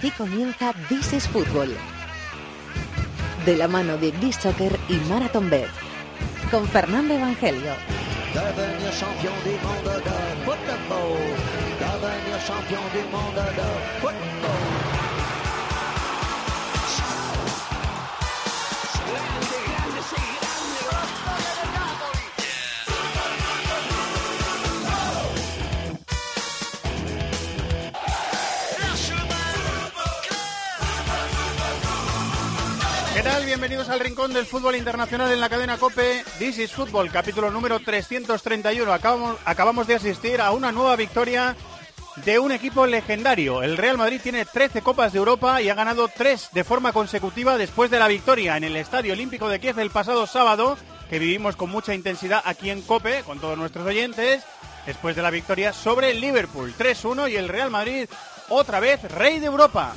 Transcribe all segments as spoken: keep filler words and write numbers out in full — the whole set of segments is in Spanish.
Aquí comienza This is Football, de la mano de BeSoccer y Marathonbet, con Fernando Evangelio. ¿Qué tal? Bienvenidos al Rincón del Fútbol Internacional en la cadena COPE. This is Football, capítulo número trescientos treinta y uno. Acabamos, acabamos de asistir a una nueva victoria de un equipo legendario. El Real Madrid tiene trece Copas de Europa y ha ganado tres de forma consecutiva después de la victoria en el Estadio Olímpico de Kiev el pasado sábado, que vivimos con mucha intensidad aquí en COPE, con todos nuestros oyentes, después de la victoria sobre el Liverpool. tres uno y el Real Madrid, otra vez, rey de Europa.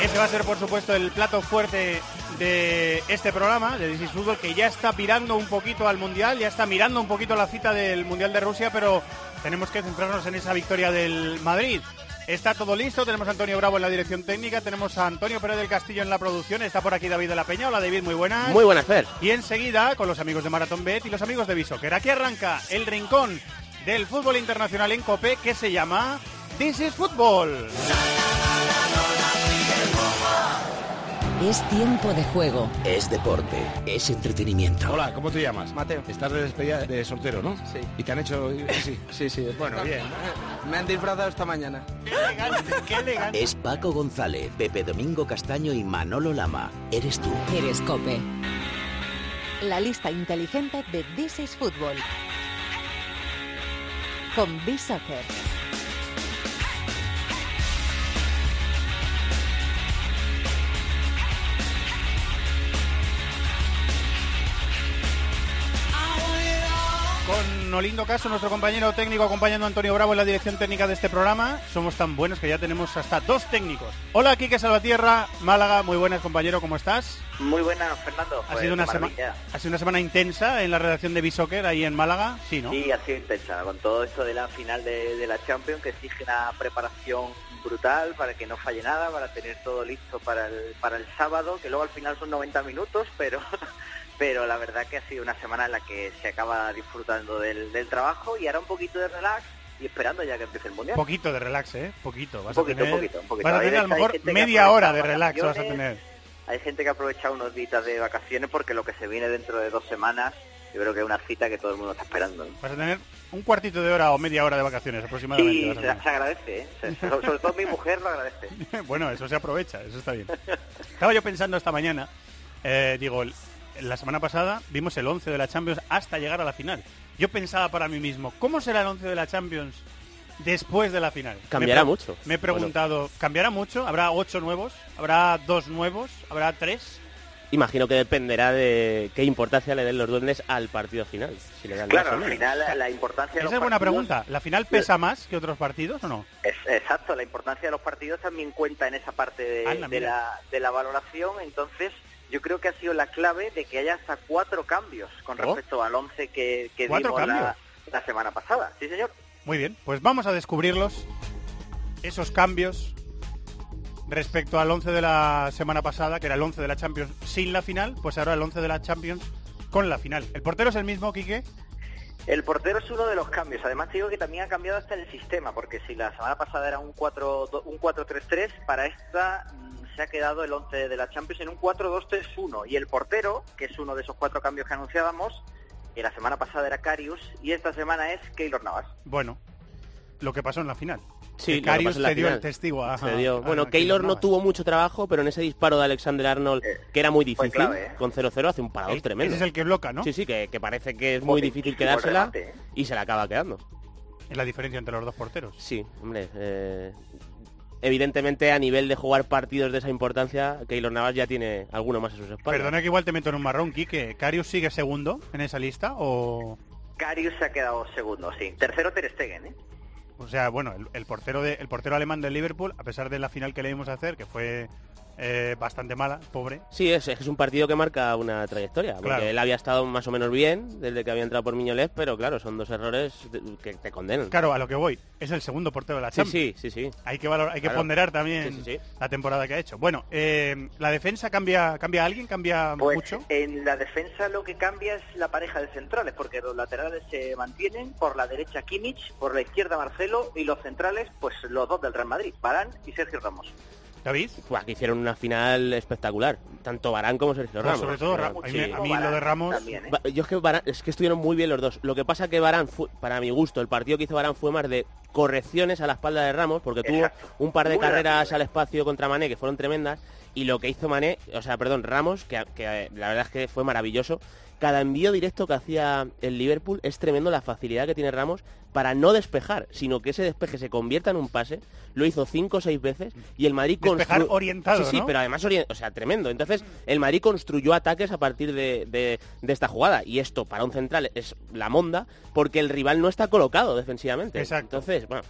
Ese va a ser, por supuesto, el plato fuerte de este programa, de This is Football, que ya está mirando un poquito al Mundial, ya está mirando un poquito la cita del Mundial de Rusia, pero tenemos que centrarnos en esa victoria del Madrid. Está todo listo, tenemos a Antonio Bravo en la dirección técnica, tenemos a Antonio Pérez del Castillo en la producción, está por aquí David de la Peña. Hola David, muy buenas. Muy buenas, Fer. Y enseguida, con los amigos de Marathonbet y los amigos de BeSoccer, aquí arranca el rincón del fútbol internacional en COPE, que se llama This is Football. Es tiempo de juego. Es deporte. Es entretenimiento. Hola, ¿cómo te llamas? Mateo. Estás de despedida de soltero, ¿no? Sí. ¿Y te han hecho así? Sí, sí. Bueno, bien. Me han disfrazado esta mañana. ¡Qué elegante! ¡Qué elegante! Es Paco González, Pepe Domingo Castaño y Manolo Lama. Eres tú. Eres COPE. La lista inteligente de This is Football. Con BeSoccer. Con Olindo Caso, nuestro compañero técnico, acompañando a Antonio Bravo en la dirección técnica de este programa. Somos tan buenos que ya tenemos hasta dos técnicos. Hola, Quique Salvatierra, Málaga. Muy buenas, compañero, ¿cómo estás? Muy buenas, Fernando. Ha, pues, sido una sema- ha sido una semana intensa en la redacción de BeSoccer ahí en Málaga, ¿sí, no? Sí, ha sido intensa, con todo esto de la final de, de la Champions, que exige una preparación brutal para que no falle nada, para tener todo listo para el, para el sábado, que luego al final son noventa minutos, pero... pero la verdad que ha sido una semana en la que se acaba disfrutando del, del trabajo y ahora un poquito de relax y esperando ya que empiece el Mundial. Poquito de relax, ¿eh? Poquito. Vas un poquito, a tener, un poquito, un poquito. Vas a tener a lo mejor media hora de relax vas a tener. Hay gente que aprovecha unos días de vacaciones porque lo que se viene dentro de dos semanas, yo creo que es una cita que todo el mundo está esperando, ¿no? Vas a tener un cuartito de hora o media hora de vacaciones aproximadamente. Sí, se, se agradece, ¿eh? Se, sobre, sobre todo mi mujer lo agradece. Bueno, eso se aprovecha, eso está bien. Estaba yo pensando esta mañana, eh, digo... La semana pasada vimos el once de la Champions hasta llegar a la final. Yo pensaba para mí mismo, ¿cómo será el once de la Champions después de la final? Cambiará me pre- mucho. Me he preguntado, bueno. ¿Cambiará mucho? ¿Habrá ocho nuevos? ¿Habrá dos nuevos? ¿Habrá tres? Imagino que dependerá de qué importancia le den los duendes al partido final. Si le dan claro, al final la importancia... Esa es buena pregunta. ¿La final pesa más que otros partidos o no? Es, exacto, la importancia de los partidos también cuenta en esa parte de, ah, la, de, la, de la valoración, entonces... Yo creo que ha sido la clave de que haya hasta cuatro cambios con respecto oh. al once que, que dimos la, la semana pasada. Sí, señor. Muy bien, pues vamos a descubrirlos, esos cambios, respecto al once de la semana pasada, que era el once de la Champions sin la final, pues ahora el once de la Champions con la final. ¿El portero es el mismo, Quique? El portero es uno de los cambios. Además, te digo que también ha cambiado hasta el sistema, porque si la semana pasada era un cuatro tres tres, para esta... se ha quedado el once de la Champions en un cuatro dos tres uno y el portero, que es uno de esos cuatro cambios que anunciábamos, que la semana pasada era Karius y esta semana es Keylor Navas. Bueno, lo que pasó en la final. Sí, Karius le dio el testigo a... Se dio. Bueno, a Keylor no tuvo mucho trabajo, pero en ese disparo de Alexander Arnold, eh, que era muy difícil, clave, ¿eh? Con cero cero hace un parador es, tremendo. Ese es el que bloca, ¿no? Sí, sí, que, que parece que es muy, muy difícil quedársela remate, ¿eh? Y se la acaba quedando. Es la diferencia entre los dos porteros. Sí, hombre... Eh... Evidentemente, a nivel de jugar partidos de esa importancia, Keylor Navas ya tiene alguno más en sus espaldas. Perdona que igual te meto en un marrón, Quique. ¿Karius sigue segundo en esa lista o...? Karius se ha quedado segundo, sí. Tercero Ter Stegen, ¿eh? O sea, bueno, el, el portero de el portero alemán del Liverpool, a pesar de la final que le vimos hacer, que fue eh, bastante mala, pobre. Sí, es, es un partido que marca una trayectoria, porque claro, él había estado más o menos bien desde que había entrado por Mignolet, pero claro, son dos errores que te condenan. Claro, a lo que voy, es el segundo portero de la Champions. Sí, sí, sí. sí. Hay que valorar, hay que claro. ponderar también sí, sí, sí. la temporada que ha hecho. Bueno, eh, ¿la defensa cambia cambia alguien? ¿Cambia pues, mucho? En la defensa lo que cambia es la pareja de centrales, porque los laterales se mantienen, por la derecha Kimmich, por la izquierda Marcelo, y los centrales, pues los dos del Real Madrid, Varane y Sergio Ramos. ¿David? Pues que hicieron una final espectacular, tanto Varane como Sergio Ramos. Pues sobre todo Ramos. Sí. A mí, a mí lo de Ramos... También, ¿eh? Yo es que, Varane, es que estuvieron muy bien los dos. Lo que pasa que Varane, fue, para mi gusto, el partido que hizo Varane fue más de correcciones a la espalda de Ramos, porque Exacto. tuvo un par de muy carreras rápido. Al espacio contra Mané que fueron tremendas, y lo que hizo Mané, o sea, perdón, Ramos, que, que la verdad es que fue maravilloso. Cada envío directo que hacía el Liverpool, es tremendo la facilidad que tiene Ramos para no despejar, sino que ese despeje se convierta en un pase. Lo hizo cinco o seis veces y el Madrid... Constru... Despejar orientado, sí, sí, ¿no? Pero además, orient... o sea, tremendo. Entonces, el Madrid construyó ataques a partir de, de, de esta jugada, y esto para un central es la monda, porque el rival no está colocado defensivamente. Exacto. Entonces, bueno...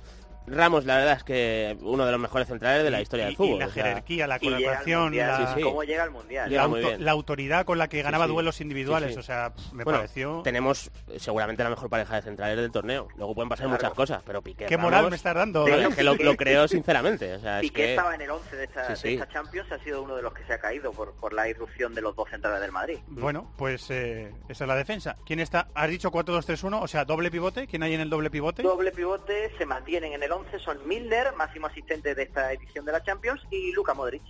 Ramos, la verdad es que uno de los mejores centrales de la historia y, del fútbol. Y la o sea... jerarquía, la colaboración, la... Sí, sí. cómo llega al Mundial. La, auto... la autoridad con la que ganaba sí, sí. duelos individuales, sí, sí. o sea, me bueno, pareció... Tenemos seguramente la mejor pareja de centrales del torneo. Luego pueden pasar claro. muchas cosas, pero Piqué... ¿Qué Ramos... moral me estás dando? No, es que lo, lo creo sinceramente. O sea, es Piqué que... estaba en el once de esta, sí, sí. de esta Champions, ha sido uno de los que se ha caído por, por la irrupción de los dos centrales del Madrid. Bueno, pues eh, esa es la defensa. ¿Quién está? ¿Has dicho cuatro dos tres uno? O sea, doble pivote. ¿Quién hay en el doble pivote? Doble pivote, se mantienen en el son Milner, máximo asistente de esta edición de la Champions, y Luka Modric.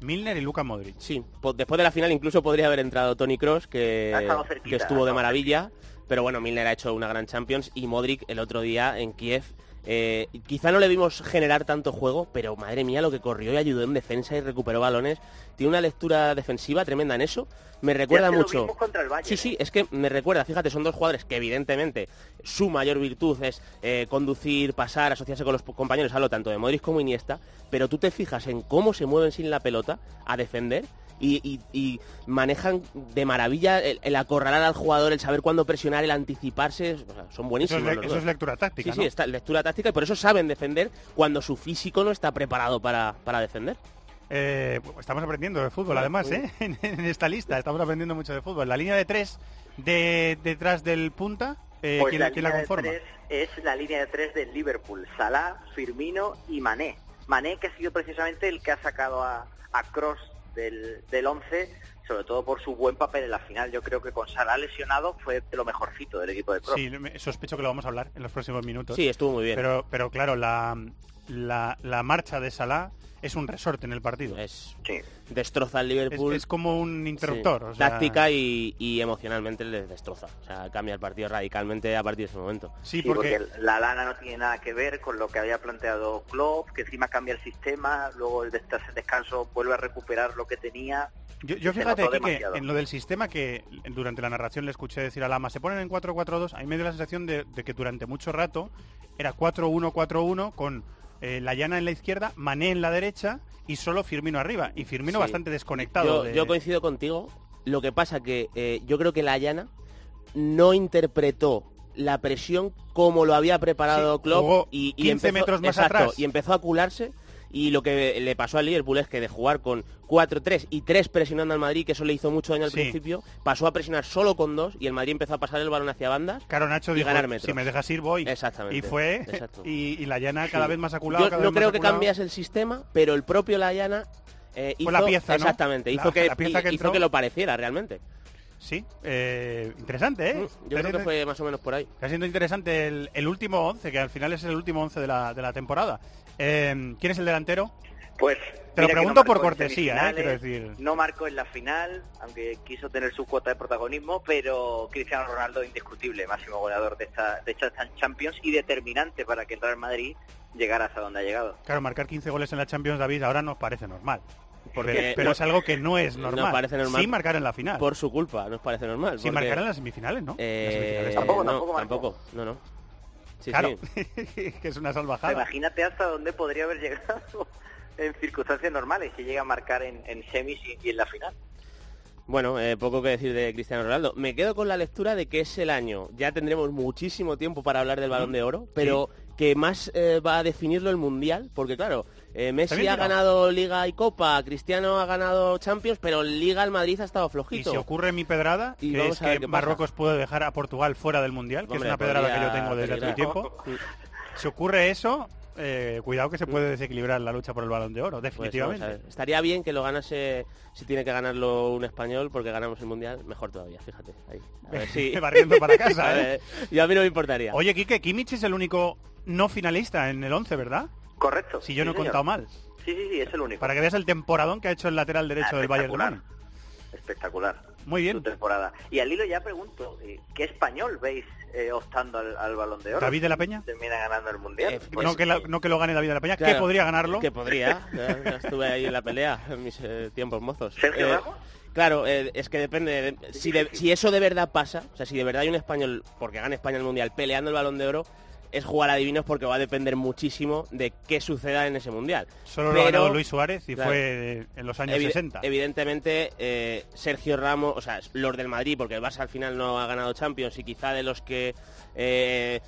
Milner y Luka Modric. Sí, después de la final incluso podría haber entrado Toni Kroos, que, cerquita, que estuvo de maravilla, pero bueno, Milner ha hecho una gran Champions, y Modric el otro día en Kiev, eh, quizá no le vimos generar tanto juego, pero madre mía lo que corrió y ayudó en defensa y recuperó balones. Tiene una lectura defensiva tremenda en eso. Me recuerda mucho... Bayern, sí, sí, es que me recuerda, fíjate, son dos jugadores que evidentemente su mayor virtud es eh, conducir, pasar, asociarse con los compañeros, hablo tanto de Modric como Iniesta, pero tú te fijas en cómo se mueven sin la pelota a defender y, y, y manejan de maravilla el, el acorralar al jugador, el saber cuándo presionar, el anticiparse, o sea, son buenísimos. Eso es, le- eso es lectura táctica, sí, ¿no? Sí, sí, lectura táctica, y por eso saben defender cuando su físico no está preparado para, para defender. Eh, estamos aprendiendo de fútbol, además, ¿eh? en, en esta lista estamos aprendiendo mucho de fútbol. La línea de tres de, detrás del punta, eh, pues ¿quién la, ¿quién la conforma? Es la línea de tres del Liverpool, Salah, Firmino y Mané. Mané, que ha sido precisamente el que ha sacado a, a Kroos del, del once, sobre todo por su buen papel en la final. Yo creo que con Salah lesionado fue lo mejorcito del equipo de Kroos. Sí, sospecho que lo vamos a hablar en los próximos minutos. Sí, estuvo muy bien. Pero, pero claro, la, la, la marcha de Salah... Es un resorte en el partido. Es, sí. Destroza al Liverpool. Es, es como un interruptor. Sí. O sea... Táctica y, y emocionalmente les destroza. O sea, cambia el partido radicalmente a partir de ese momento. Sí, sí porque... porque Lallana no tiene nada que ver con lo que había planteado Klopp, que encima cambia el sistema, luego el descanso vuelve a recuperar lo que tenía. Yo, yo fíjate aquí que en lo del sistema que durante la narración le escuché decir a Lama, se ponen en cuatro cuatro dos, a mí me dio la sensación de, de que durante mucho rato era cuatro uno cuatro uno con... Eh, Lallana en la izquierda, Mané en la derecha y solo Firmino arriba. Y Firmino sí. bastante desconectado. Yo, de... yo coincido contigo. Lo que pasa que eh, yo creo que Lallana no interpretó la presión como lo había preparado sí, Klopp. Y, y quince empezó, metros más exacto, atrás. Y empezó a cularse. Y lo que le pasó al Liverpool es que de jugar con cuatro tres y tres presionando al Madrid, que eso le hizo mucho daño al sí. principio, pasó a presionar solo con dos y el Madrid empezó a pasar el balón hacia bandas. Claro, Nacho y dijo, ganar metros. Si me dejas ir, voy. Exactamente. Y fue, y, y Lallana cada sí. vez más aculado. Yo cada no vez creo que cambiase el sistema, pero el propio Lallana eh, hizo... la pieza, exactamente, ¿no? hizo, la, que, la pieza que hizo que lo pareciera realmente. Sí, eh, interesante, ¿eh? Yo Está creo siendo, que fue más o menos por ahí. Está siendo interesante el, el último once, que al final es el último once de la, de la temporada. Eh, ¿Quién es el delantero? Pues te lo pregunto no por cortesía, eh, quiero decir. No marcó en la final, aunque quiso tener su cuota de protagonismo, pero Cristiano Ronaldo indiscutible, máximo goleador de esta, de esta Champions y determinante para que el Real Madrid llegara hasta donde ha llegado. Claro, marcar quince goles en la Champions, David, ahora nos parece normal. Porque, pero no, es algo que no es normal. No normal. Sin marcar en la final. Por su culpa, nos parece normal. Sin marcar en las semifinales, ¿no? Eh, las semifinales tampoco, no, tampoco, tampoco. No, no. Sí, claro, sí. que es una salvajada. Imagínate hasta dónde podría haber llegado en circunstancias normales si llega a marcar en, en semis y, y en la final. Bueno, eh, poco que decir de Cristiano Ronaldo. Me quedo con la lectura de que es el año. Ya tendremos muchísimo tiempo para hablar del Balón de Oro, pero sí. que más eh, va a definirlo el Mundial, porque claro... Eh, Messi ha ganado Liga y Copa, Cristiano ha ganado Champions, pero Liga el Madrid ha estado flojito. Y se ocurre mi pedrada, y que es que Marruecos puede dejar a Portugal fuera del Mundial, que Hombre, es una pedrada que yo tengo desde hace tiempo. Sí. Se ocurre eso, eh, cuidado que se puede desequilibrar la lucha por el Balón de Oro, definitivamente. Pues no, estaría bien que lo ganase, si tiene que ganarlo un español, porque ganamos el Mundial, mejor todavía, fíjate. Ahí. A ver si... Barriendo para casa, ¿eh? ¿eh? Yo a mí no me importaría. Oye, Quique, Kimmich es el único no finalista en el once, ¿verdad? Correcto. Si yo sí, no he señor. contado mal. Sí, sí, sí, es el único. Para que veas el temporadón que ha hecho el lateral derecho ah, del Bayern Munich. Espectacular. Muy bien. Su temporada. Y al hilo ya pregunto, ¿qué español veis eh, optando al, al Balón de Oro? ¿David de la Peña? Termina ganando el Mundial. Eh, pues, no, que la, no que lo gane David de la Peña, claro, que podría ganarlo. Que podría. Ya, ya estuve ahí en la pelea en mis eh, tiempos mozos. ¿Sergio eh, Ramos? Claro, eh, es que depende. De, si, de, si eso de verdad pasa, o sea, si de verdad hay un español, porque gana España el Mundial, peleando el Balón de Oro, es jugar a divinos porque va a depender muchísimo de qué suceda en ese Mundial. Solo Pero, lo ganó Luis Suárez y claro, fue en los años evi- sesenta. Evidentemente, eh, Sergio Ramos, o sea, los del Madrid, porque el Barça al final no ha ganado Champions y quizá de los que eh,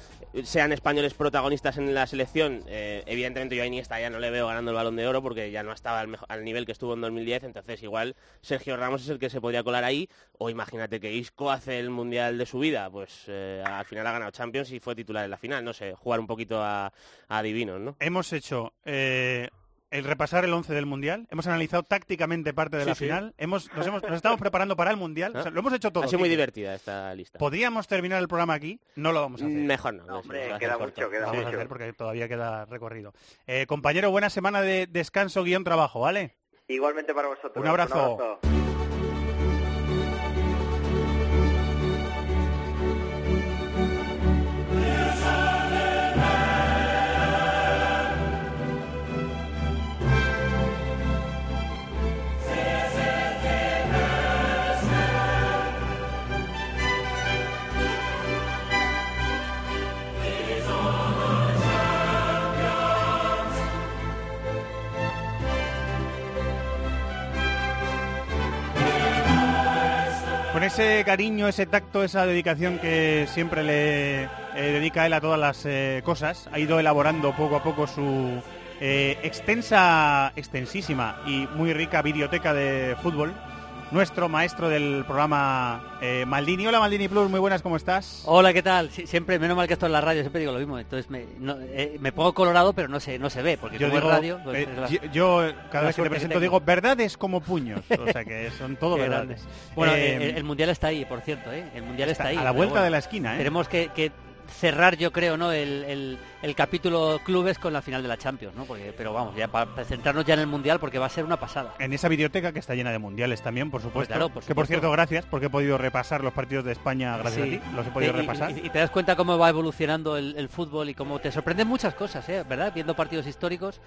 sean españoles protagonistas en la selección, eh, evidentemente yo a Iniesta ya no le veo ganando el Balón de Oro porque ya no estaba al, mejo- al nivel que estuvo en dos mil diez, entonces igual Sergio Ramos es el que se podría colar ahí, o imagínate que Isco hace el Mundial de su vida, pues eh, al final ha ganado Champions y fue titular en la final, ¿no? No sé, jugar un poquito a, a adivinos, ¿no? Hemos hecho eh, el repasar el once del Mundial, hemos analizado tácticamente parte de sí, la sí. final, hemos nos, hemos nos estamos preparando para el Mundial, ¿no? O sea, lo hemos hecho todo. Ha sido muy divertida esta lista. Podríamos terminar el programa aquí, no lo vamos a hacer. Mejor no. no, no hombre, sí, queda mucho, corto. queda vamos mucho. Vamos a hacer porque todavía queda recorrido. Eh, compañero, buena semana de descanso guión trabajo, ¿vale? Igualmente para vosotros. Un abrazo. Un abrazo. Con ese cariño, ese tacto, esa dedicación que siempre le eh, dedica él a todas las eh, cosas, ha ido elaborando poco a poco su eh, extensa, extensísima y muy rica biblioteca de fútbol. Nuestro maestro del programa eh, Maldini. Hola Maldini Plus, muy buenas, ¿cómo estás? Hola, ¿qué tal? Sí, siempre, menos mal que esto en la radio, siempre digo lo mismo. Entonces me, no, eh, me pongo colorado, pero no se, no se ve, porque yo como digo, es radio... Pues, eh, es la, yo, yo cada vez que te presento que digo, verdades como puños, o sea que son todo verdades. Bueno, eh, el, el Mundial está ahí, por cierto, ¿eh? El Mundial está, está ahí. A la vuelta bueno, de la esquina, ¿eh? Tenemos que... que cerrar, yo creo, ¿no? El, el, el capítulo clubes con la final de la Champions, ¿no? Porque, pero vamos, ya para centrarnos ya en el Mundial, porque va a ser una pasada. En esa biblioteca que está llena de mundiales también, por supuesto. Pues claro, por supuesto. Que por cierto, gracias, porque he podido repasar los partidos de España gracias sí. a ti. Los he podido sí, repasar. Y, y te das cuenta cómo va evolucionando el, el fútbol y cómo te sorprenden muchas cosas, ¿eh? ¿Verdad? Viendo partidos históricos.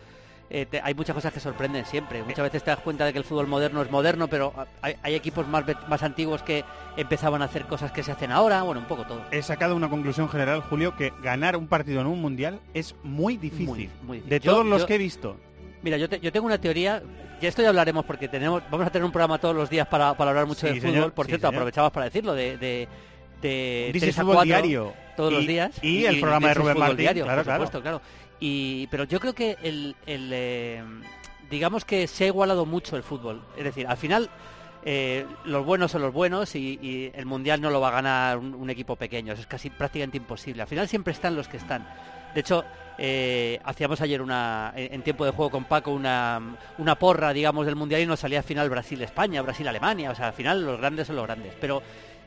Eh, te, hay muchas cosas que sorprenden siempre. Muchas veces te das cuenta de que el fútbol moderno es moderno, pero hay, hay equipos más, más antiguos que empezaban a hacer cosas que se hacen ahora. Bueno, un poco todo. He sacado una conclusión general, Julio, que ganar un partido en un mundial es muy difícil. Muy, muy difícil. De yo, todos los yo, que he visto. Mira, yo, te, yo tengo una teoría. Ya esto ya hablaremos porque tenemos, vamos a tener un programa todos los días para, para hablar mucho sí, de señor, fútbol. Por sí, cierto, señor. Aprovechabas para decirlo de... de de tres a cuatro diario todos y, los días y, y el y, programa y de Rubén Martín diario, claro, por supuesto, claro. claro y pero yo creo que el, el eh, digamos que se ha igualado mucho el fútbol, es decir, al final eh, los buenos son los buenos y, y el mundial no lo va a ganar un, un equipo pequeño, eso es casi prácticamente imposible, al final siempre están los que están. De hecho, eh, hacíamos ayer una en tiempo de juego con Paco una, una porra, digamos, del mundial y nos salía al final Brasil-España, Brasil-Alemania, o sea, al final los grandes son los grandes, pero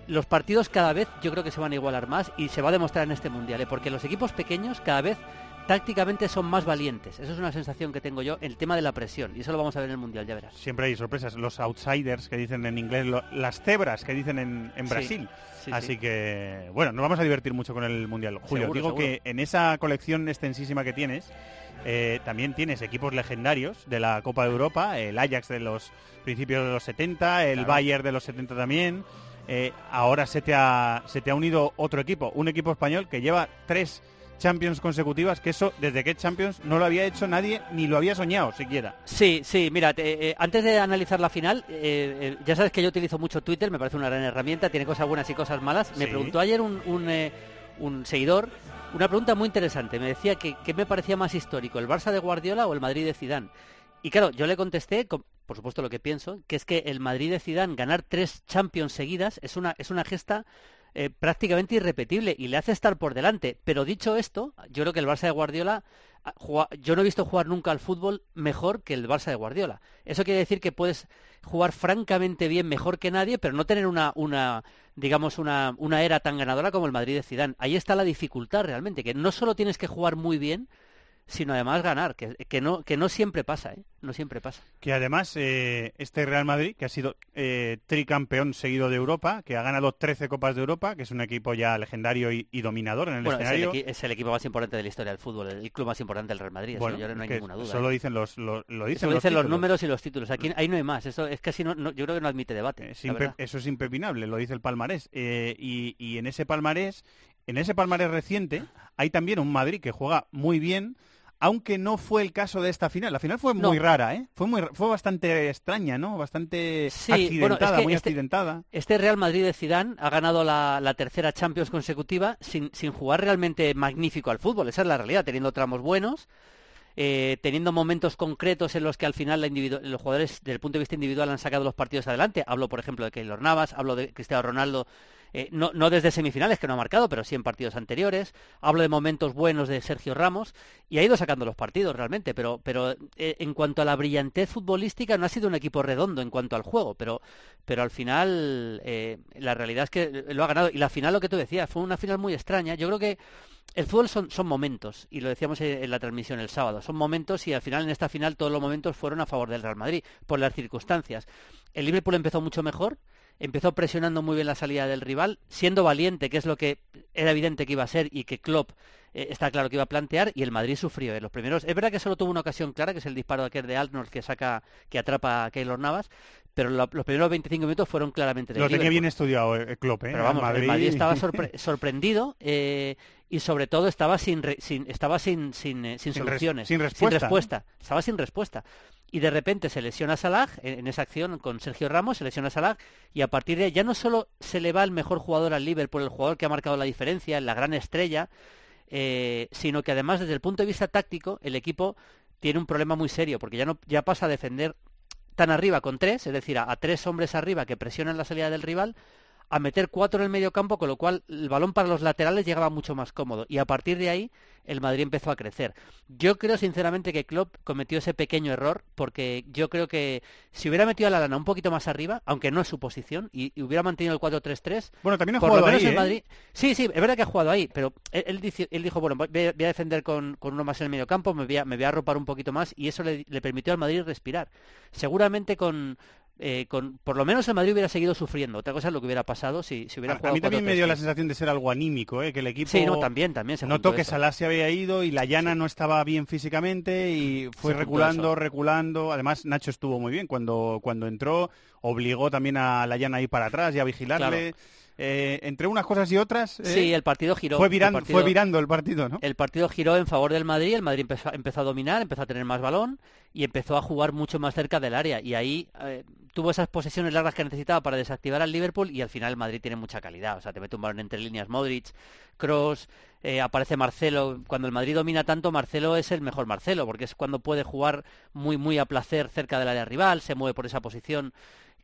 los partidos cada vez yo creo que se van a igualar más y se va a demostrar en este Mundial, ¿eh? Porque los equipos pequeños cada vez tácticamente son más valientes. Eso es una sensación que tengo yo, el tema de la presión, y eso lo vamos a ver en el Mundial, ya verás. Siempre hay sorpresas, los outsiders que dicen en inglés, lo, las cebras que dicen en, en Brasil. Sí, sí, Así sí. que, bueno, nos vamos a divertir mucho con el Mundial. Julio, seguro, digo seguro. que en esa colección extensísima que tienes... Eh, también tienes equipos legendarios de la Copa de Europa, el Ajax de los principios de los setenta, el claro. Bayern de los setenta también. Eh, ahora se te, ha, se te ha unido otro equipo, un equipo español que lleva tres Champions consecutivas, que eso desde que Champions no lo había hecho nadie, ni lo había soñado siquiera. Sí, sí, mira, te, eh, antes de analizar la final, eh, eh, ya sabes que yo utilizo mucho Twitter, me parece una gran herramienta, tiene cosas buenas y cosas malas. Me sí. preguntó ayer un... un eh, un seguidor Una pregunta muy interesante. Me decía que qué me parecía más histórico, el Barça de Guardiola o el Madrid de Zidane. Y claro, yo le contesté, por supuesto lo que pienso, que es que el Madrid de Zidane ganar tres Champions seguidas es una, es una gesta eh, prácticamente irrepetible y le hace estar por delante. Pero dicho esto, yo creo que el Barça de Guardiola, yo no he visto jugar nunca al fútbol mejor que el Barça de Guardiola. Eso quiere decir que puedes jugar francamente bien, mejor que nadie, pero no tener una, una digamos, una, una era tan ganadora como el Madrid de Zidane. Ahí está la dificultad realmente, que no solo tienes que jugar muy bien, sino además ganar, que, que, no, que no siempre pasa, ¿eh? No siempre pasa. Que además eh, este Real Madrid, que ha sido eh, tricampeón seguido de Europa, que ha ganado trece Copas de Europa, que es un equipo ya legendario y, y dominador en el bueno, escenario. Es el, es el equipo más importante de la historia del fútbol, el club más importante del Real Madrid, bueno, eso yo no hay ninguna duda. Solo ¿eh? dicen los lo, lo dicen, los, dicen los números y los títulos, aquí ahí no hay más, eso es casi no, no, yo creo que no admite debate. Es impe- eso es impepinable, lo dice el palmarés. Eh, y, y en ese palmarés, en ese palmarés reciente, hay también un Madrid que juega muy bien. Aunque no fue el caso de esta final. La final fue muy no. rara, ¿eh? Fue muy, fue bastante extraña, ¿no? Bastante sí, accidentada, bueno, es que muy este, accidentada. Este Real Madrid de Zidane ha ganado la, la tercera Champions consecutiva sin, sin jugar realmente magnífico al fútbol. Esa es la realidad, teniendo tramos buenos, eh, teniendo momentos concretos en los que al final la individu- los jugadores, desde el punto de vista individual, han sacado los partidos adelante. Hablo, por ejemplo, de Keylor Navas, hablo de Cristiano Ronaldo. Eh, no, no desde semifinales, que no ha marcado, pero sí en partidos anteriores. Hablo de momentos buenos de Sergio Ramos y ha ido sacando los partidos realmente, pero, pero eh, en cuanto a la brillantez futbolística no ha sido un equipo redondo en cuanto al juego, pero, pero al final eh, la realidad es que lo ha ganado. Y la final, lo que tú decías, fue una final muy extraña. Yo creo que el fútbol son, son momentos, y lo decíamos en la transmisión el sábado, son momentos y al final en esta final todos los momentos fueron a favor del Real Madrid, por las circunstancias. El Liverpool empezó mucho mejor. Empezó presionando muy bien la salida del rival, siendo valiente, que es lo que era evidente que iba a ser y que Klopp eh, está claro que iba a plantear, y el Madrid sufrió en eh, los primeros. Es verdad que solo tuvo una ocasión clara, que es el disparo de aquel de Altnor que saca, que atrapa a Keylor Navas, pero lo, los primeros veinticinco minutos fueron claramente del Lo tenía Liverpool. Bien estudiado eh, Klopp, ¿eh? Pero vamos, Madrid. El Madrid estaba sorpre- sorprendido eh, y sobre todo estaba sin re- sin estaba sin sin, eh, sin, sin soluciones, res- sin, respuesta, sin respuesta, ¿eh? estaba sin respuesta. Y de repente se lesiona Salah, en esa acción con Sergio Ramos, se lesiona Salah, y a partir de ahí ya no solo se le va el mejor jugador al Liverpool, el jugador que ha marcado la diferencia, la gran estrella, eh, sino que además desde el punto de vista táctico el equipo tiene un problema muy serio, porque ya, no, ya pasa a defender tan arriba con tres, es decir, a, a tres hombres arriba que presionan la salida del rival, a meter cuatro en el medio campo, con lo cual el balón para los laterales llegaba mucho más cómodo, y a partir de ahí el Madrid empezó a crecer. Yo creo sinceramente que Klopp cometió ese pequeño error, porque yo creo que si hubiera metido a Lallana un poquito más arriba, aunque no es su posición, y, y hubiera mantenido el cuatro tres tres, bueno, también ha jugado ahí, ¿eh? Madrid... Sí, sí, es verdad que ha jugado ahí, pero él, él, dice, él dijo, bueno, voy a, voy a defender con, con uno más en el medio campo, me voy a, me voy a arropar un poquito más, y eso le, le permitió al Madrid respirar. Seguramente con... Eh, con, por lo menos el Madrid hubiera seguido sufriendo. Otra cosa es lo que hubiera pasado si, si hubiera a, jugado. A mí también me dio la sensación de ser algo anímico, ¿eh? Que el equipo sí, no, también, también se notó que Salah se había ido y Lallana sí. no estaba bien físicamente y fue se reculando, reculando. Además Nacho estuvo muy bien cuando, cuando entró, obligó también a Lallana a ir para atrás y a vigilarle. Claro. Eh, entre unas cosas y otras eh, sí, el partido giró fue virando el partido, fue virando el partido ¿no? El partido giró en favor del Madrid, el Madrid empezó, empezó a dominar, empezó a tener más balón y empezó a jugar mucho más cerca del área y ahí eh, tuvo esas posesiones largas que necesitaba para desactivar al Liverpool y al final el Madrid tiene mucha calidad, o sea, te mete un balón entre líneas Modric, Kroos, eh, aparece Marcelo, cuando el Madrid domina tanto Marcelo es el mejor Marcelo porque es cuando puede jugar muy muy a placer cerca del área rival, se mueve por esa posición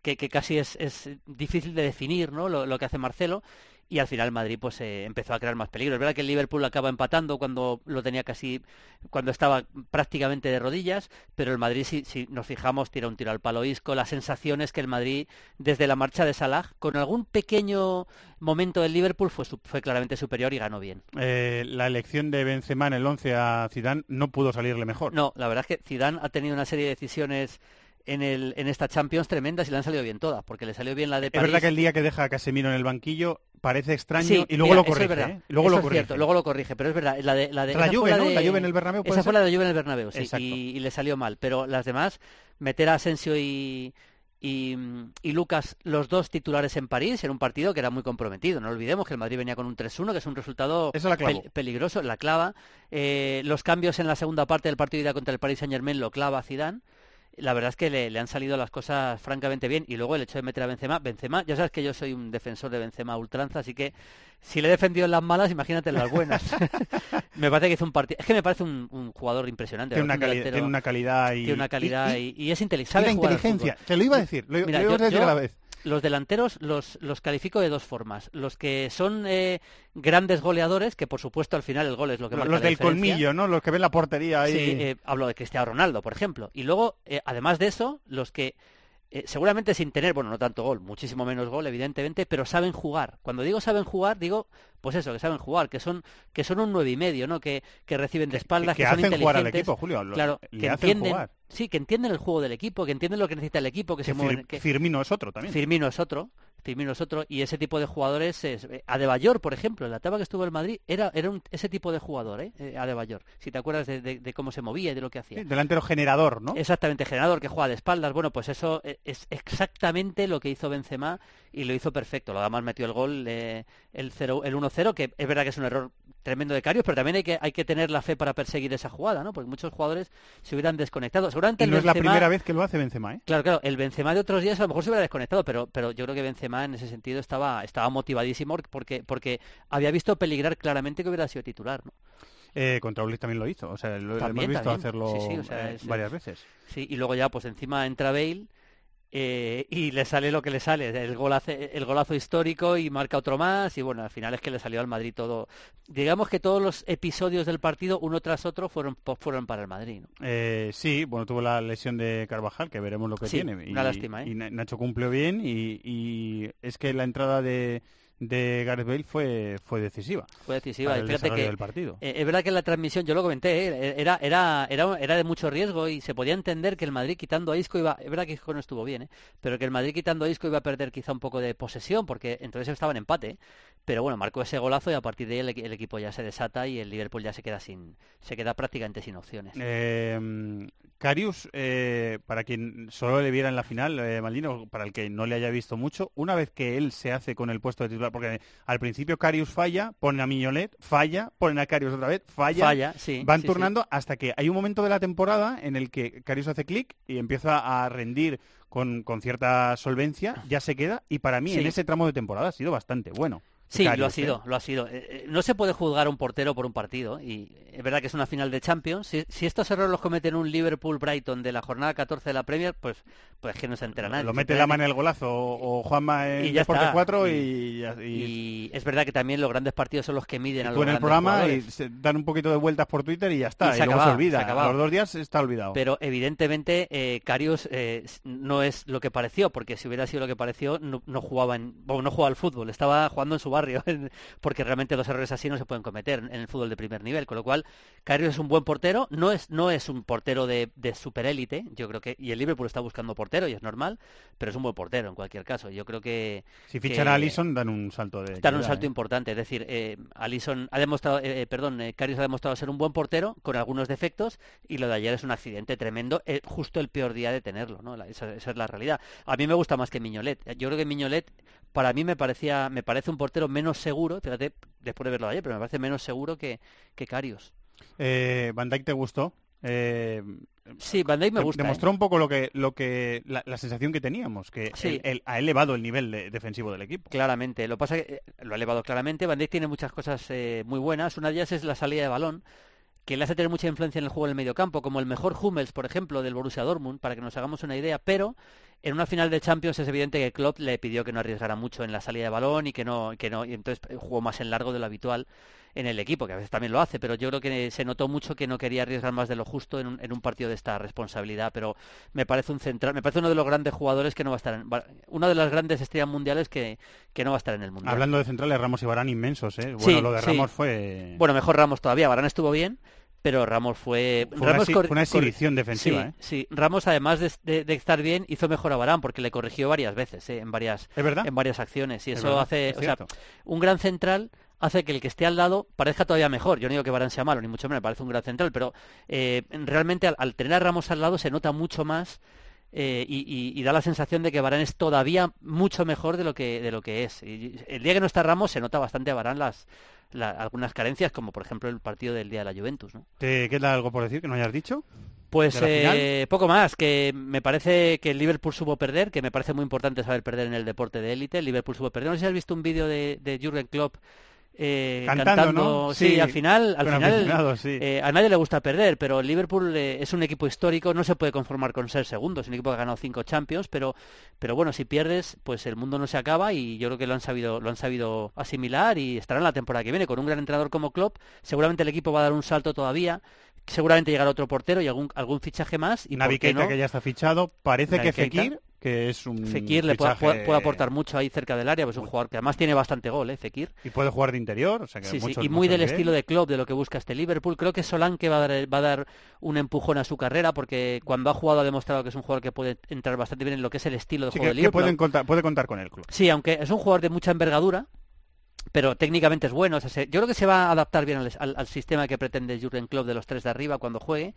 Que, que casi es, es difícil de definir, ¿no? Lo, lo que hace Marcelo. Y al final Madrid pues eh, empezó a crear más peligro. Es verdad que el Liverpool acaba empatando cuando lo tenía casi, cuando estaba prácticamente de rodillas, pero el Madrid, si, si nos fijamos, tira un tiro al palo Isco. La sensación es que el Madrid, desde la marcha de Salah, con algún pequeño momento del Liverpool, fue, fue claramente superior y ganó bien. Eh, la elección de Benzema en el once a Zidane no pudo salirle mejor. No, la verdad es que Zidane ha tenido una serie de decisiones en el en esta Champions tremendas y le han salido bien todas, porque le salió bien la de París. Es verdad que el día que deja a Casemiro en el banquillo parece extraño sí, y luego mira, lo corrige, es ¿eh? luego eso lo corrige. Es cierto, luego lo corrige, pero es verdad, la de la de la Juve, ¿no? La Juve en el Bernabéu, esa fue la de Juve en el Bernabéu, sí, y, y le salió mal, pero las demás, meter a Asensio y Y, y Lucas, los dos titulares en París, en un partido que era muy comprometido. No olvidemos que el Madrid venía con un tres uno, que es un resultado la pel- peligroso, la clava. Eh, los cambios en la segunda parte del partido de ida contra el Paris Saint-Germain lo clava Zidane. la verdad es que le, le han salido las cosas francamente bien. Y luego el hecho de meter a Benzema, Benzema, ya sabes que yo soy un defensor de Benzema ultranza, así que si le he defendido en las malas, imagínate en las buenas. Me parece que hizo un partido, es que me parece un, un jugador impresionante. Tiene una, cali tiene una calidad y tiene una calidad y, y, y es inteligente. Y la inteligencia, te lo iba a decir, lo, Mira, lo iba yo, a decir yo, a la vez. Los delanteros los, los califico de dos formas. Los que son eh, grandes goleadores, que por supuesto al final el gol es lo que marca la diferencia. Los del colmillo, ¿no? Los que ven la portería ahí. Sí, eh, hablo de Cristiano Ronaldo, por ejemplo. Y luego, eh, además de eso, los que eh, seguramente sin tener, bueno, no tanto gol, muchísimo menos gol, evidentemente, pero saben jugar. Cuando digo saben jugar, digo, pues eso, que saben jugar, que son que son un nueve y medio, ¿no? Que, que reciben de espaldas, que, que, que son inteligentes. Que hacen jugar al equipo, Julio. Lo, claro, le que hacen entienden, jugar. Sí, que entienden el juego del equipo, que entienden lo que necesita el equipo, que, que se mueven... Fir que... Firmino es otro también. Firmino es otro, Firmino es otro, y ese tipo de jugadores... Es... Adebayor, por ejemplo, en la etapa que estuvo en Madrid, era, era un, ese tipo de jugador, ¿eh? Adebayor, si te acuerdas de, de, de cómo se movía y de lo que hacía. Sí, delantero generador, ¿no? Exactamente, generador, que juega de espaldas. Bueno, pues eso es exactamente lo que hizo Benzema, y lo hizo perfecto. Además metió el gol, eh, el cero, el uno cero, que es verdad que es un error tremendo de Karius, pero también hay que, hay que tener la fe para perseguir esa jugada, ¿no? Porque muchos jugadores se hubieran desconectado. Seguramente y no Benzema... es la primera vez que lo hace Benzema, ¿eh? Claro, claro. El Benzema de otros días a lo mejor se hubiera desconectado, pero, pero yo creo que Benzema en ese sentido estaba, estaba motivadísimo porque, porque había visto peligrar claramente que hubiera sido titular, ¿no? Eh, contra Ulis también lo hizo, o sea, lo también, hemos visto también. hacerlo sí, sí, o sea, eh, es, varias veces. Sí, y luego ya pues encima entra Bale... Eh, y le sale lo que le sale, el golazo, el golazo histórico, y marca otro más, y bueno, al final es que le salió al Madrid todo. Digamos que todos los episodios del partido, uno tras otro, fueron fueron para el Madrid, ¿no? Eh, sí, bueno, tuvo la lesión de Carvajal, que veremos lo que sí, tiene. Una y, lástima, ¿eh? Y Nacho cumplió bien, y, y es que la entrada de... de Gareth Bale fue fue decisiva. Fue decisiva. Y fíjate que del eh, es verdad que en la transmisión yo lo comenté, ¿eh? era era era era de mucho riesgo y se podía entender que el Madrid quitando a Isco iba, es verdad que Isco no estuvo bien, ¿eh? Pero que el Madrid quitando a Isco iba a perder quizá un poco de posesión porque entonces estaba en empate, ¿eh? Pero bueno, marcó ese golazo y a partir de ahí el, el equipo ya se desata y el Liverpool ya se queda sin se queda prácticamente sin opciones. Eh, Karius, eh, para quien solo le viera en la final, eh, Maldini, para el que no le haya visto mucho, una vez que él se hace con el puesto de titular, porque al principio Karius falla, ponen a Mignolet, falla, ponen a Karius otra vez, falla, falla sí, van sí, turnando sí. Hasta que hay un momento de la temporada en el que Karius hace clic y empieza a rendir con, con cierta solvencia, ya se queda, y para mí sí. En ese tramo de temporada ha sido bastante bueno. Sí, Karius, lo ha sido, ¿eh? Lo ha sido. Eh, no se puede juzgar a un portero por un partido, y es verdad que es una final de Champions. Si, si estos errores los cometen un Liverpool-Brighton de la jornada catorce de la Premier, pues pues es que no se entera nadie. Lo mete la mano en el golazo, o, o Juanma en Deporte cuatro, y, y, y, y... y es verdad que también los grandes partidos son los que miden a los grandes jugadores. Tú en el programa y se dan un poquito de vueltas por Twitter y ya está, y, y se luego acaba, se olvida. Se los dos días está olvidado. Pero evidentemente eh, Karius eh, no es lo que pareció, porque si hubiera sido lo que pareció, no, no jugaba en, bueno, no jugaba al fútbol, estaba jugando en su barrio. Porque realmente los errores así no se pueden cometer en el fútbol de primer nivel, con lo cual Karius es un buen portero, no es no es un portero de, de superélite, yo creo que, y el Liverpool está buscando portero y es normal, pero es un buen portero en cualquier caso. Yo creo que si fichan a Alisson dan un salto de dan un salto eh. importante, es decir, eh, Alisson ha demostrado, eh, perdón, eh, Karius ha demostrado ser un buen portero con algunos defectos y lo de ayer es un accidente tremendo, eh, justo el peor día de tenerlo, ¿no? La, esa, esa es la realidad. A mí me gusta más que Mignolet, yo creo que Mignolet para mí me parecía me parece un portero menos seguro, fíjate, después de verlo ayer, pero me parece menos seguro que, que Karius. Eh, Van Dijk te gustó. Eh, sí, Van Dijk me gusta. Demostró eh. un poco lo que, lo que la, la sensación que teníamos, que sí. él, él ha elevado el nivel de, defensivo del equipo. Claramente, lo pasa que lo ha elevado claramente. Van Dijk tiene muchas cosas eh, muy buenas. Una de ellas es la salida de balón, que le hace tener mucha influencia en el juego del mediocampo, como el mejor Hummels, por ejemplo, del Borussia Dortmund, para que nos hagamos una idea, pero en una final de Champions es evidente que Klopp le pidió que no arriesgara mucho en la salida de balón y que no, que no, y entonces jugó más en largo de lo habitual en el equipo, que a veces también lo hace, pero yo creo que se notó mucho que no quería arriesgar más de lo justo en un, en un partido de esta responsabilidad, pero me parece un central, me parece uno de los grandes jugadores que no va a estar, en, una de las grandes estrellas mundiales que, que no va a estar en el Mundial. Hablando de centrales, Ramos y Varane inmensos, ¿eh? Bueno, sí, lo de Ramos sí. fue... Bueno, mejor Ramos todavía, Varane estuvo bien. Pero Ramos fue... Fue Ramos una, una exhibición defensiva, sí, ¿eh? Sí, Ramos además de, de, de estar bien, hizo mejor a Varane porque le corrigió varias veces, ¿eh? en varias ¿Es verdad? en varias acciones. Y eso ¿Es hace... ¿Es o sea, un gran central hace que el que esté al lado parezca todavía mejor. Yo no digo que Varane sea malo, ni mucho menos, me parece un gran central, pero eh, realmente al, al tener a Ramos al lado se nota mucho más eh, y, y, y da la sensación de que Varane es todavía mucho mejor de lo que, de lo que es. Y el día que no está Ramos se nota bastante a Varane las... La, algunas carencias, como por ejemplo el partido del día de la Juventus, ¿no? ¿Te queda algo por decir que no hayas dicho? Pues eh, poco más, que me parece que el Liverpool supo perder, que me parece muy importante saber perder en el deporte de élite. El Liverpool supo perder. No sé si has visto un vídeo de, de Jürgen Klopp eh, cantando, cantando, ¿no? Sí, sí, al final, al final sí. eh, a nadie le gusta perder, pero el Liverpool eh, es un equipo histórico, no se puede conformar con ser segundo, es un equipo que ha ganado cinco Champions, pero, pero bueno, si pierdes, pues el mundo no se acaba y yo creo que lo han sabido, lo han sabido asimilar y estarán la temporada que viene. Con un gran entrenador como Klopp, seguramente el equipo va a dar un salto todavía. Seguramente llegará otro portero y algún algún fichaje más. Y Naby Keita, no, que ya está fichado. Parece Naby que Fekir, Keita, que es un Fekir le puede, puede, puede aportar mucho ahí cerca del área, pues un jugador que además tiene bastante gol, ¿eh? Fekir. Y puede jugar de interior. O sea que sí, muchos, sí, y muy del estilo de Klopp, de lo que busca este Liverpool. Creo que Solanke va a dar, va a dar un empujón a su carrera, porque cuando ha jugado ha demostrado que es un jugador que puede entrar bastante bien en lo que es el estilo de sí, juego del Liverpool. Pueden contar, puede contar con el club. Sí, aunque es un jugador de mucha envergadura, pero técnicamente es bueno. O sea, se, yo creo que se va a adaptar bien al, al, al sistema que pretende Jürgen Klopp de los tres de arriba cuando juegue.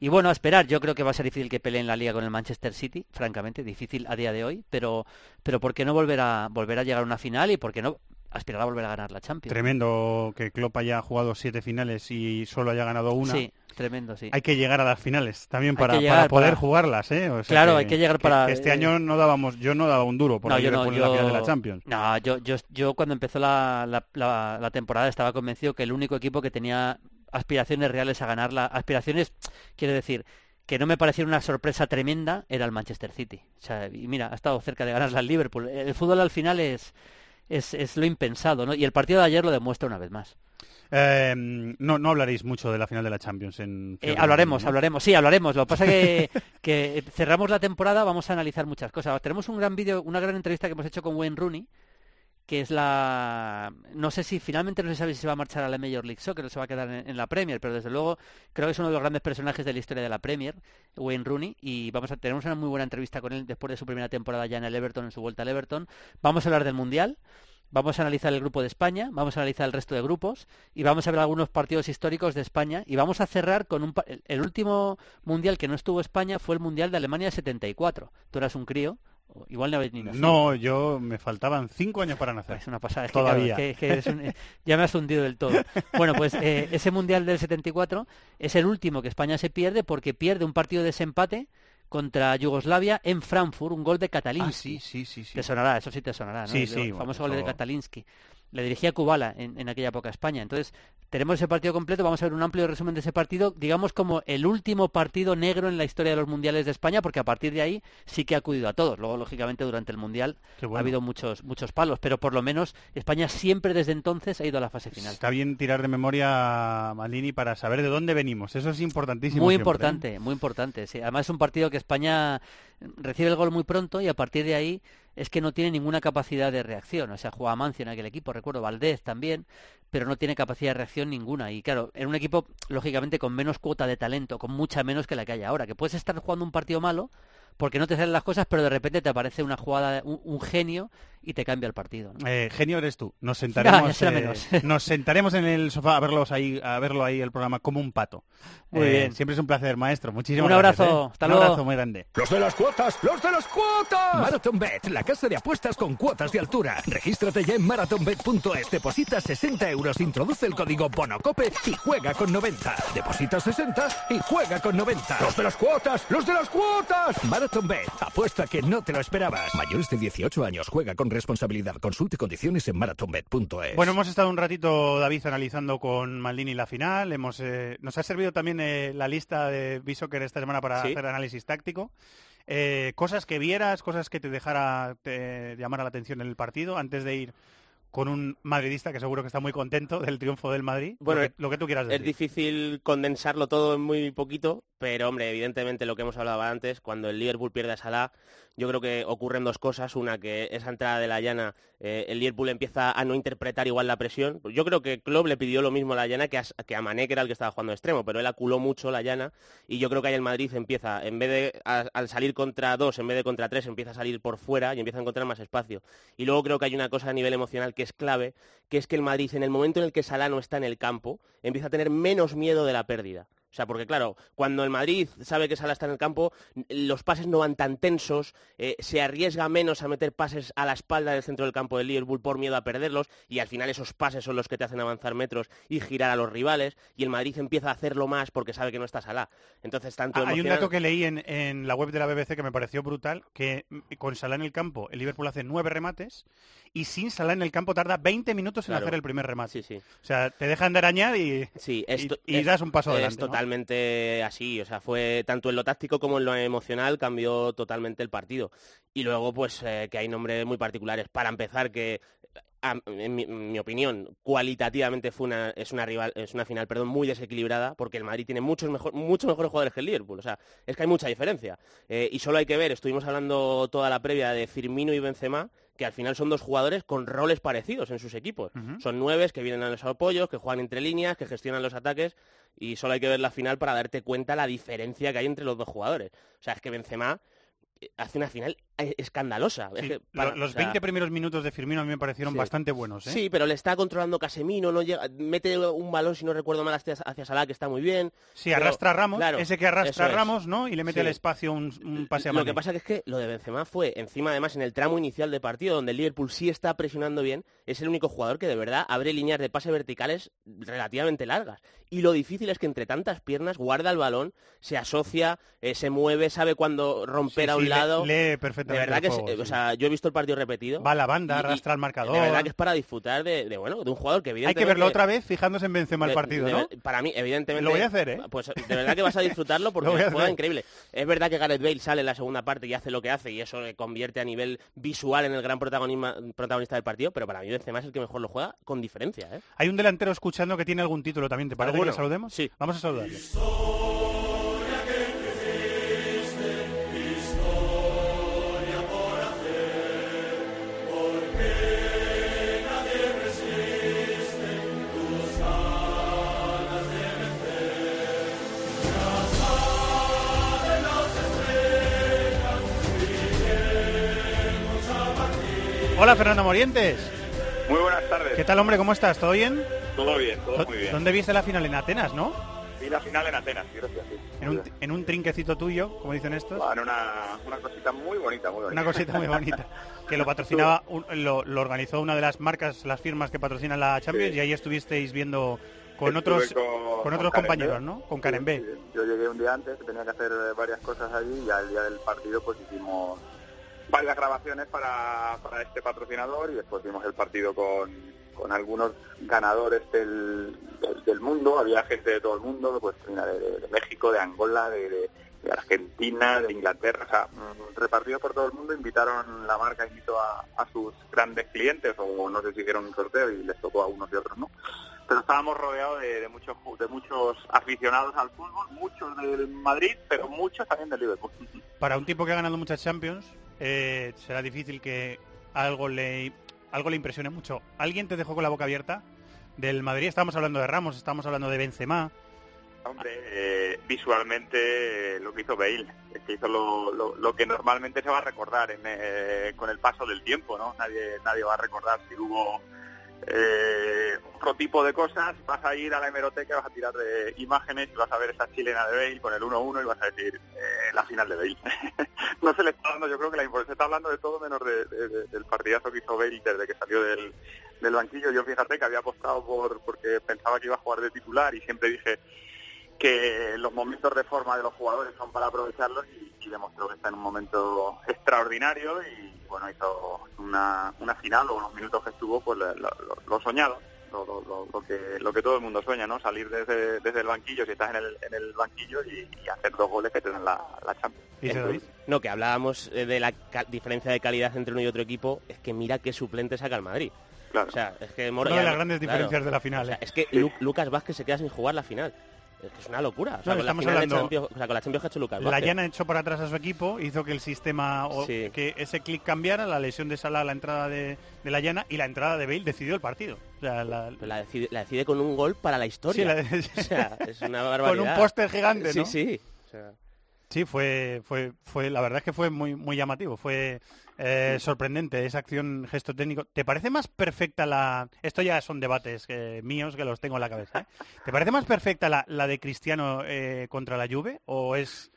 Y bueno, a esperar. Yo creo que va a ser difícil que peleen la Liga con el Manchester City, francamente, difícil a día de hoy, pero pero ¿por qué no volver a, volver a llegar a una final y por qué no aspirar a volver a ganar la Champions? Tremendo que Klopp haya jugado siete finales y solo haya ganado una. Sí, tremendo, sí. Hay que llegar a las finales también para, para poder para... jugarlas, ¿eh? O sea, claro, que, hay que llegar para... Que, que este eh... año no dábamos, yo no daba un duro por no, yo no, yo... la final de la Champions. No, yo, yo, yo cuando empezó la, la, la, la temporada estaba convencido que el único equipo que tenía aspiraciones reales a ganarla, aspiraciones, quiere decir... que no me pareció una sorpresa tremenda, era el Manchester City. O sea, y mira, ha estado cerca de ganarla al Liverpool. El fútbol al final es... Es, es lo impensado, ¿no? Y el partido de ayer lo demuestra una vez más. Eh, no, no hablaréis mucho de la final de la Champions en... Eh, hablaremos, ¿no? hablaremos, sí, hablaremos. Lo que pasa es que, que cerramos la temporada, vamos a analizar muchas cosas. Tenemos un gran vídeo, una gran entrevista que hemos hecho con Wayne Rooney, que es la... No sé si finalmente no se sabe si se va a marchar a la Major League Soccer o se va a quedar en, en la Premier, pero desde luego creo que es uno de los grandes personajes de la historia de la Premier, Wayne Rooney, y vamos a tener una muy buena entrevista con él después de su primera temporada ya en el Everton, en su vuelta al Everton. Vamos a hablar del Mundial, vamos a analizar el grupo de España, vamos a analizar el resto de grupos y vamos a ver algunos partidos históricos de España y vamos a cerrar con un... El último Mundial que no estuvo España fue el Mundial de Alemania setenta y cuatro. Tú eras un crío. Igual no habéis ni nacido. No, yo me faltaban cinco años para nacer. Es una pasada. Es Todavía. Que, que, que es un, ya me has hundido del todo. Bueno, pues eh, ese Mundial del setenta y cuatro es el último que España se pierde porque pierde un partido de desempate contra Yugoslavia en Frankfurt, un gol de Katalinski. Ah, sí, sí, sí, sí. Te sonará, eso sí te sonará, ¿no? Sí, el sí, famoso bueno, gol eso... de Katalinski. Le dirigía Kubala en, en aquella época a España. Entonces, tenemos ese partido completo, vamos a ver un amplio resumen de ese partido, digamos como el último partido negro en la historia de los mundiales de España, porque a partir de ahí sí que ha acudido a todos. Luego, lógicamente, durante el mundial bueno. ha habido muchos muchos palos, pero por lo menos España siempre desde entonces ha ido a la fase final. Está bien tirar de memoria, Maldini, para saber de dónde venimos. Eso es importantísimo. Muy siempre, importante, ¿eh? Muy importante. Sí. Además, es un partido que España recibe el gol muy pronto y a partir de ahí es que no tiene ninguna capacidad de reacción. O sea, jugaba Mancio en aquel equipo, recuerdo, Valdés también, pero no tiene capacidad de reacción ninguna. Y claro, era un equipo, lógicamente, con menos cuota de talento, con mucha menos que la que hay ahora. Que puedes estar jugando un partido malo porque no te salen las cosas, pero de repente te aparece una jugada, un, un genio y te cambia el partido, ¿no? Eh, genio eres tú. Nos sentaremos, no, eh, nos sentaremos en el sofá a verlos ahí, a verlo ahí el programa como un pato. Muy eh, bien. Siempre es un placer, maestro. Muchísimas gracias. Un abrazo. Gracias, ¿eh? Hasta un luego. Abrazo muy grande. Los de las cuotas, los de las cuotas. Marathonbet, la casa de apuestas con cuotas de altura. Regístrate ya en marathonbet punto es. Deposita sesenta euros, introduce el código Bonocope y juega con noventa. Deposita sesenta y juega con noventa. Los de las cuotas, los de las cuotas. Marathonbet, apuesta que no te lo esperabas. Mayores de dieciocho años, juega con responsabilidad. Consulte condiciones en marathonbet punto es. Bueno, hemos estado un ratito, David, analizando con Maldini la final. Hemos, eh, nos ha servido también eh, la lista de BeSoccer esta semana para ¿Sí? hacer análisis táctico. Eh, cosas que vieras, cosas que te dejara te llamara la atención en el partido, antes de ir con un madridista que seguro que está muy contento del triunfo del Madrid. Bueno, lo que, lo que tú quieras decir. Es difícil condensarlo todo en muy poquito, pero hombre, evidentemente lo que hemos hablado antes, cuando el Liverpool pierde a Salah, yo creo que ocurren dos cosas. Una, que esa entrada de Lallana, eh, el Liverpool empieza a no interpretar igual la presión. Yo creo que Klopp le pidió lo mismo a Lallana que a, que a Mané, que era el que estaba jugando de extremo, pero él aculó mucho Lallana y yo creo que ahí el Madrid empieza, en vez de a, al salir contra dos, en vez de contra tres, empieza a salir por fuera y empieza a encontrar más espacio. Y luego creo que hay una cosa a nivel emocional que es clave, que es que el Madrid, en el momento en el que Salah no está en el campo, empieza a tener menos miedo de la pérdida. O sea, porque claro, cuando el Madrid sabe que Salah está en el campo, los pases no van tan tensos, eh, se arriesga menos a meter pases a la espalda del centro del campo del Liverpool por miedo a perderlos, y al final esos pases son los que te hacen avanzar metros y girar a los rivales, y el Madrid empieza a hacerlo más porque sabe que no está Salah. Entonces, tanto emocionan... Hay un dato que leí en, en la web de la B B C que me pareció brutal, que con Salah en el campo, el Liverpool hace nueve remates, y sin Salah en el campo tarda veinte minutos en claro. hacer el primer remate. Sí, sí. O sea, te dejan de arañar y, sí, esto, y, y es, das un paso adelante, ¿no? Totalmente así, o sea, fue tanto en lo táctico como en lo emocional, cambió totalmente el partido. Y luego, pues, eh, que hay nombres muy particulares. Para empezar, que... A, en, mi, en mi opinión, cualitativamente fue una, es, una rival, es una final perdón, muy desequilibrada, porque el Madrid tiene muchos, mejor, muchos mejores jugadores que el Liverpool. O sea, es que hay mucha diferencia. Eh, y solo hay que ver, estuvimos hablando toda la previa de Firmino y Benzema, que al final son dos jugadores con roles parecidos en sus equipos. Uh-huh. Son nueves que vienen a los apoyos, que juegan entre líneas, que gestionan los ataques, y solo hay que ver la final para darte cuenta la diferencia que hay entre los dos jugadores. O sea, es que Benzema... hace una final escandalosa. Sí, es que, para, los o sea, veinte primeros minutos de Firmino a mí me parecieron sí. bastante buenos, ¿eh? Sí, pero le está controlando Casemiro, no llega, mete un balón, si no recuerdo mal, hacia, hacia Salah, que está muy bien. Sí, pero, arrastra a Ramos, claro, ese que arrastra a Ramos, ¿no? Y le mete sí. al espacio un, un pase a Mané. Lo que pasa que es que lo de Benzema fue, encima además, en el tramo inicial de partido, donde el Liverpool sí está presionando bien, es el único jugador que de verdad abre líneas de pase verticales relativamente largas. Y lo difícil es que entre tantas piernas guarda el balón, se asocia, eh, se mueve, sabe cuándo romper sí, a un sí, lado. Lee, lee perfectamente. De verdad que juego, es, sí. o sea, yo he visto el partido repetido. Va a la banda, y, arrastra al marcador. De verdad que es para disfrutar de, de bueno, de un jugador que evidentemente hay que verlo otra vez fijándose en Benzema de, el partido, de, ¿no? Para mí, evidentemente. Lo voy a hacer, ¿eh? Pues de verdad que vas a disfrutarlo porque juega increíble. Es verdad que Gareth Bale sale en la segunda parte y hace lo que hace y eso le convierte a nivel visual en el gran protagonista del partido, pero para mí Benzema es el que mejor lo juega con diferencia, ¿eh? Hay un delantero escuchando que tiene algún título también, ¿te parece? Bueno, saludemos. Sí. Vamos a saludarle. Hola, Fernando Morientes. Muy buenas tardes. ¿Qué tal, hombre? ¿Cómo estás? ¿Todo bien? Todo bien, todo muy bien. ¿Dónde viste la final? En Atenas, ¿no? Vi la final en Atenas, gracias. Sí. En, un, en un trinquecito tuyo, como dicen estos. Bueno, una, una cosita muy bonita, muy bonita. Una cosita muy bonita. Que lo patrocinaba, un, lo, lo organizó una de las marcas, las firmas que patrocinan la Champions, sí. Y ahí estuvisteis viendo con Estuve otros con, con otros con compañeros, ¿no? Con Karen B. Sí, yo llegué un día antes, tenía que hacer varias cosas allí y al día del partido pues hicimos varias grabaciones para, para este patrocinador y después vimos el partido con... con algunos ganadores del, del, del mundo, había gente de todo el mundo, pues de, de México, de Angola, de, de, de Argentina, de Inglaterra, o sea, repartidos por todo el mundo, invitaron la marca, invitó a, a sus grandes clientes, o no sé si hicieron un sorteo y les tocó a unos y otros no. Pero estábamos rodeados de, de muchos de muchos aficionados al fútbol, muchos del Madrid, pero muchos también del Liverpool. Para un tipo que ha ganado muchas Champions, eh, será difícil que algo le... algo le impresiona mucho. ¿Alguien te dejó con la boca abierta? Del Madrid estamos hablando de Ramos, estamos hablando de Benzema. Hombre, eh, visualmente eh, lo que hizo Bale, es que hizo lo, lo, lo que normalmente se va a recordar en, eh, con el paso del tiempo, ¿no? Nadie nadie va a recordar si hubo eh, otro tipo de cosas. Vas a ir a la hemeroteca, vas a tirar de imágenes y vas a ver esa chilena de Bale con el uno uno y vas a decir eh, la final de Bale. No se le está hablando, yo creo que la se está hablando de todo menos de, de, de, del partidazo que hizo Bale desde que salió del, del banquillo. Yo fíjate que había apostado por porque pensaba que iba a jugar de titular y siempre dije que los momentos de forma de los jugadores son para aprovecharlos y, y demostró que está en un momento extraordinario y bueno, hizo una, una final o unos minutos que estuvo, pues lo, lo, lo soñado, lo, lo, lo, que, lo que todo el mundo sueña, ¿no? Salir desde, desde el banquillo, si estás en el, en el banquillo y, y hacer dos goles que te dan la, la Champions. ¿Y Entonces, no, que hablábamos de la ca- diferencia de calidad entre uno y otro equipo, es que mira qué suplente saca el Madrid. Claro. O sea, es que Mor- Una de las grandes diferencias claro, de la final. ¿eh? O sea, es que sí. Lu- Lucas Vázquez se queda sin jugar la final. Es una locura. O sea, no, con, la hablando, Champions, o sea, con la Champions que ha hecho Lucas Vázquez. La llana echó para atrás a su equipo, hizo que el sistema, o sí. que ese clic cambiara, la lesión de Salah, la entrada de, de la llana y la entrada de Bale decidió el partido. O sea, la... La, decide, la decide con un gol para la historia. Sí, la de... o sea, es una barbaridad. Con un póster gigante, ¿no? Sí, sí. O sea... Sí, fue, fue, fue, la verdad es que fue muy, muy llamativo, fue eh, sí. sorprendente esa acción, gesto técnico. ¿Te parece más perfecta la? Esto ya son debates eh, míos que los tengo en la cabeza. ¿eh? ¿Te parece más perfecta la, la de Cristiano eh, contra la Juve o es?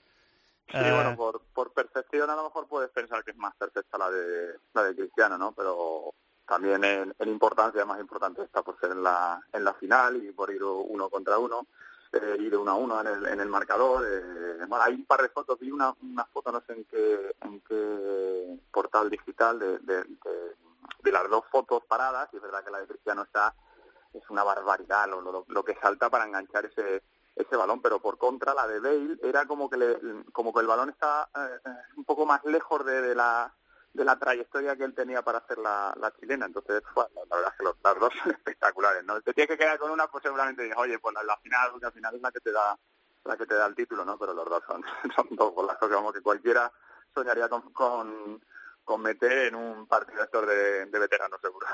Sí, eh... bueno, por, por percepción a lo mejor puedes pensar que es más perfecta la de la de Cristiano, ¿no? Pero también en, en importancia, más importante está por ser en la en la final y por ir uno contra uno. Eh, ir de uno a uno en el, en el marcador. Eh, bueno, hay un par de fotos, vi una, una foto, no sé en qué, en qué portal digital, de, de, de, de las dos fotos paradas, y es verdad que la de Cristiano está, es una barbaridad lo, lo, lo que salta para enganchar ese ese balón, pero por contra la de Bale era como que le, como que el balón está eh, un poco más lejos de, de la de la trayectoria que él tenía para hacer la, la chilena, entonces bueno, la verdad es que los, las dos son espectaculares, ¿no? Te tienes que quedar con una, pues seguramente dices, oye, pues la, la final, la final es la que te da, la que te da el título, ¿no? Pero los dos son, son dos golazos que vamos, que cualquiera soñaría con, con, con meter en un partido estos de, de veteranos, seguro.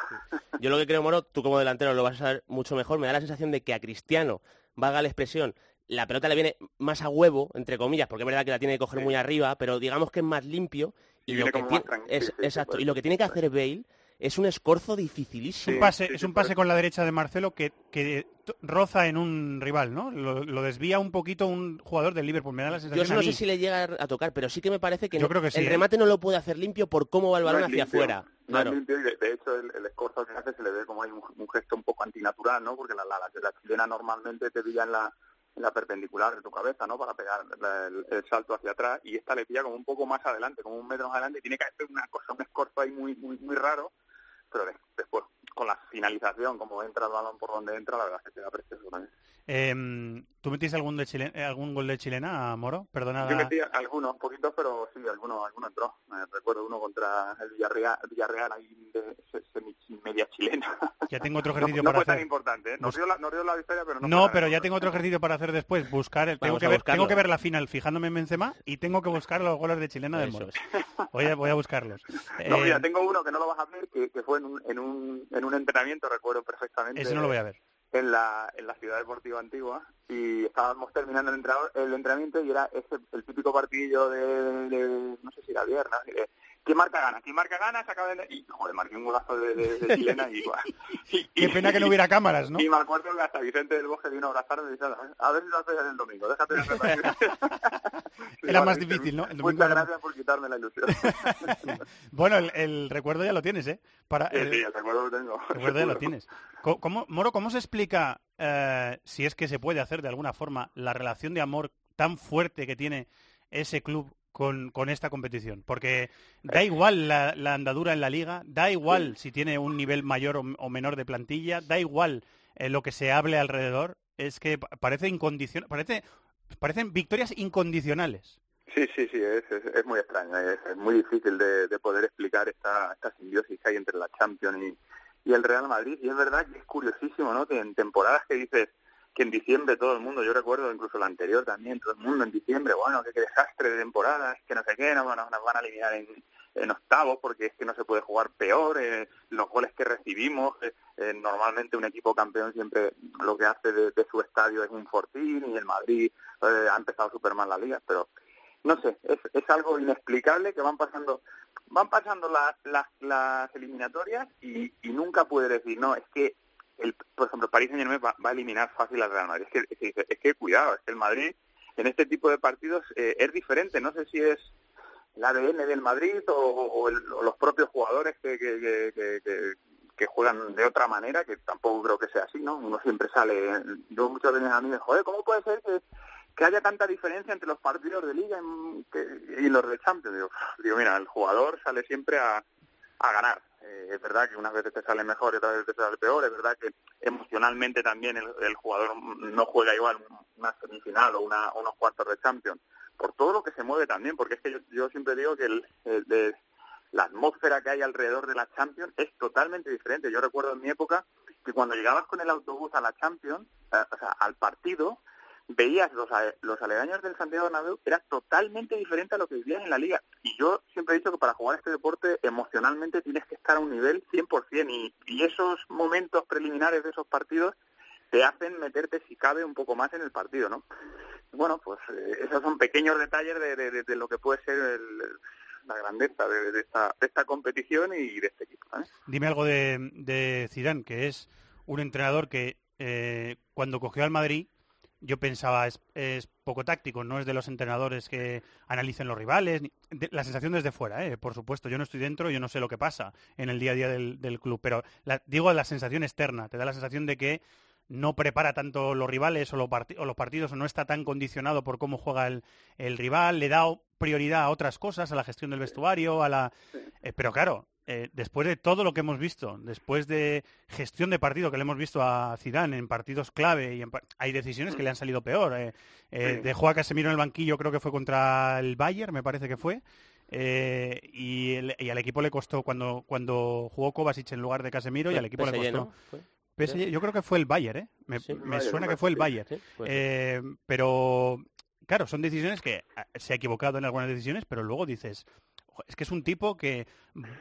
Yo lo que creo, Moro, tú como delantero lo vas a saber mucho mejor, me da la sensación de que a Cristiano, valga la expresión, la pelota le viene más a huevo, entre comillas, porque es verdad que la tiene que coger sí. muy arriba, pero digamos que es más limpio. Y, y lo que tiene, es, exacto, sí, sí, y lo que tiene que hacer Bale es un escorzo dificilísimo. Sí, pase, sí, es un pase sí, con la derecha de Marcelo que, que roza en un rival, ¿no? Lo, lo desvía un poquito un jugador del Liverpool, me da la sensación. Yo no sé si le llega a tocar, pero sí que me parece que, yo no, creo que sí, el remate eh. no lo puede hacer limpio por cómo va el balón no hacia afuera. No claro. limpio, y de, de hecho el, el escorzo que hace se le ve como hay un, un gesto un poco antinatural, ¿no? Porque la, la, la, la chilena normalmente te pilla en la... la perpendicular de tu cabeza, ¿no? Para pegar el, el salto hacia atrás, y esta le pilla como un poco más adelante, como un metro más adelante, y tiene que hacer una cosa, un escorzo ahí muy muy muy raro, pero después con la finalización, como entra el balón por donde entra, la verdad es que queda precioso también. Eh, ¿Tú metiste algún de Chile, algún gol de chilena, Moro? Perdona. Yo metí algunos, poquitos, pero sí, algunos algunos entró. Me recuerdo uno contra el Villarreal, el Villarreal ahí de semi media chilena. Ya tengo otro ejercicio no, para no hacer. No fue tan importante, ¿eh? Nos dio la, nos dio la victoria, pero no No, pero ya tengo otro ejercicio para hacer después, buscar, el, tengo, que ver, tengo que ver la final fijándome en Benzema y tengo que buscar los goles de chilena del Moro. Voy a, voy a buscarlos. No, eh, mira, tengo uno que no lo vas a ver, que, que fue en un, en un, en un entrenamiento, recuerdo perfectamente. Ese no lo voy a ver. En la, en la ciudad deportiva antigua, y estábamos terminando el, entrenador, el entrenamiento, y era ese, el típico partidillo de, de, no sé si era viernes, de, ¿quién marca gana? ¿Quién marca gana? Se acaba de... Y, joder, marqué un golazo de, de, de chilena y igual. Y, Qué y, pena que no hubiera cámaras, ¿no? Y marcó otro que hasta Vicente del Bosque vino a abrazarme y dice, a ver si lo haces el domingo, déjate de preparar. Era más difícil, ¿no? El domingo. Muchas gracias por quitarme la ilusión. Bueno, el, el recuerdo ya lo tienes, ¿eh? Para, sí, el, sí, el recuerdo lo tengo. El recuerdo ya lo tienes. ¿Cómo, Moro, ¿cómo se explica, eh, si es que se puede hacer de alguna forma, la relación de amor tan fuerte que tiene ese club Con, con esta competición? Porque da igual la, la andadura en la liga, da igual sí. si tiene un nivel mayor o, o menor de plantilla, da igual eh, lo que se hable alrededor, es que parece incondicional, parece parecen victorias incondicionales. Sí, sí, sí, es, es, es muy extraño, es, es muy difícil de, de poder explicar esta, esta simbiosis que hay entre la Champions y, y el Real Madrid, y es verdad que es curiosísimo, ¿no? Que en temporadas que dices que en diciembre todo el mundo, yo recuerdo incluso la anterior también, todo el mundo en diciembre, bueno, que, que desastre de temporada, es que no sé qué, nos van, nos van a eliminar en, en octavos porque es que no se puede jugar peor, eh, los goles que recibimos, eh, eh, normalmente un equipo campeón siempre lo que hace de, de su estadio es un fortín, y el Madrid eh, ha empezado súper mal la liga, pero no sé, es, es algo inexplicable que van pasando... Van pasando las, las, las eliminatorias y, y nunca puede decir, no, es que El, por ejemplo, París Saint-Germain va, va a eliminar fácil al Real Madrid. Es que, es que, es que cuidado, es que el Madrid en este tipo de partidos eh, es diferente. No sé si es el A D N del Madrid o, o, el, o los propios jugadores que, que, que, que, que juegan de otra manera, que tampoco creo que sea así, ¿no? Uno siempre sale... Yo muchas veces a mí me digo, joder, ¿cómo puede ser que, que haya tanta diferencia entre los partidos de Liga en, que, y los de Champions? Digo, digo, mira, el jugador sale siempre a, a ganar. Eh, es verdad que unas veces te sale mejor y otras veces te sale peor, es verdad que emocionalmente también el, el jugador no juega igual una semifinal o una, unos cuartos de Champions, por todo lo que se mueve también, porque es que yo, yo siempre digo que el, el de, la atmósfera que hay alrededor de la Champions es totalmente diferente. Yo recuerdo en mi época que cuando llegabas con el autobús a la Champions, eh, o sea, al partido, veías los, los aledaños del Santiago Bernabéu, era totalmente diferente a lo que vivías en la Liga. Y yo siempre he dicho que para jugar este deporte emocionalmente tienes que estar a un nivel cien por ciento, y, y esos momentos preliminares de esos partidos te hacen meterte, si cabe, un poco más en el partido, ¿no? Bueno, pues eh, esos son pequeños detalles de, de, de, de lo que puede ser el, la grandeza de, de, esta, de esta competición y de este equipo, ¿eh? Dime algo de, de Zidane, que es un entrenador que eh, cuando cogió al Madrid yo pensaba es, es poco táctico, no es de los entrenadores que analicen los rivales, de, la sensación desde fuera, ¿eh? Por supuesto, yo no estoy dentro, yo no sé lo que pasa en el día a día del, del club, pero la, digo la sensación externa, te da la sensación de que no prepara tanto los rivales o los, part- o los partidos, o no está tan condicionado por cómo juega el, el rival, le da prioridad a otras cosas, a la gestión del vestuario, a la... Eh, pero claro, eh, después de todo lo que hemos visto, después de gestión de partido que le hemos visto a Zidane en partidos clave, y en par- hay decisiones que le han salido peor. Eh, eh, dejó a Casemiro en el banquillo, creo que fue contra el Bayern, me parece que fue. Eh, y, el, y al equipo le costó, cuando, cuando jugó Kovacic en lugar de Casemiro, y al equipo le costó... Yo creo que fue el Bayern, ¿eh? Me, sí, me Bayern, suena que fue el Bayern. Sí, pues. eh, pero, claro, son decisiones que se ha equivocado en algunas decisiones, pero luego dices, es que es un tipo que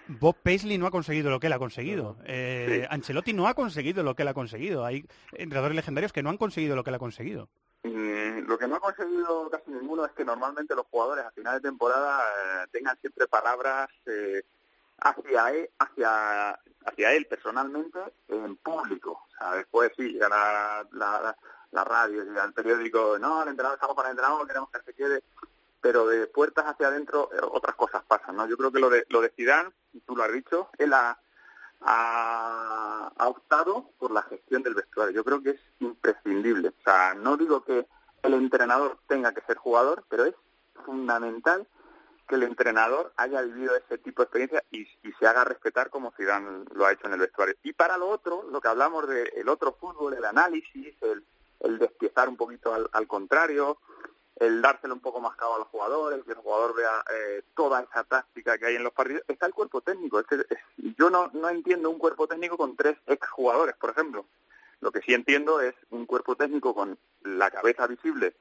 Bob Paisley no ha conseguido lo que él ha conseguido. Eh, sí. Ancelotti no ha conseguido lo que él ha conseguido. Hay entrenadores legendarios que no han conseguido lo que él ha conseguido. Mm, lo que no ha conseguido casi ninguno es que normalmente los jugadores a final de temporada eh, tengan siempre palabras... Eh, hacia él, hacia hacia él personalmente en público, o sea, después sí llega la, la, la radio, llega el periódico, no, el entrenador, estamos para el entrenador, queremos que se quede, pero de puertas hacia adentro otras cosas pasan, ¿no? Yo creo que lo de lo de Zidane, tú lo has dicho, él ha, ha, ha optado por la gestión del vestuario. Yo creo que es imprescindible, o sea, no digo que el entrenador tenga que ser jugador, pero es fundamental que el entrenador haya vivido ese tipo de experiencia y, y se haga respetar como Zidane lo ha hecho en el vestuario. Y para lo otro, lo que hablamos del otro fútbol, el análisis, el, el despiezar un poquito al, al contrario, el dárselo un poco más cabo al jugador, el que el jugador vea eh, toda esa táctica que hay en los partidos, está el cuerpo técnico. Este, es, yo no, no entiendo un cuerpo técnico con tres exjugadores, por ejemplo. Lo que sí entiendo es un cuerpo técnico con la cabeza visible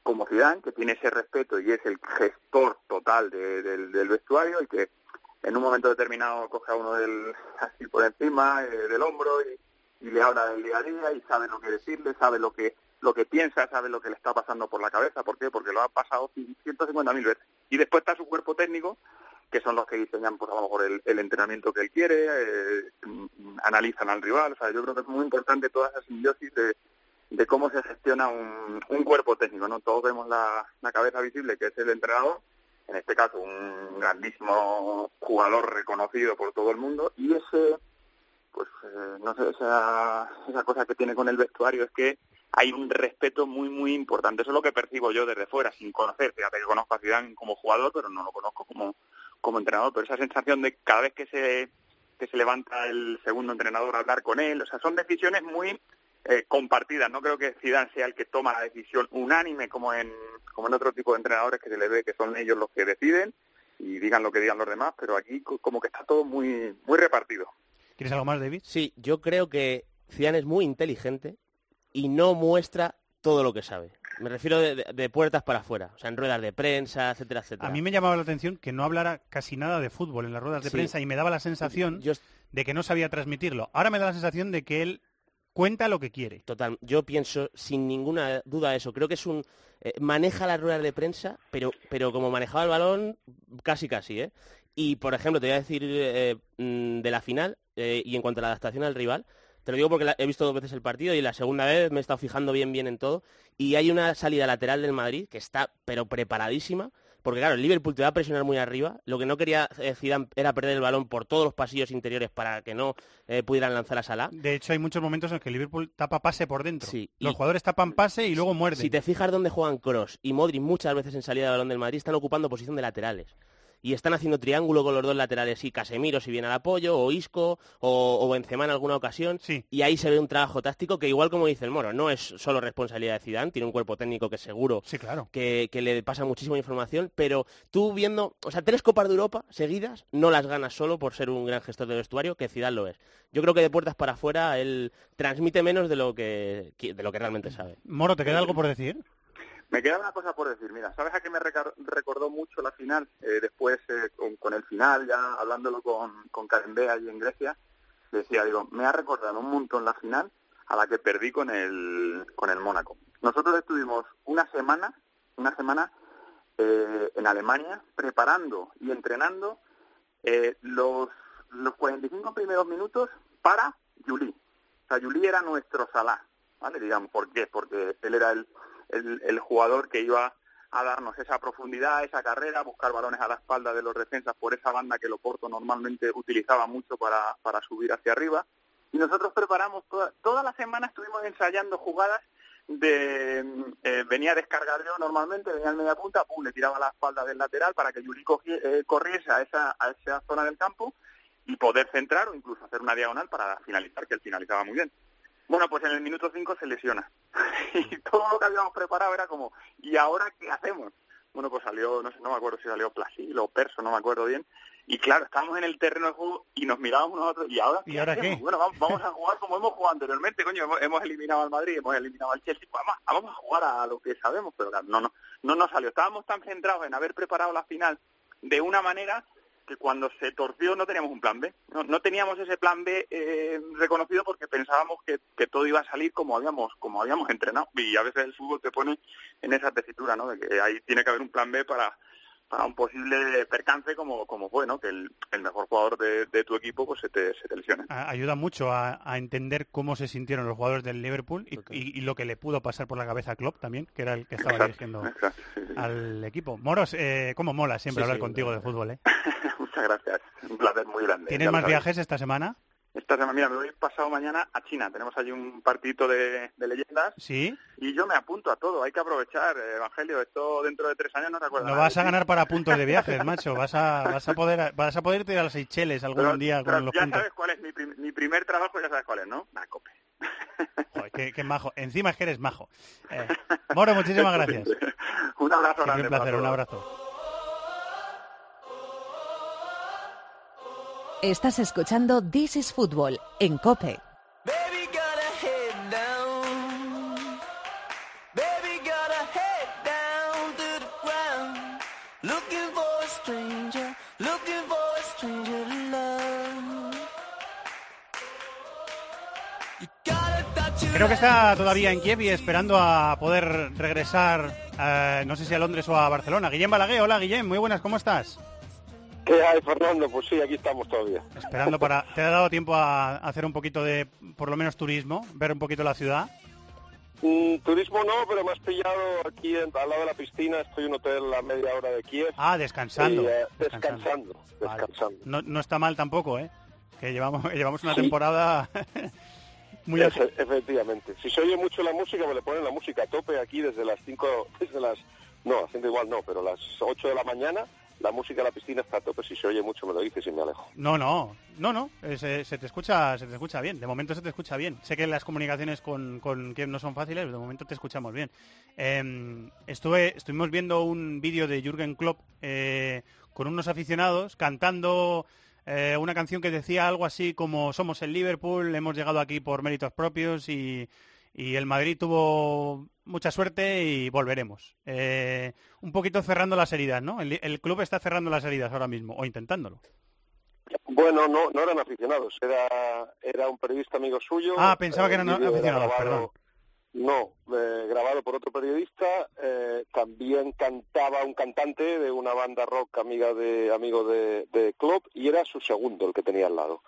como Zidane, que tiene ese respeto y es el gestor total de, de, del, del vestuario, y que en un momento determinado coge a uno del, así por encima eh, del hombro y, y le habla del día a día y sabe lo que decirle, sabe lo que lo que piensa, sabe lo que le está pasando por la cabeza. ¿Por qué? Porque lo ha pasado ciento cincuenta mil veces. Y después está su cuerpo técnico, que son los que diseñan, pues a lo mejor, el, el entrenamiento que él quiere, eh, analizan al rival. O sea, yo creo que es muy importante toda esa simbiosis de... de cómo se gestiona un, un cuerpo técnico, ¿no? Todos vemos la, la cabeza visible, que es el entrenador, en este caso un grandísimo jugador reconocido por todo el mundo, y ese, pues, eh, no sé, esa, esa cosa que tiene con el vestuario es que hay un respeto muy, muy importante. Eso es lo que percibo yo desde fuera, sin conocer. Fíjate que conozco a Zidane como jugador, pero no lo conozco como, como entrenador, pero esa sensación de cada vez que se, que se levanta el segundo entrenador a hablar con él, o sea, son decisiones muy... Eh, compartidas. No creo que Zidane sea el que toma la decisión unánime como en como en otro tipo de entrenadores, que se les ve que son ellos los que deciden y digan lo que digan los demás, pero aquí como que está todo muy muy repartido. ¿Quieres algo más, David? Sí, yo creo que Zidane es muy inteligente y no muestra todo lo que sabe. Me refiero de, de, de puertas para afuera, o sea, en ruedas de prensa, etcétera, etcétera. A mí me llamaba la atención que no hablara casi nada de fútbol en las ruedas de sí. prensa, y me daba la sensación yo... de que no sabía transmitirlo. Ahora me da la sensación de que él cuenta lo que quiere. Total, yo pienso sin ninguna duda eso. Creo que es un... Eh, maneja las ruedas de prensa, pero pero como manejaba el balón, casi casi, ¿eh? Y, por ejemplo, te voy a decir eh, de la final, eh, y en cuanto a la adaptación al rival, te lo digo porque la, he visto dos veces el partido, y la segunda vez me he estado fijando bien bien en todo, y hay una salida lateral del Madrid que está, pero preparadísima, porque, claro, el Liverpool te va a presionar muy arriba. Lo que no quería eh, Zidane era perder el balón por todos los pasillos interiores para que no eh, pudieran lanzar a Salah. De hecho, hay muchos momentos en los que el Liverpool tapa pase por dentro. Sí, los jugadores tapan pase y luego muerden. Si te fijas dónde juegan Kroos y Modric muchas veces en salida de balón del Madrid, están ocupando posición de laterales. Y están haciendo triángulo con los dos laterales. Y Casemiro si viene al apoyo, o Isco, o, o Benzema en alguna ocasión. Sí. Y ahí se ve un trabajo táctico que, igual como dice el Moro, no es solo responsabilidad de Zidane. Tiene un cuerpo técnico que seguro sí, claro. que, que le pasa muchísima información. Pero tú viendo, o sea, tres Copas de Europa seguidas no las ganas solo por ser un gran gestor de vestuario, que Zidane lo es. Yo creo que de puertas para afuera él transmite menos de lo que, de lo que realmente sabe. Moro, ¿te queda algo por decir? Me queda una cosa por decir. Mira, ¿sabes a qué me recordó mucho la final? Eh, después, eh, con, con el final, ya hablándolo con, con Karen Bea allí en Grecia, decía, digo, me ha recordado un montón la final a la que perdí con el con el Mónaco. Nosotros estuvimos una semana, una semana eh, en Alemania preparando y entrenando eh, los, los cuarenta y cinco primeros minutos para Juli. O sea, Juli era nuestro Salah, ¿vale? Digamos, ¿por qué? Porque él era el, el, el jugador que iba a darnos esa profundidad, esa carrera, buscar balones a la espalda de los defensas por esa banda que Loporto normalmente utilizaba mucho para, para subir hacia arriba. Y nosotros preparamos, toda, toda la semana estuvimos ensayando jugadas de eh, venía a descargar yo normalmente, venía al media punta, pum, le tiraba la espalda del lateral para que Yuri cogie, eh, corriese a esa, a esa zona del campo y poder centrar o incluso hacer una diagonal para finalizar, que él finalizaba muy bien. Bueno, pues en el minuto cinco se lesiona. Y todo lo que habíamos preparado era como, ¿y ahora qué hacemos? Bueno, pues salió, no sé, no me acuerdo si salió Plasil o Perso, no me acuerdo bien. Y claro, estábamos en el terreno de juego y nos mirábamos unos a otros. ¿Y ahora qué, ¿Y ahora qué? Bueno, vamos, vamos a jugar como hemos jugado anteriormente, coño. Hemos, hemos eliminado al Madrid, hemos eliminado al Chelsea. Pues vamos, vamos a jugar a lo que sabemos, pero claro, no, no, no nos salió. Estábamos tan centrados en haber preparado la final de una manera que cuando se torció no teníamos un plan B. No, no teníamos ese plan B eh, reconocido porque pensábamos que, que todo iba a salir como habíamos como habíamos entrenado. Y a veces el fútbol te pone en esa tesitura, ¿no? De que ahí tiene que haber un plan B para, para un posible percance como, como fue, ¿no? Que el, el mejor jugador de, de tu equipo pues se te, se te lesione. Ayuda mucho a, a entender cómo se sintieron los jugadores del Liverpool y, okay. y, y lo que le pudo pasar por la cabeza a Klopp también, que era el que estaba exacto, dirigiendo exacto, sí, sí. al equipo. Moros, eh, cómo mola siempre sí, hablar sí, contigo claro. de fútbol, ¿eh? Muchas gracias, un placer muy grande. ¿Tienes más viajes esta semana? Esta semana, mira, me voy pasado mañana a China. Tenemos allí un partidito de, de leyendas. Sí. Y yo me apunto a todo. Hay que aprovechar, Evangelio. Esto dentro de tres años no te acuerdas. Lo vas a ganar para puntos de viajes, macho. Vas a vas a poder vas a poder ir a las Seychelles algún pero, día pero con los ya puntos. Ya sabes cuál es mi, prim, mi primer trabajo. Ya sabes cuál es, ¿no? La Cope. Joder, qué, qué majo. Encima es que eres majo. Eh, Moro, muchísimas gracias. Un abrazo. Grande, un placer. Un abrazo. Estás escuchando This is Football en COPE. Creo que está todavía en Kiev y esperando a poder regresar, eh, no sé si a Londres o a Barcelona. Guillem Balaguer, hola Guillem, muy buenas, ¿cómo estás? ¿Qué hay, Fernando? Pues sí, aquí estamos todavía. Esperando para... ¿Te ha dado tiempo a hacer un poquito de, por lo menos, turismo? ¿Ver un poquito la ciudad? Mm, turismo no, pero me has pillado aquí en, al lado de la piscina. Estoy en un hotel a media hora de Kiev. Ah, descansando. Y, eh, descansando, descansando. Vale. descansando. No, no está mal tampoco, ¿eh? Que llevamos, llevamos una sí. temporada... Muy es, efectivamente. Si se oye mucho la música, me le ponen la música a tope aquí desde las cinco... Desde las... No, haciendo igual no, pero las ocho de la mañana... La música de la piscina está a tope, si se oye mucho me lo dices y me alejo. No, no, no, no, se, se te escucha se te escucha bien, de momento se te escucha bien. Sé que las comunicaciones con, con quien no son fáciles, pero de momento te escuchamos bien. Eh, estuve Estuvimos viendo un vídeo de Jürgen Klopp eh, con unos aficionados cantando eh, una canción que decía algo así como somos el Liverpool, hemos llegado aquí por méritos propios y... Y el Madrid tuvo mucha suerte y volveremos. Eh, un poquito cerrando las heridas, ¿no? El, el club está cerrando las heridas ahora mismo, o intentándolo. Bueno, no no eran aficionados, era era un periodista amigo suyo. Ah, pensaba eh, que eran aficionados, grabado, perdón. No, eh, grabado por otro periodista. Eh, también cantaba un cantante de una banda rock amiga de amigo de, de Klopp y era su segundo el que tenía al lado.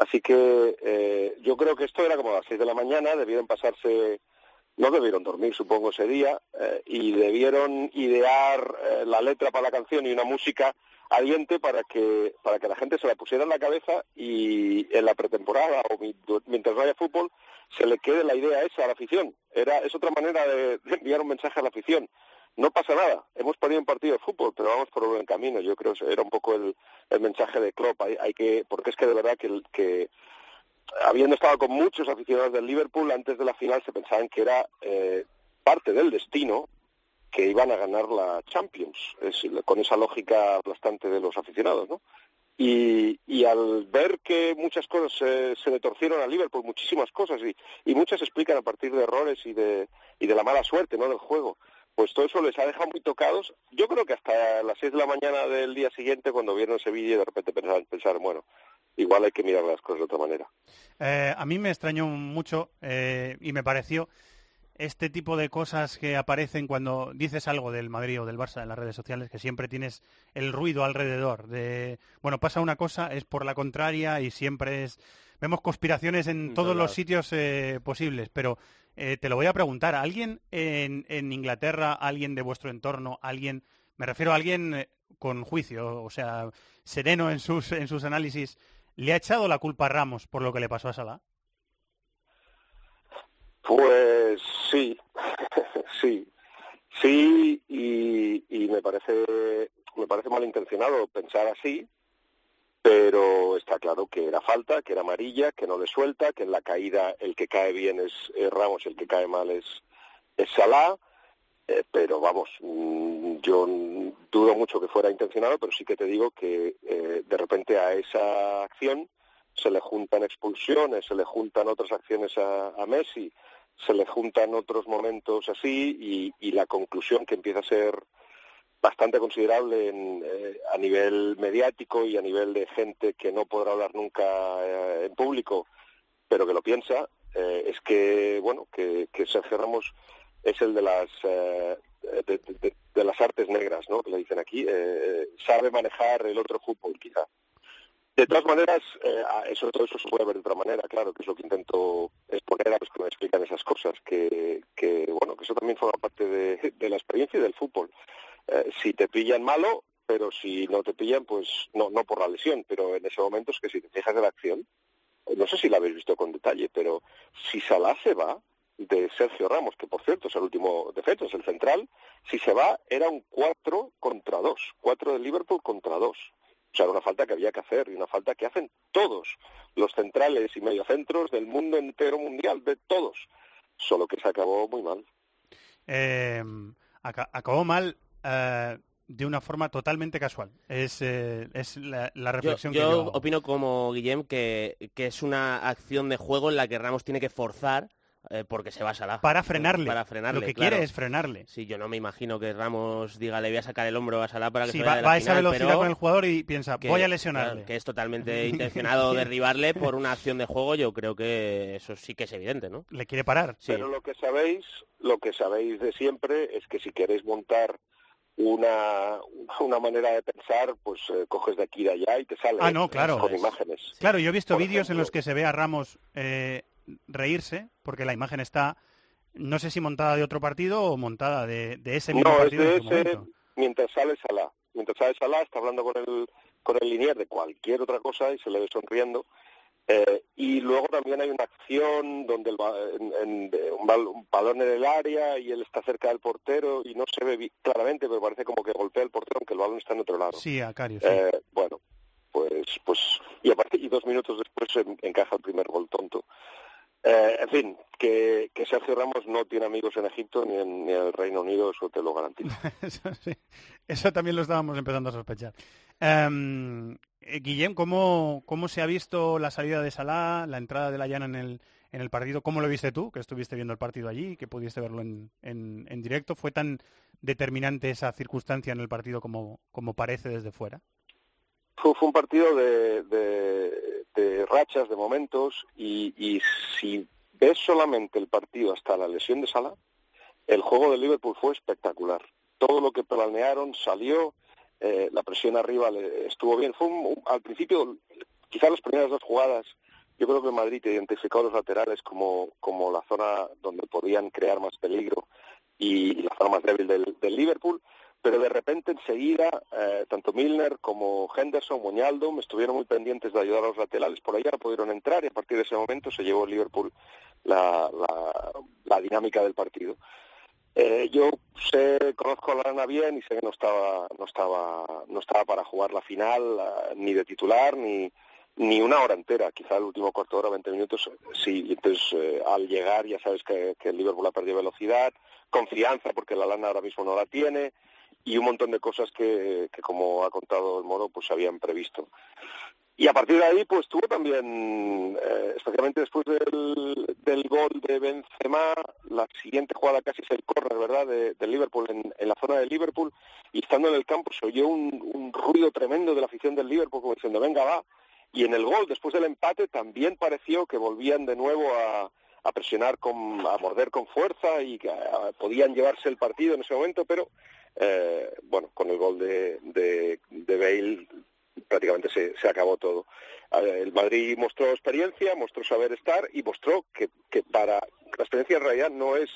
Así que eh, yo creo que esto era como a las seis de la mañana, debieron pasarse, no debieron dormir supongo ese día, eh, y debieron idear eh, la letra para la canción y una música ardiente para que para que la gente se la pusiera en la cabeza y en la pretemporada o mientras vaya fútbol se le quede la idea esa a la afición. Era es otra manera de, de enviar un mensaje a la afición. No pasa nada, hemos perdido un partido de fútbol, pero vamos por un buen camino. Yo creo que era un poco el, el mensaje de Klopp, hay, hay que, porque es que de verdad que, que habiendo estado con muchos aficionados del Liverpool, antes de la final se pensaban que era eh, parte del destino que iban a ganar la Champions, es, con esa lógica aplastante de los aficionados, ¿no? Y, y al ver que muchas cosas eh, se le torcieron al Liverpool, muchísimas cosas, y, y muchas se explican a partir de errores y de, y de la mala suerte, ¿no?, del juego. Pues todo eso les ha dejado muy tocados. Yo creo que hasta las seis de la mañana del día siguiente, cuando vieron Sevilla, y de repente pensaron, pensaron, bueno, igual hay que mirar las cosas de otra manera. Eh, a mí me extrañó mucho eh, y me pareció este tipo de cosas que aparecen cuando dices algo del Madrid o del Barça en las redes sociales, que siempre tienes el ruido alrededor de, bueno, pasa una cosa, es por la contraria y siempre es... Vemos conspiraciones en todos los sitios eh, posibles, pero eh, te lo voy a preguntar. ¿Alguien en, en Inglaterra, alguien de vuestro entorno, alguien, me refiero a alguien con juicio, o sea, sereno en sus, en sus análisis, le ha echado la culpa a Ramos por lo que le pasó a Salah? Pues sí, sí, sí, y, y me parece, me parece malintencionado pensar así, pero está claro que era falta, que era amarilla, que no le suelta, que en la caída el que cae bien es, es Ramos, el que cae mal es, es Salah, eh, pero vamos, yo dudo mucho que fuera intencionado, pero sí que te digo que eh, de repente a esa acción se le juntan expulsiones, se le juntan otras acciones a, a Messi, se le juntan otros momentos así y, y la conclusión que empieza a ser bastante considerable en, eh, a nivel mediático y a nivel de gente que no podrá hablar nunca eh, en público, pero que lo piensa, eh, es que bueno que, que Sergio Ramos es el de las eh, de, de, de las artes negras, ¿no? Que le dicen aquí, eh, sabe manejar el otro fútbol, quizá. De todas maneras, eh, eso todo eso se puede ver de otra manera, claro, que es lo que intento exponer a los que me explican esas cosas, que, que bueno, que eso también forma parte de, de la experiencia y del fútbol. Eh, si te pillan malo, pero si no te pillan, pues no no por la lesión, pero en ese momento es que si te fijas en la acción, no sé si la habéis visto con detalle, pero si Salah se va de Sergio Ramos, que por cierto es el último defensa, es el central, si se va era un cuatro contra dos, cuatro de Liverpool contra dos. O sea, era una falta que había que hacer y una falta que hacen todos los centrales y mediocentros del mundo entero mundial, de todos, solo que se acabó muy mal. Eh, ac- acabó mal... Uh, de una forma totalmente casual. Es, eh, es la, la reflexión yo, yo que yo... Yo opino como Guillem que, que es una acción de juego en la que Ramos tiene que forzar eh, porque se va a Salah. Para frenarle. Para frenarle, Lo que claro. quiere es frenarle. Sí, yo no me imagino que Ramos diga, le voy a sacar el hombro a Salah para que sí, se vaya va, de la va final, a esa velocidad con el jugador y piensa, que, voy a lesionarle. Claro, que es totalmente intencionado derribarle por una acción de juego, yo creo que eso sí que es evidente, ¿no? Le quiere parar. Sí. Pero lo que sabéis, lo que sabéis de siempre es que si queréis montar Una, una manera de pensar, pues eh, coges de aquí y de allá y te sale ah, no, claro. con imágenes. Claro, yo he visto vídeos en los que se ve a Ramos eh, reírse, porque la imagen está, no sé si montada de otro partido o montada de, de ese mismo no, partido. No, es de ese, mientras sale Salah. Mientras sale Salah está hablando con el, con el Linier de cualquier otra cosa y se le ve sonriendo. Eh, y luego también hay una acción donde el, en, en, un, bal, un balón en el área y él está cerca del portero y no se ve claramente, pero parece como que golpea el portero, aunque el balón está en otro lado. Sí, a Karius. Eh, sí. Bueno, pues pues y aparte y dos minutos después se encaja el primer gol tonto. Eh, en fin, que, que Sergio Ramos no tiene amigos en Egipto ni en, ni en el Reino Unido, eso te lo garantizo. eso, sí. Eso también lo estábamos empezando a sospechar. Um... Guillem, ¿cómo, ¿cómo se ha visto la salida de Salah, la entrada de Lallana en el, en el partido? ¿Cómo lo viste tú, que estuviste viendo el partido allí, que pudiste verlo en, en, en directo? ¿Fue tan determinante esa circunstancia en el partido como, como parece desde fuera? Fue, fue un partido de, de, de rachas, de momentos, y, y si ves solamente el partido hasta la lesión de Salah, el juego de Liverpool fue espectacular. Todo lo que planearon salió. Eh, la presión arriba le, estuvo bien. Fue un, un, al principio, quizás las primeras dos jugadas, yo creo que Madrid identificó a los laterales como, como la zona donde podían crear más peligro y, y la zona más débil del, del Liverpool, pero de repente enseguida eh, tanto Milner como Henderson, Wijnaldum, estuvieron muy pendientes de ayudar a los laterales, por allá no pudieron entrar y a partir de ese momento se llevó Liverpool la, la, la dinámica del partido. Eh, yo sé, conozco a Lallana bien y sé que no estaba, no estaba, no estaba para jugar la final uh, ni de titular ni ni una hora entera, quizá el último cuarto de hora, veinte minutos, sí. Entonces eh, al llegar ya sabes que, que el Liverpool ha perdido velocidad, confianza porque Lallana ahora mismo no la tiene y un montón de cosas que, que como ha contado el Moro, pues habían previsto. Y a partir de ahí, pues tuvo también, eh, especialmente después del, del gol de Benzema, la siguiente jugada casi es el córner, ¿verdad?, de, de Liverpool, en, en la zona de Liverpool, y estando en el campo se oyó un, un ruido tremendo de la afición del Liverpool, como diciendo, venga, va. Y en el gol, después del empate, también pareció que volvían de nuevo a, a presionar, con, a morder con fuerza y que a, podían llevarse el partido en ese momento, pero eh, bueno, con el gol de, de, de Bale prácticamente se, se acabó todo. El Madrid mostró experiencia, mostró saber estar y mostró que, que para la experiencia en realidad no es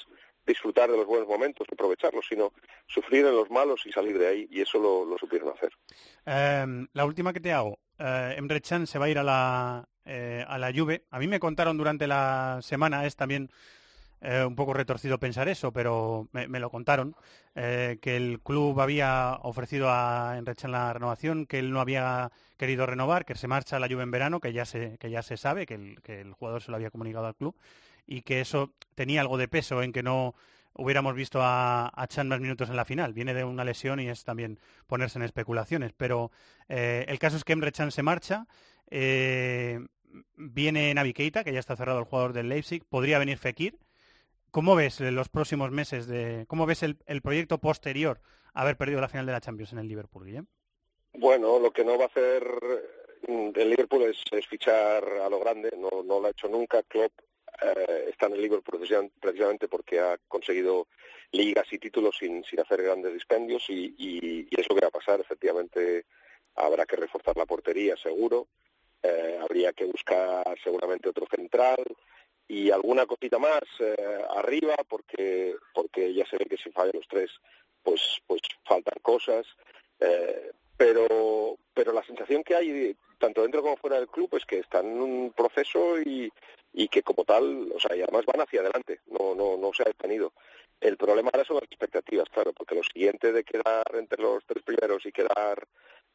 disfrutar de los buenos momentos, aprovecharlos, sino sufrir en los malos y salir de ahí, y eso lo, lo supieron hacer. Eh, la última que te hago, eh, Emre Can se va a ir a la eh, a la Juve. A mí me contaron durante la semana, es también eh, un poco retorcido pensar eso, pero me, me lo contaron, eh, que el club había ofrecido a Emre Can la renovación, que él no había querido renovar, que se marcha a la Juve en verano, que ya se que ya se sabe, que el, que el jugador se lo había comunicado al club, y que eso tenía algo de peso en que no hubiéramos visto a, a Can más minutos en la final. Viene de una lesión y es también ponerse en especulaciones, pero eh, el caso es que Emre Can se marcha, eh, viene Naby Keita, que ya está cerrado, el jugador del Leipzig, podría venir Fekir. ¿Cómo ves los próximos meses? de ¿Cómo ves el, el proyecto posterior a haber perdido la final de la Champions en el Liverpool, Guillem? Bueno, lo que no va a hacer el Liverpool es, es fichar a lo grande, no, no lo ha hecho nunca. Klopp Eh, está en el Liverpool precisamente porque ha conseguido ligas y títulos sin, sin hacer grandes dispendios, y, y, y eso que va a pasar, efectivamente habrá que reforzar la portería seguro, eh, habría que buscar seguramente otro central y alguna cosita más eh, arriba, porque porque ya se ve que si fallan los tres pues pues faltan cosas, eh, pero pero la sensación que hay tanto dentro como fuera del club es que están en un proceso y y que como tal, o sea, y además van hacia adelante, no no no se ha detenido. El problema ahora son las expectativas, claro, porque lo siguiente de quedar entre los tres primeros y quedar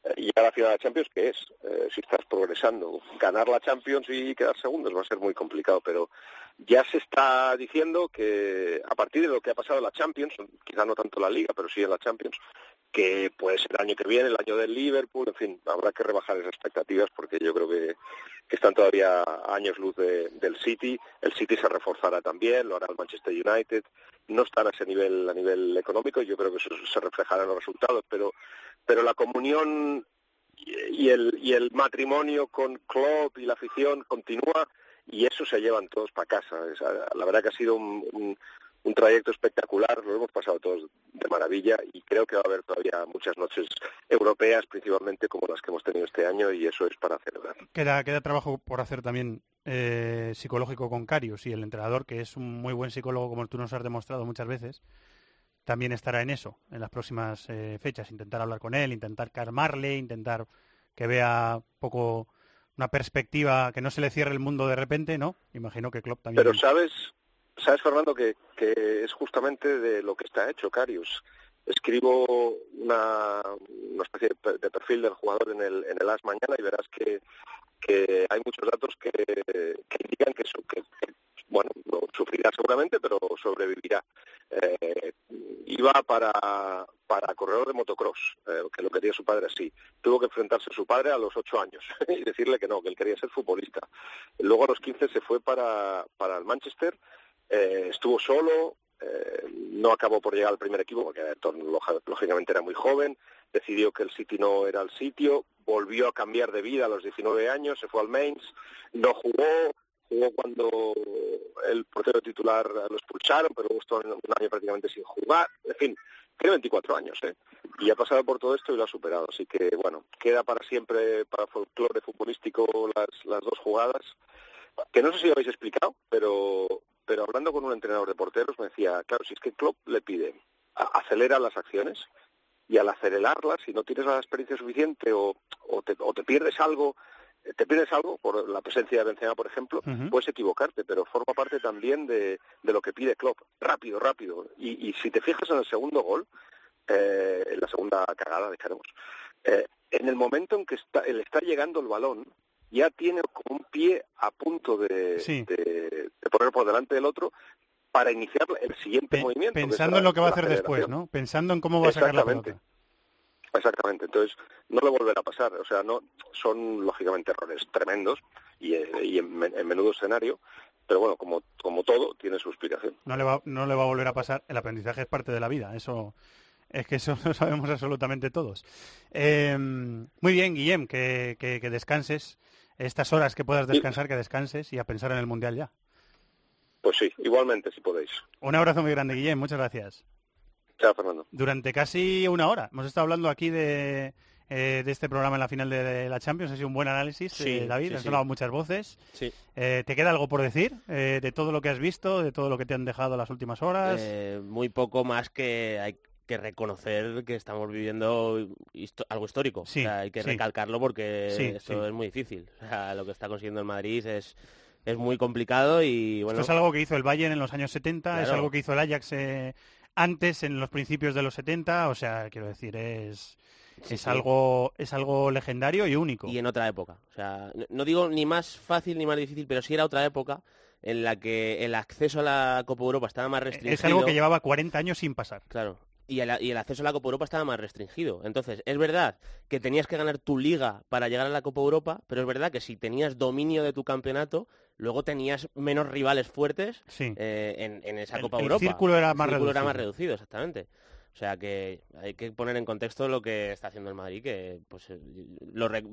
eh, y llegar a la final de la Champions, ¿qué es? Eh, si estás progresando, ganar la Champions y quedar segundos va a ser muy complicado, pero ya se está diciendo que a partir de lo que ha pasado en la Champions, quizá no tanto en la Liga, pero sí en la Champions, que puede ser el año que viene, el año del Liverpool, en fin, habrá que rebajar esas expectativas porque yo creo que, que están todavía años luz de, del City. El City se reforzará también, lo hará el Manchester United, no están a ese nivel, a nivel económico, yo creo que eso se reflejará en los resultados, pero pero la comunión y el, y el matrimonio con Klopp y la afición continúa, y eso se llevan todos para casa. O sea, la verdad que ha sido un, un un trayecto espectacular, lo hemos pasado todos de maravilla y creo que va a haber todavía muchas noches europeas, principalmente como las que hemos tenido este año, y eso es para celebrar. Queda, queda trabajo por hacer también eh, psicológico con Karius, y el entrenador, que es un muy buen psicólogo como tú nos has demostrado muchas veces, también estará en eso, en las próximas eh, fechas, intentar hablar con él, intentar calmarle, intentar que vea un poco una perspectiva, que no se le cierre el mundo de repente, ¿no? Imagino que Klopp también... Pero tiene... sabes... Sabes, Fernando, que, que es justamente de lo que está hecho Karius. Escribo una, una especie de, de perfil del jugador en el en el As mañana y verás que, que hay muchos datos que, que indican que, su, que, que bueno, lo sufrirá seguramente, pero sobrevivirá. Eh, iba para para corredor de motocross, eh, que lo quería su padre así. Tuvo que enfrentarse a su padre a los ocho años y decirle que no, que él quería ser futbolista. Luego a los quince se fue para para el Manchester. Eh, estuvo solo, eh, no acabó por llegar al primer equipo porque lógicamente era muy joven, decidió que el City no era el sitio, volvió a cambiar de vida a los diecinueve años, se fue al Mainz, no jugó, jugó cuando el portero titular lo expulsaron, pero luego estuvo un año prácticamente sin jugar, en fin, tiene veinticuatro años, ¿eh? Y ha pasado por todo esto y lo ha superado, así que bueno, queda para siempre, para folclore futbolístico, las, las dos jugadas, que no sé si lo habéis explicado, pero... Pero hablando con un entrenador de porteros me decía, claro, si es que Klopp le pide, acelera las acciones, y al acelerarlas, si no tienes la experiencia suficiente o, o, te, o te pierdes algo, te pierdes algo por la presencia de Benzema, por ejemplo, uh-huh. puedes equivocarte, pero forma parte también de, de lo que pide Klopp, rápido, rápido. Y, y si te fijas en el segundo gol, eh, en la segunda cagada, dejaremos, eh, en el momento en que está, le está llegando el balón, ya tiene como un pie a punto de, sí. de, de poner por delante del otro para iniciar el siguiente Pe- movimiento. Pensando en lo que va a hacer después, ¿no? Pensando en cómo va a sacar la pelota. Exactamente. Entonces, no le volverá a pasar. O sea, no son, lógicamente, errores tremendos y, y en, en menudo escenario, pero bueno, como, como todo, tiene su explicación. No le va, no le va a volver a pasar. El aprendizaje es parte de la vida, eso... Es que eso lo sabemos absolutamente todos. Eh, muy bien, Guillem, que, que, que descanses. Estas horas que puedas descansar, que descanses y a pensar en el Mundial ya. Pues sí, igualmente, si podéis. Un abrazo muy grande, Guillem, muchas gracias. Chao, Fernando. Durante casi una hora hemos estado hablando aquí de, eh, de este programa en la final de, de la Champions. Ha sido un buen análisis, sí, eh, David, sí, han sonado sí. muchas voces. Sí. Eh, ¿Te queda algo por decir eh, de todo lo que has visto, de todo lo que te han dejado las últimas horas? Eh, muy poco más que... hay que reconocer que estamos viviendo histo- algo histórico. Sí, o sea, hay que sí. recalcarlo porque sí, esto sí. es muy difícil. O sea, lo que está consiguiendo el Madrid es... es muy complicado y bueno... Esto es algo que hizo el Bayern en los años setenta, claro. Es algo que hizo el Ajax eh, antes, en los principios de los setenta, o sea, quiero decir, es sí, es sí. algo es algo legendario y único. Y en otra época, o sea, no, no digo ni más fácil ni más difícil, pero sí era otra época en la que el acceso a la Copa Europa estaba más restringido. Es algo que llevaba cuarenta años sin pasar. Claro. Y el, y el acceso a la Copa Europa estaba más restringido. Entonces, es verdad que tenías que ganar tu liga para llegar a la Copa Europa, pero es verdad que si tenías dominio de tu campeonato, luego tenías menos rivales fuertes sí. eh, en, en esa el, Copa el Europa. El círculo era más el círculo reducido. Era más reducido, exactamente. O sea que hay que poner en contexto lo que está haciendo el Madrid, que pues lo re...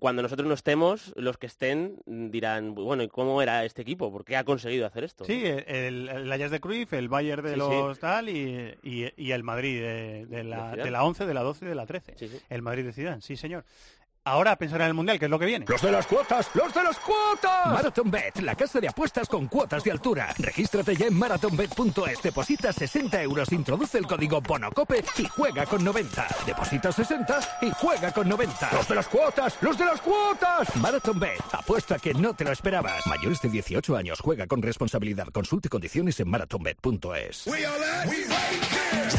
cuando nosotros no estemos, los que estén dirán, bueno, ¿y cómo era este equipo? ¿Por qué ha conseguido hacer esto? Sí, el, el Ajax de Cruyff, el Bayern de sí, los sí. tal y, y, y el Madrid de, de, la, de, de la once, de la doce y de la trece. Sí, sí. El Madrid de Zidane, sí señor. Ahora a pensar en el Mundial, que es lo que viene. ¡Los de las cuotas! ¡Los de las cuotas! Marathonbet, la casa de apuestas con cuotas de altura. Regístrate ya en marathonbet punto es. Deposita sesenta euros, introduce el código BONOCOPE y juega con noventa. Deposita sesenta y juega con noventa. ¡Los de las cuotas! ¡Los de las cuotas! Marathonbet, apuesta que no te lo esperabas. Mayores de dieciocho años, juega con responsabilidad. Consulte condiciones en marathonbet punto es. We all in, we right here.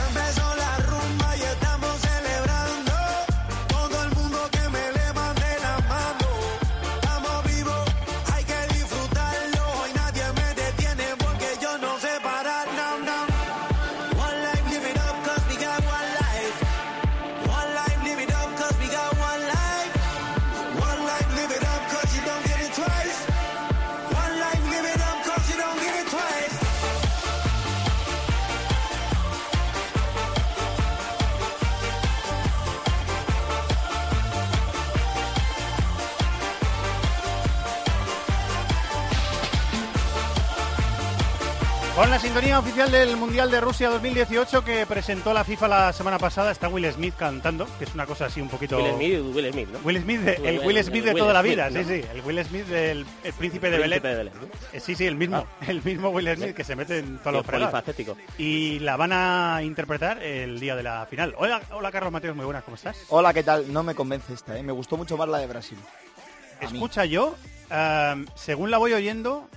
Con la sintonía oficial del Mundial de Rusia dos mil dieciocho que presentó la FIFA la semana pasada, está Will Smith cantando, que es una cosa así un poquito... Will Smith, Will Smith, ¿no? Will Smith, de, el, el Will Smith el, el de toda Will la vida, Smith, ¿no? sí, sí, el Will Smith del el príncipe de Belén. ¿No? Sí, sí, el mismo, ah. el mismo Will Smith que se mete en todos los fregados. Y la van a interpretar el día de la final. Hola, hola Carlos Mateos, muy buenas, ¿cómo estás? Hola, ¿qué tal? No me convence esta, ¿eh? Me gustó mucho más la de Brasil. A Escucha mí. yo, um, según la voy oyendo...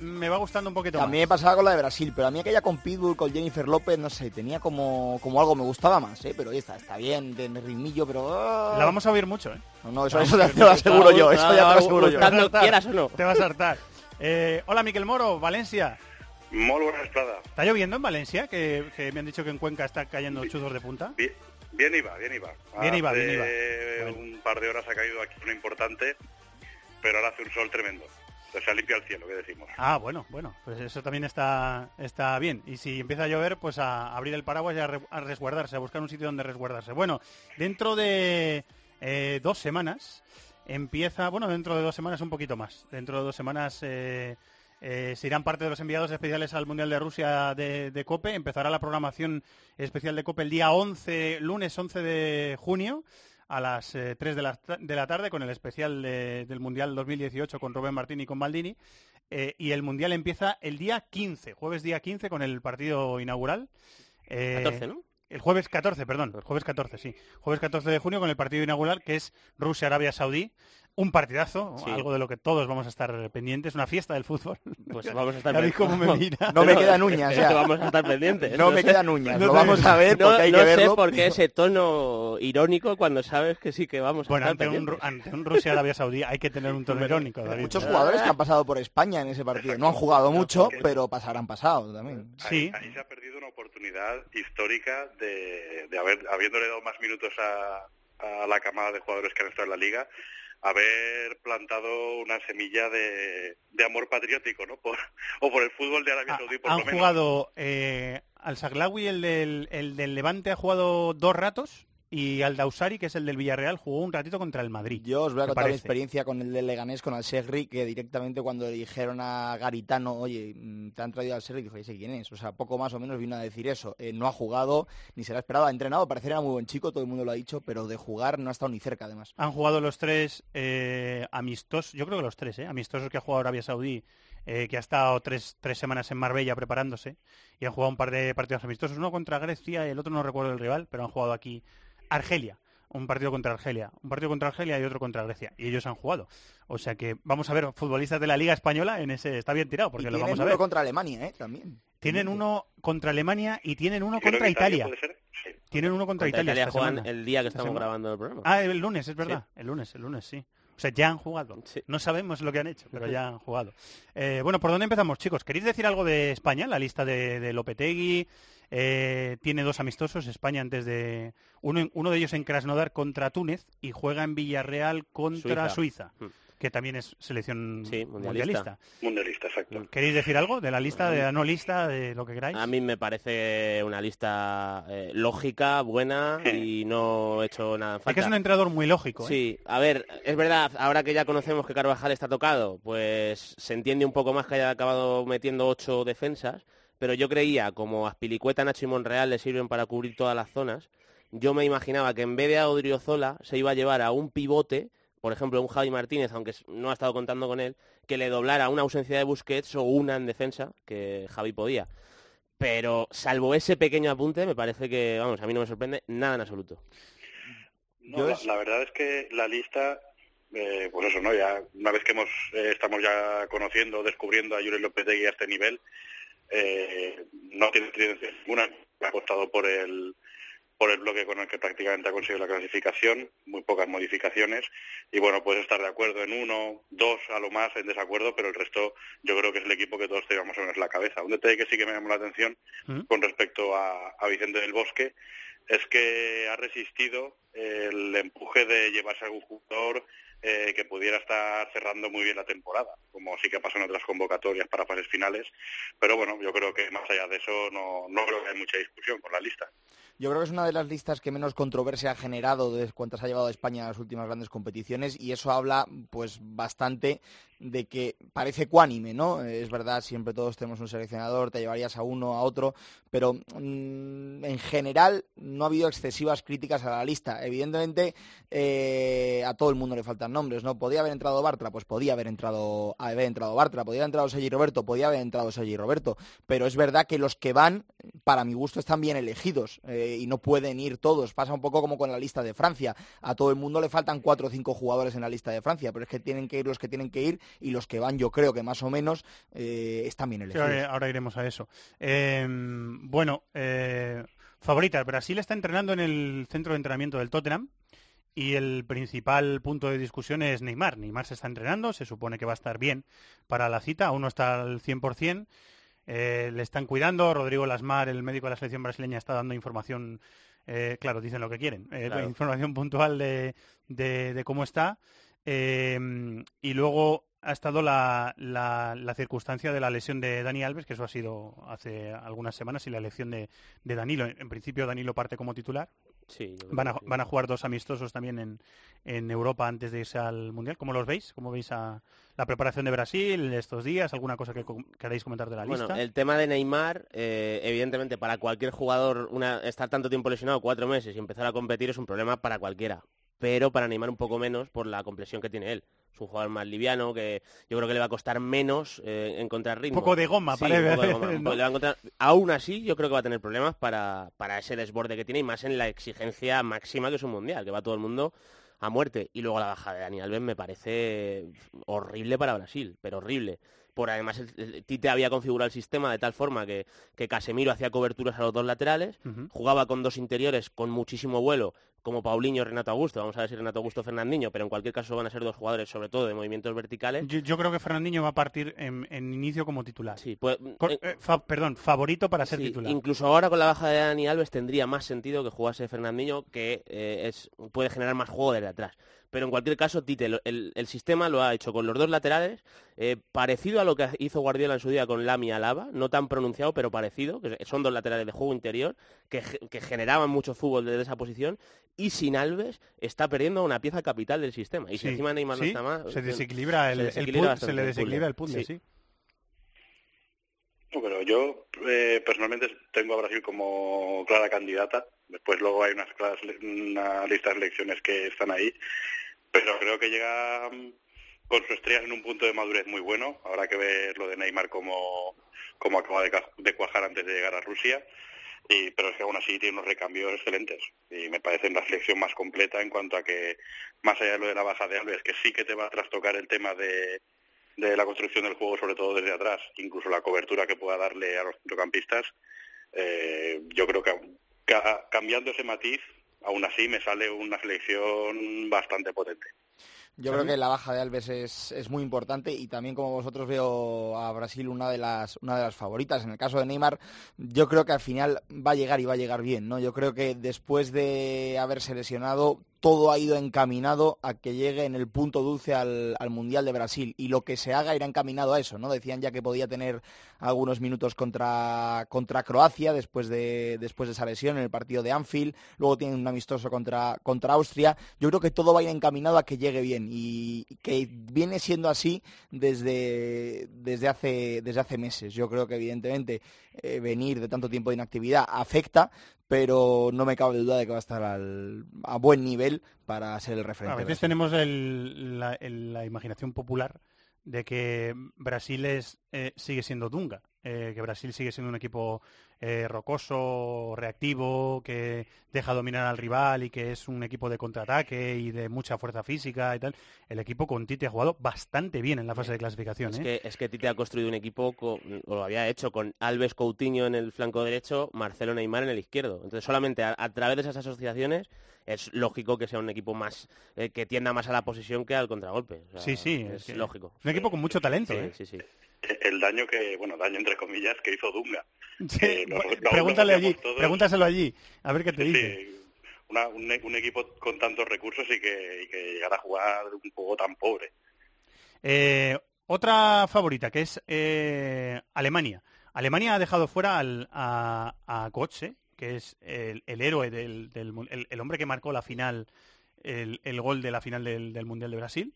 me va gustando un poquito más. A mí me pasaba con la de Brasil, pero a mí aquella con Pitbull, con Jennifer López, no sé, tenía como, como algo, me gustaba más, ¿eh? Pero está, está bien, de ritmillo, pero... La vamos a oír mucho, ¿eh? No, no, eso, eso te lo aseguro yo, eso ya te lo aseguro yo. Cuando quieras o no. Te vas a hartar. Eh, hola, Miquel Moro, Valencia. Muy buenas tardes. ¿Está lloviendo en Valencia? Que, que me han dicho que en Cuenca está cayendo chuzos de punta. Bien, bien iba, bien iba. Bien iba, bien iba. Un par de horas ha caído aquí uno importante, pero ahora hace un sol tremendo. O sea, limpia el cielo, que decimos. Ah, bueno, bueno, pues eso también está está bien. Y si empieza a llover, pues a abrir el paraguas y a, re, a resguardarse, a buscar un sitio donde resguardarse. Bueno, dentro de eh, dos semanas empieza... Bueno, dentro de dos semanas un poquito más. Dentro de dos semanas eh, eh, se irán parte de los enviados especiales al Mundial de Rusia de, de Cope. Empezará la programación especial de Cope el día once, lunes once de junio. A las eh, tres de la, de la tarde con el especial de, del Mundial dos mil dieciocho con Rubén Martín y con Maldini. Eh, y el Mundial empieza el día quince, jueves día quince con el partido inaugural. Eh, catorce, ¿no? El jueves catorce, perdón, el jueves catorce, sí. Jueves catorce de junio con el partido inaugural que es Rusia-Arabia Saudí. Un partidazo, sí. Algo de lo que todos vamos a estar pendientes, una fiesta del fútbol. Pues vamos a estar pendientes. ¿Cómo me mira? No me quedan uñas, ya. Vamos a estar pendientes. No, no me sé. quedan uñas, no lo vamos a ver porque no, hay que no verlo. No sé por qué ese tono irónico cuando sabes que sí que vamos bueno, a estar ante pendientes. Bueno, ante un Rusia-Arabia Saudí hay que tener un tono irónico, David. Muchos jugadores que han pasado por España en ese partido. No han jugado mucho, pero pasarán pasado también. Sí. Ahí, ahí se ha perdido una oportunidad histórica de, de haber, habiéndole dado más minutos a, a la camada de jugadores que han estado en la Liga, haber plantado una semilla de, de amor patriótico, ¿no? Por, o por el fútbol de Arabia Saudí, por lo menos. Han jugado, eh, al Sahlawi, el del, el del Levante, ha jugado dos ratos Y Aldaussari, que es el del Villarreal, jugó un ratito contra el Madrid. Yo os voy a contar mi experiencia con el del Leganés, con Al-Shehri, que directamente cuando le dijeron a Garitano, oye, te han traído Al-Shehri, dijo, ya sé quién es. O sea, poco más o menos vino a decir eso. Eh, no ha jugado, ni se la esperaba. Ha entrenado, parece que era muy buen chico, todo el mundo lo ha dicho, pero de jugar no ha estado ni cerca, además. Han jugado los tres eh, amistosos, yo creo que los tres, eh, amistosos que ha jugado Arabia Saudí, eh, que ha estado tres, tres semanas en Marbella preparándose, y han jugado un par de partidos amistosos, uno contra Grecia y el otro no recuerdo el rival, pero han jugado aquí Argelia, un partido contra Argelia, un partido contra Argelia y otro contra Grecia, y ellos han jugado. O sea que vamos a ver futbolistas de la Liga Española en ese, está bien tirado porque lo vamos a ver. Tienen uno contra Alemania, eh, también. Tienen uno contra Alemania y tienen uno contra Italia. Sí. Tienen uno contra, contra Italia. Italia juegan semana. El día que estamos grabando el programa. Ah, el lunes, es verdad. Sí. El lunes, el lunes, sí. O sea, ya han jugado. Sí. No sabemos lo que han hecho, pero ya han jugado. Eh, bueno, ¿por dónde empezamos, chicos? ¿Queréis decir algo de España? La lista de, de Lopetegui. Eh, tiene dos amistosos España antes de... Uno, uno de ellos en Krasnodar contra Túnez y juega en Villarreal contra Suiza, Suiza mm. que también es selección sí, mundialista. mundialista. Mundialista, exacto. ¿Queréis decir algo de la lista, de la no lista, de lo que queráis? A mí me parece una lista eh, lógica, buena y no he hecho nada en falta. Es que es un entrenador muy lógico. ¿eh? Sí, a ver, es verdad, ahora que ya conocemos que Carvajal está tocado, pues se entiende un poco más que haya acabado metiendo ocho defensas. Pero yo creía, como Azpilicueta, Nacho y Monreal le sirven para cubrir todas las zonas, yo me imaginaba que en vez de a Odriozola se iba a llevar a un pivote, por ejemplo, un Javi Martínez, aunque no ha estado contando con él, que le doblara una ausencia de Busquets o una en defensa, que Javi podía. Pero salvo ese pequeño apunte, me parece que, vamos, a mí no me sorprende nada en absoluto. No, la, la verdad es que la lista... Eh, pues eso, ¿no? Ya una vez que hemos eh, estamos ya conociendo, descubriendo a Julen Lopetegui a este nivel... Eh, no tiene ninguna, ha apostado por el por el bloque con el que prácticamente ha conseguido la clasificación, muy pocas modificaciones, y bueno, puedes estar de acuerdo en uno, dos a lo más en desacuerdo, pero el resto yo creo que es el equipo que todos tenemos en la cabeza. Un detalle que sí que me llamó la atención con respecto a, a Vicente del Bosque es que ha resistido el empuje de llevarse a algún jugador Eh, que pudiera estar cerrando muy bien la temporada, como sí que pasó en otras convocatorias para fases finales, pero bueno, yo creo que más allá de eso no, no creo que haya mucha discusión con la lista. Yo creo que es una de las listas que menos controversia ha generado de cuantas ha llevado a España a las últimas grandes competiciones, y eso habla pues bastante de que parece ecuánime, ¿no? Es verdad, siempre todos tenemos un seleccionador, te llevarías a uno, a otro, pero mmm, en general no ha habido excesivas críticas a la lista. Evidentemente eh, a todo el mundo le faltan nombres, ¿no? Podía haber entrado Bartra, pues podía haber entrado haber entrado Bartra, podía haber entrado Sergi Roberto, podía haber entrado Sergi Roberto, pero es verdad que los que van, para mi gusto, están bien elegidos eh, y no pueden ir todos. Pasa un poco como con la lista de Francia, a todo el mundo le faltan cuatro o cinco jugadores en la lista de Francia, pero es que tienen que ir los que tienen que ir, y los que van yo creo que más o menos eh, están bien elegidos. Ahora, ahora iremos a eso. Eh, bueno, eh, favoritas, Brasil está entrenando en el centro de entrenamiento del Tottenham. Y el principal punto de discusión es Neymar. Neymar se está entrenando, se supone que va a estar bien para la cita, aún no está al cien por ciento. Eh, le están cuidando. Rodrigo Lasmar, el médico de la selección brasileña, está dando información, eh, claro, dicen lo que quieren, eh, claro. Información puntual de, de, de cómo está. Eh, y luego ha estado la, la, la circunstancia de la lesión de Dani Alves, que eso ha sido hace algunas semanas, y la lesión de, de Danilo. En principio Danilo parte como titular. Sí, van, a, van a jugar dos amistosos también en, en Europa antes de irse al Mundial. ¿Cómo los veis? ¿Cómo veis a la preparación de Brasil estos días? ¿Alguna cosa que queráis comentar de la lista? Bueno, el tema de Neymar, eh, evidentemente para cualquier jugador una, estar tanto tiempo lesionado, cuatro meses, y empezar a competir es un problema para cualquiera. Pero para Neymar un poco menos por la complexión que tiene él. Es un jugador más liviano, que yo creo que le va a costar menos eh, encontrar ritmo. Un poco de goma, sí, parece. Poco de goma. No. Le va a encontrar... Aún así, yo creo que va a tener problemas para, para ese desborde que tiene, y más en la exigencia máxima que es un mundial, que va todo el mundo a muerte. Y luego la baja de Dani Alves me parece horrible para Brasil, pero horrible. Por además, el, el Tite había configurado el sistema de tal forma que, que Casemiro hacía coberturas a los dos laterales, uh-huh. jugaba con dos interiores con muchísimo vuelo, como Paulinho, Renato Augusto, vamos a ver si Renato Augusto o Fernandinho, pero en cualquier caso van a ser dos jugadores, sobre todo de movimientos verticales. Yo, yo creo que Fernandinho va a partir en, en inicio como titular. Sí, pues, Cor- eh, fa- perdón, favorito para ser sí, titular. Incluso ahora con la baja de Dani Alves tendría más sentido que jugase Fernandinho, que eh, es, puede generar más juego desde atrás. Pero en cualquier caso, Tite, el, el, el sistema lo ha hecho con los dos laterales, eh, parecido a lo que hizo Guardiola en su día con Lamy y Alaba, no tan pronunciado, pero parecido, que son dos laterales de juego interior, que, que generaban mucho fútbol desde esa posición, y sin Alves está perdiendo una pieza capital del sistema. Y sí, si encima Neymar sí, no está más... Se desequilibra el, se desequilibra el, put, se le desequilibra el puzzle, sí. sí. Bueno, yo eh, personalmente tengo a Brasil como clara candidata. Después luego hay unas claras, una lista de selecciones que están ahí. Pero creo que llega con su estrella en un punto de madurez muy bueno. Habrá que ver lo de Neymar como, como acaba de, de cuajar antes de llegar a Rusia. Y, pero es que aún así tiene unos recambios excelentes. Y me parece una selección más completa en cuanto a que, más allá de lo de la baja de Alves, que sí que te va a trastocar el tema de... de la construcción del juego, sobre todo desde atrás, incluso la cobertura que pueda darle a los centrocampistas, eh, yo creo que ca- cambiando ese matiz, aún así me sale una selección bastante potente. Yo creo que la baja de Alves es, es muy importante y también, como vosotros, veo a Brasil una de las una de las favoritas. En el caso de Neymar, yo creo que al final va a llegar y va a llegar bien, ¿no? Yo creo que después de haberse lesionado, todo ha ido encaminado a que llegue en el punto dulce al, al Mundial de Brasil, y lo que se haga irá encaminado a eso, ¿no? Decían ya que podía tener algunos minutos contra, contra Croacia después de, después de esa lesión en el partido de Anfield, luego tienen un amistoso contra, contra Austria. Yo creo que todo va a ir encaminado a que llegue bien, y que viene siendo así desde, desde, hace, desde hace meses. Yo creo que evidentemente eh, venir de tanto tiempo de inactividad afecta, pero no me cabe duda de que va a estar al, a buen nivel para ser el referente. A veces Brasil. Tenemos el, la, el, la imaginación popular de que Brasil es, eh, sigue siendo Dunga, eh, que Brasil sigue siendo un equipo eh, rocoso, reactivo, que deja dominar al rival y que es un equipo de contraataque y de mucha fuerza física y tal. El equipo con Tite ha jugado bastante bien en la fase de clasificación. Es, ¿eh? que, es que Tite ha construido un equipo, con, o lo había hecho, con Alves, Coutinho en el flanco derecho, Marcelo, Neymar en el izquierdo. Entonces solamente a, a través de esas asociaciones es lógico que sea un equipo más eh, que tienda más a la posesión que al contragolpe. O sea, sí, sí. Es, es que lógico. Es un equipo con mucho talento. Sí, ¿eh? sí, sí. El daño que, bueno, daño entre comillas, que hizo Dunga. Sí, eh, lo, lo, pregúntale lo allí, todos. Pregúntaselo allí, a ver qué te sí, dice. Sí. Una, un, un equipo con tantos recursos y que, y que llegara a jugar un juego tan pobre. Eh, otra favorita, que es eh, Alemania. Alemania ha dejado fuera al, a, a Götze, que es el, el héroe, del, del el, el hombre que marcó la final, el, el gol de la final del, del Mundial de Brasil.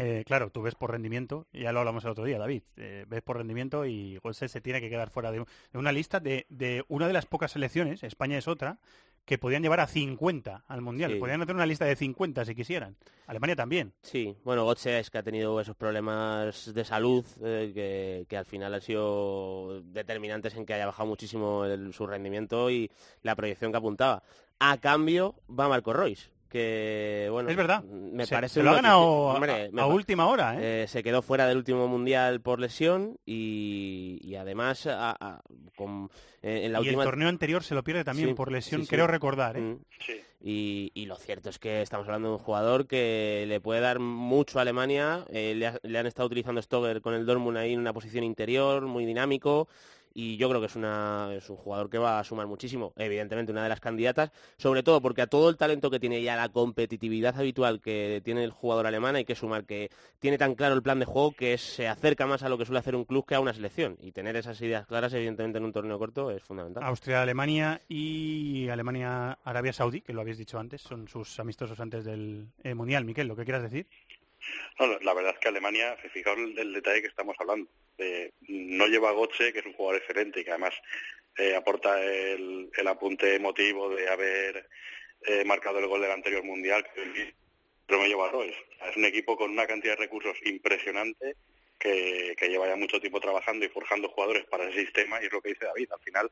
Eh, claro, tú ves por rendimiento, ya lo hablamos el otro día, David, eh, ves por rendimiento y Götze se tiene que quedar fuera de, de una lista de, de una de las pocas selecciones, España es otra, que podían llevar a cincuenta al Mundial, sí. Podían hacer una lista de cincuenta si quisieran, Alemania también. Sí, bueno, Götze es que ha tenido esos problemas de salud eh, que, que al final han sido determinantes en que haya bajado muchísimo el, su rendimiento y la proyección que apuntaba. A cambio va Marco Reus. Que bueno, es verdad, me se, parece se lo ha ganado hombre, a, a última hora, ¿eh? Eh, se quedó fuera del último mundial por lesión y, y además a, a, con, eh, en la y última... el torneo anterior se lo pierde también sí, por lesión, sí, sí. creo recordar, ¿eh? Mm. Sí. Y, y lo cierto es que estamos hablando de un jugador que le puede dar mucho a Alemania, eh, le, ha, le han estado utilizando Stöger con el Dortmund ahí en una posición interior, muy dinámico. Y yo creo que es, una, es un jugador que va a sumar muchísimo, evidentemente una de las candidatas, sobre todo porque a todo el talento que tiene y a la competitividad habitual que tiene el jugador alemán hay que sumar que tiene tan claro el plan de juego que se acerca más a lo que suele hacer un club que a una selección. Y tener esas ideas claras, evidentemente, en un torneo corto es fundamental. Austria-Alemania y Alemania-Arabia Saudí, que lo habéis dicho antes, son sus amistosos antes del eh, Mundial. Miquel, ¿lo que quieras decir? No, la verdad es que Alemania, fijaos el, el detalle que estamos hablando. Eh, no lleva a Götze, que es un jugador excelente y que además eh, aporta el, el apunte emotivo de haber eh, marcado el gol del anterior mundial, pero me lleva a Reus. Es un equipo con una cantidad de recursos impresionante que, que lleva ya mucho tiempo trabajando y forjando jugadores para ese sistema, y es lo que dice David, al final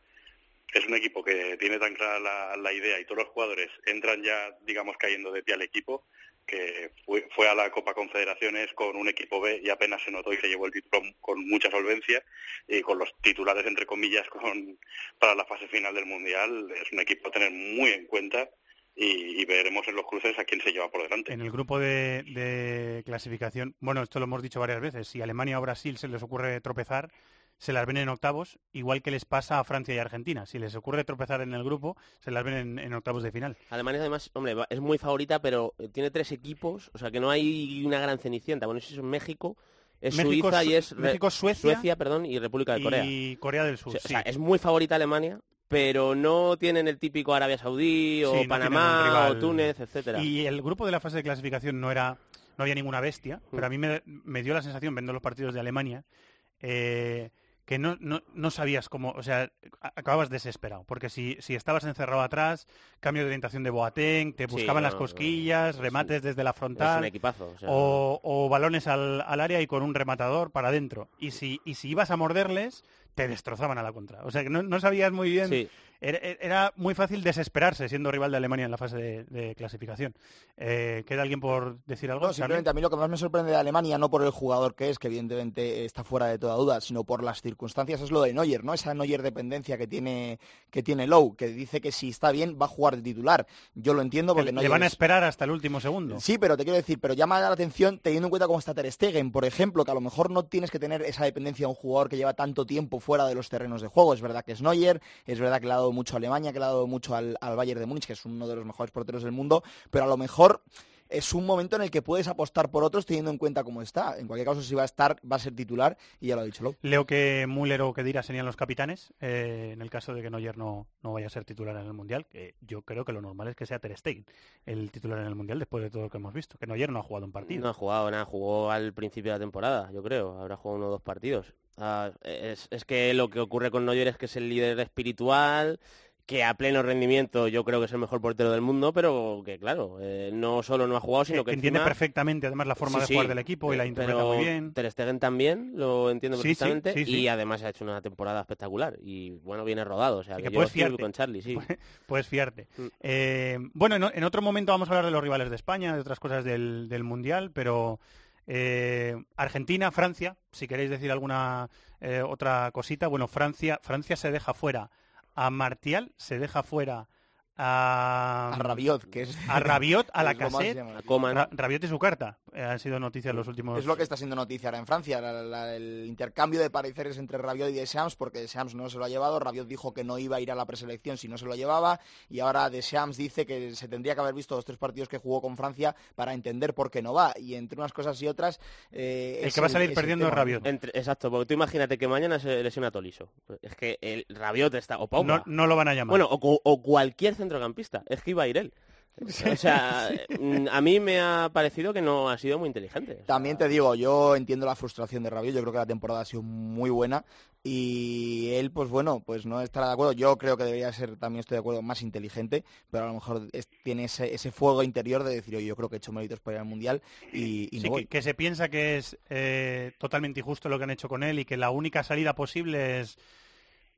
es un equipo que tiene tan clara la, la idea y todos los jugadores entran ya, digamos, cayendo de pie al equipo, que fue, fue a la Copa Confederaciones con un equipo B y apenas se notó y se llevó el título con mucha solvencia, y con los titulares, entre comillas, con para la fase final del Mundial. Es un equipo a tener muy en cuenta y, y veremos en los cruces a quién se lleva por delante. En el grupo de, de clasificación, bueno, esto lo hemos dicho varias veces, si Alemania o Brasil se les ocurre tropezar, se las ven en octavos, igual que les pasa a Francia y Argentina. Si les ocurre tropezar en el grupo, se las ven en, en octavos de final. Alemania, además, hombre, es muy favorita, pero tiene tres equipos, o sea que no hay una gran cenicienta. Bueno, eso es México, es México, Suiza y es México, Suecia, Suecia perdón, y República de Corea. Y Corea del Sur, o sea, sí. O sea, es muy favorita Alemania, pero no tienen el típico Arabia Saudí o sí, Panamá no o Túnez, etcétera. Y el grupo de la fase de clasificación no era no había ninguna bestia, mm. pero a mí me, me dio la sensación, viendo los partidos de Alemania, eh, que no, no, no sabías cómo, o sea, acababas desesperado, porque si, si estabas encerrado atrás, cambio de orientación de Boateng, te buscaban sí, no, las cosquillas, remates sí, desde la frontal, es un equipazo, o sea, o, o balones al, al área y con un rematador para adentro. Y si, y si ibas a morderles, te destrozaban a la contra. O sea, que no, no sabías muy bien. Sí. Era, era muy fácil desesperarse siendo rival de Alemania en la fase de, de clasificación. Eh, ¿Queda alguien por decir algo? No, simplemente a mí lo que más me sorprende de Alemania, no por el jugador que es, que evidentemente está fuera de toda duda, sino por las circunstancias, es lo de Neuer, ¿no? Esa Neuer dependencia que tiene que tiene Lowe, que dice que si está bien va a jugar de titular. Yo lo entiendo porque Neuer... Le van a esperar hasta el último segundo. Sí, pero te quiero decir, pero llama la atención teniendo en cuenta cómo está Ter Stegen, por ejemplo, que a lo mejor no tienes que tener esa dependencia de un jugador que lleva tanto tiempo fuera de los terrenos de juego. Es verdad que es Neuer, es verdad que la mucho a Alemania, que le ha dado mucho al, al Bayern de Múnich, que es uno de los mejores porteros del mundo, pero a lo mejor es un momento en el que puedes apostar por otros teniendo en cuenta cómo está. En cualquier caso, si va a estar, va a ser titular, y ya lo ha dicho Lowe. Leo que Müller o Khedira serían los capitanes, eh, en el caso de que Neuer no, no vaya a ser titular en el Mundial, que yo creo que lo normal es que sea Ter Stegen el titular en el Mundial después de todo lo que hemos visto. Que Neuer no ha jugado un partido. No ha jugado nada, jugó al principio de la temporada, yo creo. Habrá jugado uno o dos partidos. Uh, es, es que lo que ocurre con Neuer es que es el líder espiritual, que a pleno rendimiento yo creo que es el mejor portero del mundo, pero que claro, eh, no solo no ha jugado, sino que entiende encima... perfectamente además la forma sí, de sí, jugar del equipo eh, y la interpreta muy bien. Ter Stegen también lo entiende perfectamente sí, sí, sí, sí. y además ha hecho una temporada espectacular y bueno, viene rodado, o sea, que, que yo puedes fiarte. Con Charlie, sí. Puedes fiarte. Mm. Eh, bueno, en, en otro momento vamos a hablar de los rivales de España, de otras cosas del, del Mundial, pero... Eh, Argentina, Francia, si queréis decir alguna eh, otra cosita. Bueno, Francia Francia se deja fuera a Martial, se deja fuera a, a Rabiot, que es a Rabiot, a Lacazette, Ra- Rabiot y su carta eh, han sido noticias los últimos. Es lo que está siendo noticia ahora en Francia, la, la, el intercambio de pareceres entre Rabiot y Deschamps, porque Deschamps no se lo ha llevado. Rabiot dijo que no iba a ir a la preselección si no se lo llevaba, y ahora Deschamps dice que se tendría que haber visto los tres partidos que jugó con Francia para entender por qué no va, y entre unas cosas y otras eh, el que va a salir perdiendo es Rabiot. Entre, exacto, porque tú imagínate que mañana se lesiona Tolisso, es que el Rabiot está o Pogba. No, no lo van a llamar. Bueno, o, o cualquier centrocampista, es que iba a ir él. O sea, a mí me ha parecido que no ha sido muy inteligente. También te digo, yo entiendo la frustración de Rabiot, yo creo que la temporada ha sido muy buena y él, pues bueno, pues no estará de acuerdo. Yo creo que debería ser, también estoy de acuerdo, más inteligente, pero a lo mejor es, tiene ese, ese fuego interior de decir, oye, yo creo que he hecho méritos para ir al Mundial y, y sí, no voy. Que, que se piensa que es eh, totalmente injusto lo que han hecho con él y que la única salida posible es...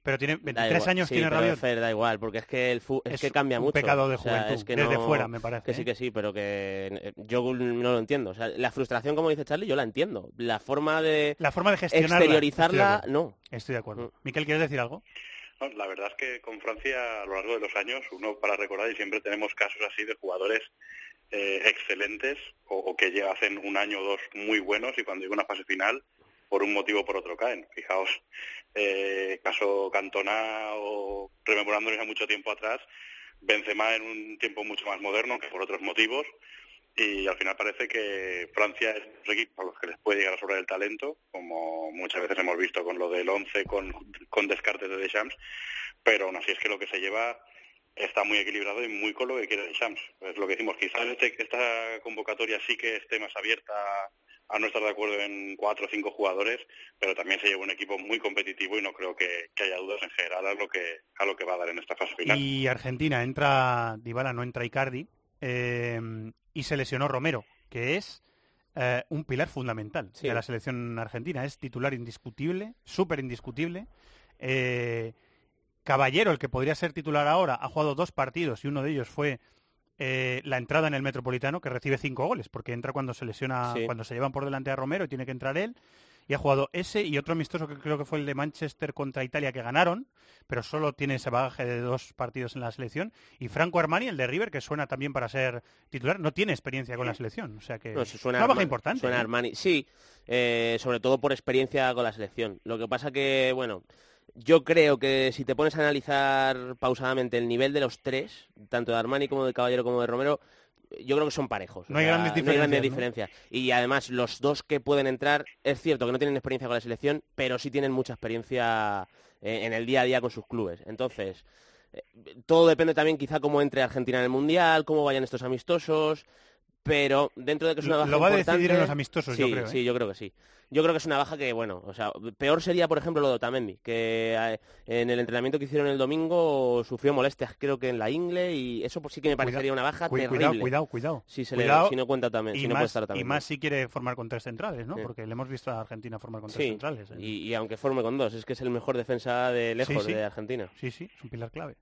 Pero tiene veintitrés años, sí, tiene Rabiot. Fer, da igual, porque es que el fu- es, es que cambia un mucho. Pecado de juventud, o sea, es que desde no, fuera, me parece. Que sí, que sí, pero que yo no lo entiendo. O sea, la frustración, como dice Charlie, yo la entiendo. La forma de, la forma de gestionarla, exteriorizarla, estoy no. Estoy de acuerdo. Mm. Miquel, ¿quieres decir algo? No, la verdad es que con Francia, a lo largo de los años, uno para recordar, y siempre tenemos casos así de jugadores eh, excelentes o, o que llegan hacen un año o dos muy buenos y cuando llega una fase final, por un motivo o por otro caen. Fijaos, eh, caso Cantona o rememorándonos a mucho tiempo atrás, Benzema en un tiempo mucho más moderno que por otros motivos, y al final parece que Francia es un equipo a los que les puede llegar a sobrar el talento, como muchas veces hemos visto con lo del once, con, con descartes de Deschamps, pero aún así es que lo que se lleva está muy equilibrado y muy con lo que quiere Deschamps. Es lo que decimos, quizás este, esta convocatoria sí que esté más abierta a no estar de acuerdo en cuatro o cinco jugadores, pero también se lleva un equipo muy competitivo y no creo que, que haya dudas en general a lo que a lo que va a dar en esta fase final. Y Argentina, entra Dybala, no entra Icardi, eh, y se lesionó Romero, que es eh, un pilar fundamental sí. de la selección argentina. Es titular indiscutible, súper indiscutible. Eh, Caballero, el que podría ser titular ahora, ha jugado dos partidos y uno de ellos fue... Eh, la entrada en el Metropolitano, que recibe cinco goles, porque entra cuando se lesiona, sí. cuando se llevan por delante a Romero y tiene que entrar él, y ha jugado ese y otro amistoso que creo que fue el de Manchester contra Italia, que ganaron, pero solo tiene ese bagaje de dos partidos en la selección. Y Franco Armani, el de River, que suena también para ser titular, no tiene experiencia con sí. la selección, o sea que no, se suena una baja Armani, importante. Suena ¿eh? Armani, sí, eh, sobre todo por experiencia con la selección. Lo que pasa que, bueno... Yo creo que si te pones a analizar pausadamente el nivel de los tres, tanto de Armani como de Caballero como de Romero, yo creo que son parejos. No hay, o sea, grandes diferencias, no hay grandes diferencias. ¿No? Y además los dos que pueden entrar, es cierto que no tienen experiencia con la selección, pero sí tienen mucha experiencia eh, en el día a día con sus clubes. Entonces, eh, todo depende también quizá cómo entre Argentina en el Mundial, cómo vayan estos amistosos, pero dentro de que es una baja importante... Lo va a decidir en los amistosos, sí, yo creo. ¿eh? Sí, yo creo que sí. Yo creo que es una baja que, bueno, o sea, peor sería, por ejemplo, lo de Otamendi, que en el entrenamiento que hicieron el domingo sufrió molestias, creo que en la ingle, y eso sí que me parecería una baja cuidado, terrible. Cuidado, cuidado, cuidado. Si, se cuidado le, si no cuenta también, si no más, puede estar también. Y más si quiere formar con tres centrales, ¿no? Sí. Porque le hemos visto a Argentina formar con tres sí. centrales. ¿eh? Y, y aunque forme con dos, es que es el mejor defensa de lejos sí, sí. de Argentina. Sí, sí, es un pilar clave.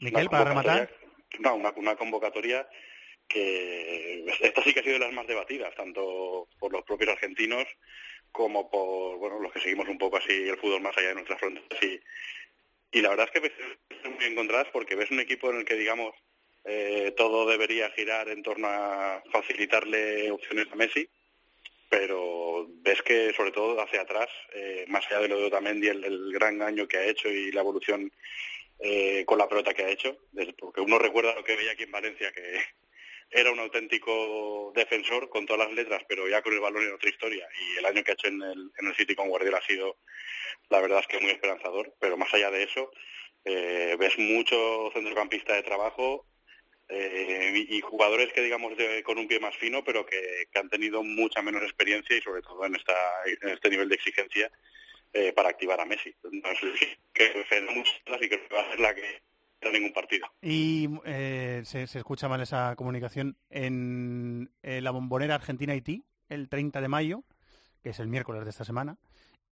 Miquel, para rematar. No, una, una convocatoria... que esta sí que ha sido de las más debatidas, tanto por los propios argentinos como por bueno los que seguimos un poco así el fútbol más allá de nuestras fronteras. Y, y la verdad es que ves muy encontradas porque ves un equipo en el que, digamos, eh, todo debería girar en torno a facilitarle opciones a Messi, pero ves que, sobre todo hacia atrás, eh, más allá de lo de Otamendi, el, el gran año que ha hecho y la evolución eh, con la pelota que ha hecho, porque uno recuerda lo que veía aquí en Valencia, que... era un auténtico defensor con todas las letras, pero ya con el balón era otra historia. Y el año que ha hecho en el, en el City con Guardiola ha sido, la verdad es que muy esperanzador. Pero más allá de eso, eh, ves mucho centrocampista de trabajo eh, y, y jugadores que, digamos, de, con un pie más fino, pero que, que han tenido mucha menos experiencia y sobre todo en, esta, en este nivel de exigencia eh, para activar a Messi. Entonces, que fue muchas y que va a ser la que... ningún partido. Y eh, se, se escucha mal esa comunicación en eh, la Bombonera Argentina-Haití el treinta de mayo, que es el miércoles de esta semana,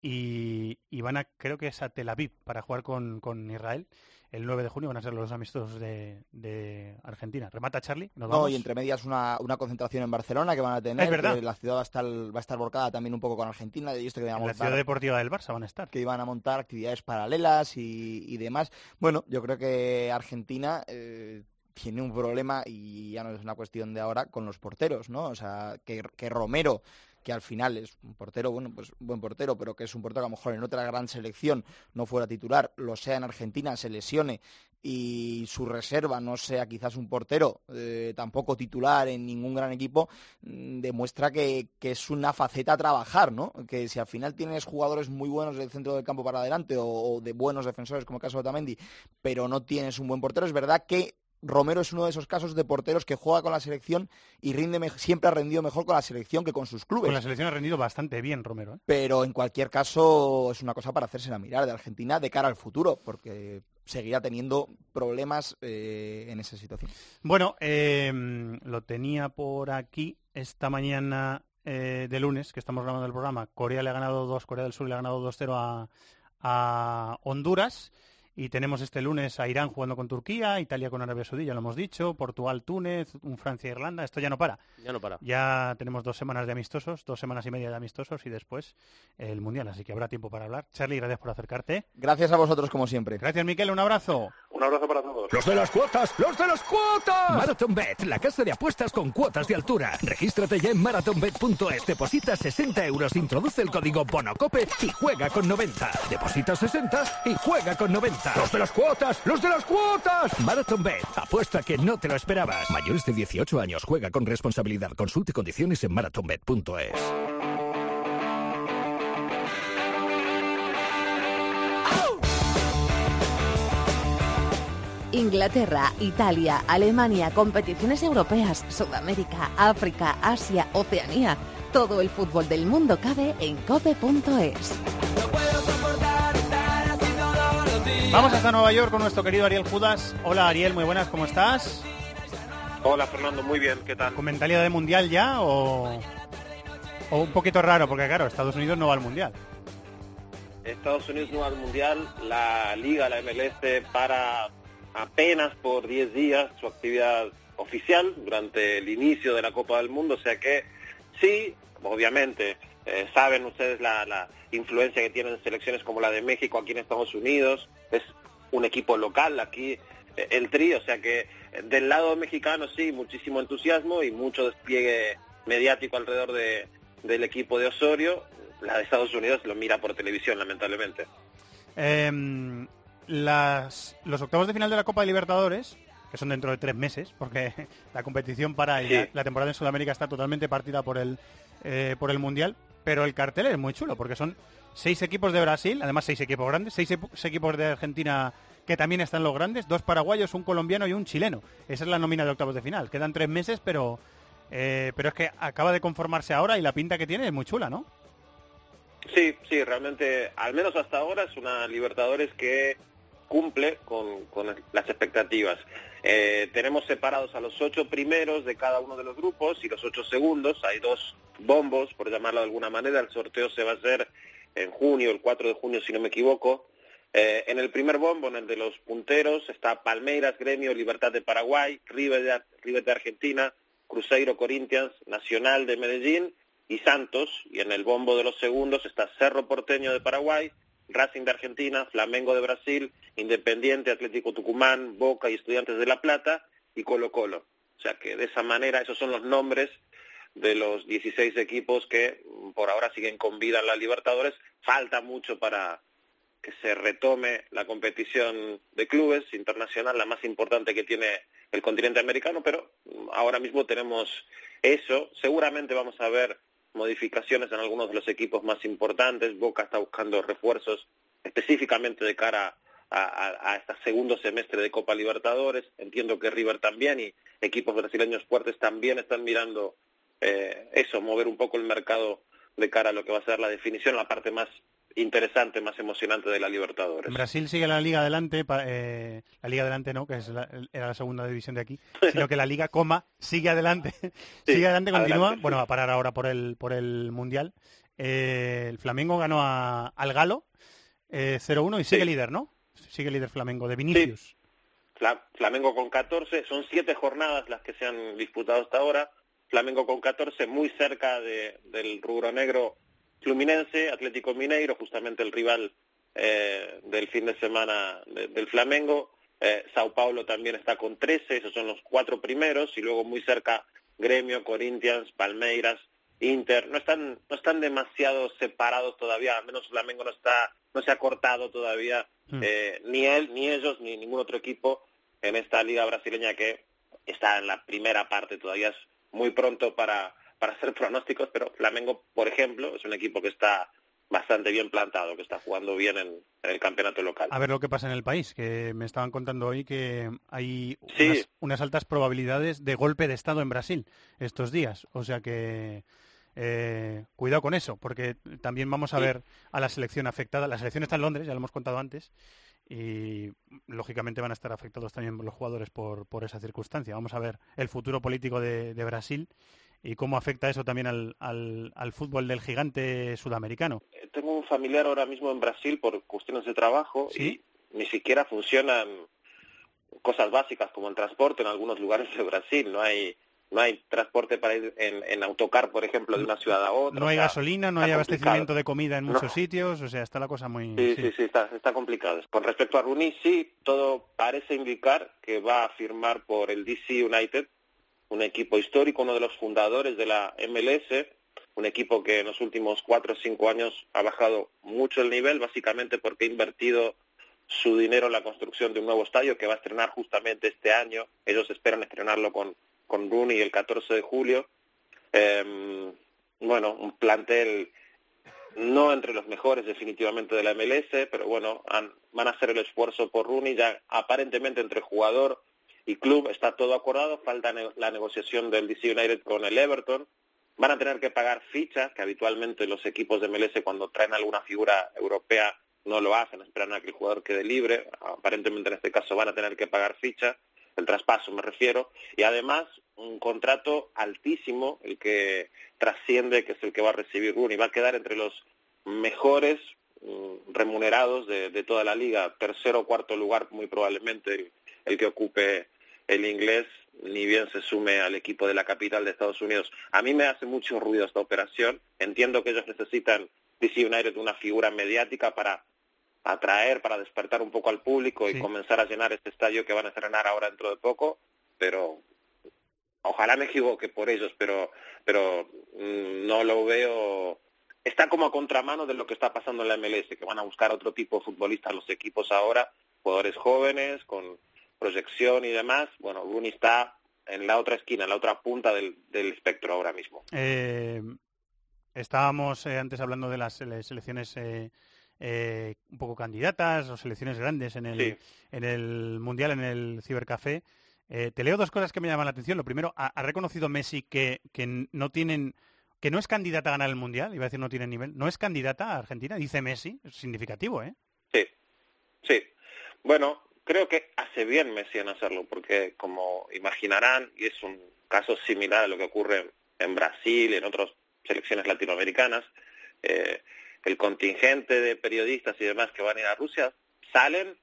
y, y van a, creo que es a Tel Aviv para jugar con, con Israel. El nueve de junio van a ser los amistosos de, de Argentina. Remata, Charlie. ¿Nos vamos? No, y entre medias una, una concentración en Barcelona que van a tener. Es verdad. La ciudad va a estar va a estar volcada también un poco con Argentina. Y esto que van a montar, la ciudad deportiva del Barça van a estar. Que iban a montar actividades paralelas y, y demás. Bueno, yo creo que Argentina... Eh, tiene un problema, y ya no es una cuestión de ahora, con los porteros, ¿no? O sea, que, que Romero, que al final es un portero, bueno, pues buen portero, pero que es un portero que a lo mejor en otra gran selección no fuera titular, lo sea en Argentina, se lesione y su reserva no sea quizás un portero eh, tampoco titular en ningún gran equipo, demuestra que, que es una faceta a trabajar, ¿no? Que si al final tienes jugadores muy buenos del centro del campo para adelante o, o de buenos defensores, como el caso de Otamendi, pero no tienes un buen portero, es verdad que Romero es uno de esos casos de porteros que juega con la selección y rinde me- siempre ha rendido mejor con la selección que con sus clubes. Con la selección ha rendido bastante bien Romero, ¿eh? Pero en cualquier caso es una cosa para hacerse la mirar de Argentina de cara al futuro, porque seguirá teniendo problemas eh, en esa situación. Bueno, eh, lo tenía por aquí esta mañana eh, de lunes, que estamos grabando el programa. Corea le ha ganado dos, Corea del Sur le ha ganado dos cero a, a Honduras. Y tenemos este lunes a Irán jugando con Turquía, Italia con Arabia Saudí, ya lo hemos dicho, Portugal, Túnez, un Francia, Irlanda. Esto ya no para. Ya no para. Ya tenemos dos semanas de amistosos, dos semanas y media de amistosos y después el Mundial. Así que habrá tiempo para hablar. Charlie, gracias por acercarte. Gracias a vosotros, como siempre. Gracias, Miquel. Un abrazo. Un abrazo para todos. ¡Los de las cuotas! ¡Los de las cuotas! Marathonbet, la casa de apuestas con cuotas de altura. Regístrate ya en marathonbet punto es. Deposita sesenta euros, introduce el código BONOCOPE y juega con noventa. Deposita sesenta y juega con noventa. ¡Los de las cuotas! ¡Los de las cuotas! Marathonbet, apuesta que no te lo esperabas. Mayores de dieciocho años, juega con responsabilidad. Consulte condiciones en marathonbet punto es. Inglaterra, Italia, Alemania, competiciones europeas, Sudamérica, África, Asia, Oceanía. Todo el fútbol del mundo cabe en cope punto es. Vamos hasta Nueva York con nuestro querido Ariel Judas. Hola Ariel, muy buenas, ¿cómo estás? Hola Fernando, muy bien, ¿qué tal? ¿Con mentalidad de mundial ya o, o un poquito raro? Porque claro, Estados Unidos no va al mundial. Estados Unidos no va al mundial, la liga, la M L S, para apenas por diez días su actividad oficial durante el inicio de la Copa del Mundo, o sea que sí, obviamente... Eh, saben ustedes la, la influencia que tienen selecciones como la de México aquí en Estados Unidos, es un equipo local aquí eh, el Tri, o sea que eh, del lado mexicano sí, muchísimo entusiasmo y mucho despliegue mediático alrededor de, del equipo de Osorio. La de Estados Unidos lo mira por televisión, lamentablemente. Eh, las, los octavos de final de la Copa de Libertadores, que son dentro de tres meses, porque la competición para sí. la, la temporada en Sudamérica está totalmente partida por el, eh, por el Mundial. Pero el cartel es muy chulo, porque son seis equipos de Brasil, además seis equipos grandes, seis equipos de Argentina que también están los grandes, dos paraguayos, un colombiano y un chileno. Esa es la nómina de octavos de final. Quedan tres meses, pero eh, pero es que acaba de conformarse ahora y la pinta que tiene es muy chula, ¿no? Sí, sí, realmente, al menos hasta ahora, es una Libertadores que cumple con, con las expectativas. Eh, tenemos separados a los ocho primeros de cada uno de los grupos y los ocho segundos. Hay dos bombos, por llamarlo de alguna manera. El sorteo se va a hacer en junio, el cuatro de junio, si no me equivoco. Eh, en el primer bombo, en el de los punteros, está Palmeiras, Gremio, Libertad de Paraguay, River de, River de Argentina, Cruzeiro, Corinthians, Nacional de Medellín y Santos. Y en el bombo de los segundos está Cerro Porteño de Paraguay, Racing de Argentina, Flamengo de Brasil, Independiente, Atlético Tucumán, Boca y Estudiantes de La Plata y Colo Colo. O sea que de esa manera esos son los nombres de los dieciséis equipos que por ahora siguen con vida en la Libertadores. Falta mucho para que se retome la competición de clubes internacional, la más importante que tiene el continente americano, pero ahora mismo tenemos eso. Seguramente vamos a ver modificaciones en algunos de los equipos más importantes. Boca está buscando refuerzos específicamente de cara a, a, a este segundo semestre de Copa Libertadores. Entiendo que River también y equipos brasileños fuertes también están mirando eh, eso, mover un poco el mercado de cara a lo que va a ser la definición, la parte más interesante, más emocionante de la Libertadores. Brasil sigue la Liga Adelante, eh, la Liga Adelante no, que es la, era la segunda división de aquí, sino que la Liga, coma, sigue adelante, sí, sigue adelante, continúa, adelante. Bueno, va a parar ahora por el por el Mundial. Eh, el Flamengo ganó a, al Galo eh, cero uno y sigue sí. líder, ¿no? Sigue líder Flamengo, de Vinicius. Sí. La, Flamengo con catorce, son siete jornadas las que se han disputado hasta ahora. Flamengo con catorce, muy cerca de, del rubro negro Fluminense, Atlético Mineiro, justamente el rival eh, del fin de semana de, del Flamengo. Eh, Sao Paulo también está con trece, esos son los cuatro primeros, y luego muy cerca Gremio, Corinthians, Palmeiras, Inter. No están no están demasiado separados todavía, al menos Flamengo no está no se ha cortado todavía, eh, mm. ni él, ni ellos, ni ningún otro equipo en esta liga brasileña que está en la primera parte. Todavía es muy pronto para... para hacer pronósticos, pero Flamengo, por ejemplo, es un equipo que está bastante bien plantado, que está jugando bien en, en el campeonato local. A ver lo que pasa en el país, que me estaban contando hoy que hay sí. unas, unas altas probabilidades de golpe de Estado en Brasil estos días. O sea que eh, cuidado con eso, porque también vamos a sí. ver a la selección afectada. La selección está en Londres, ya lo hemos contado antes, y lógicamente van a estar afectados también los jugadores por, por esa circunstancia. Vamos a ver el futuro político de, de Brasil. ¿Y cómo afecta eso también al, al, al fútbol del gigante sudamericano? Tengo un familiar ahora mismo en Brasil por cuestiones de trabajo. ¿Sí? Y ni siquiera funcionan cosas básicas como el transporte en algunos lugares de Brasil. No hay no hay transporte para ir en, en autocar, por ejemplo, de una ciudad a otra. No hay o sea, gasolina, no hay complicado. Abastecimiento de comida en muchos no. sitios. O sea, está la cosa muy... Sí, sí, sí, sí está, está complicado. Con respecto a Rooney, sí, todo parece indicar que va a firmar por el D C United, un equipo histórico, uno de los fundadores de la M L S, un equipo que en los últimos cuatro o cinco años ha bajado mucho el nivel, básicamente porque ha invertido su dinero en la construcción de un nuevo estadio que va a estrenar justamente este año. Ellos esperan estrenarlo con, con Rooney el catorce de julio. Eh, bueno, un plantel no entre los mejores definitivamente de la M L S, pero bueno, han, van a hacer el esfuerzo por Rooney. Ya aparentemente entre jugador y club está todo acordado, falta ne- la negociación del D C United con el Everton. Van a tener que pagar fichas, que habitualmente los equipos de M L S cuando traen alguna figura europea no lo hacen, esperan a que el jugador quede libre. Aparentemente en este caso van a tener que pagar ficha, el traspaso me refiero, y además un contrato altísimo, el que trasciende, que es el que va a recibir Rooney. Va a quedar entre los mejores mm, remunerados de, de toda la liga, tercero o cuarto lugar muy probablemente el, el que ocupe el inglés, ni bien se sume al equipo de la capital de Estados Unidos. A mí me hace mucho ruido esta operación. Entiendo que ellos necesitan, D C United, una figura mediática para atraer, para despertar un poco al público y sí. comenzar a llenar este estadio que van a estrenar ahora dentro de poco, pero ojalá me equivoque por ellos, pero pero mmm, no lo veo. Está como a contramano de lo que está pasando en la M L S, que van a buscar otro tipo de futbolistas los equipos ahora, jugadores jóvenes, con proyección y demás. Bueno, Rooney está en la otra esquina, en la otra punta del, del espectro ahora mismo. Eh, Estábamos eh, antes hablando de las selecciones eh, eh, un poco candidatas o selecciones grandes en el, sí. en el Mundial, en el Cibercafé. Eh, te leo dos cosas que me llaman la atención. Lo primero, ha, ha reconocido Messi que, que no tienen... que no es candidata a ganar el Mundial, iba a decir no tiene nivel, no es candidata a Argentina, dice Messi, es significativo, ¿eh? Sí, sí. Bueno, creo que hace bien Messi en hacerlo, porque como imaginarán, y es un caso similar a lo que ocurre en Brasil y en otras selecciones latinoamericanas, eh, el contingente de periodistas y demás que van a ir a Rusia salen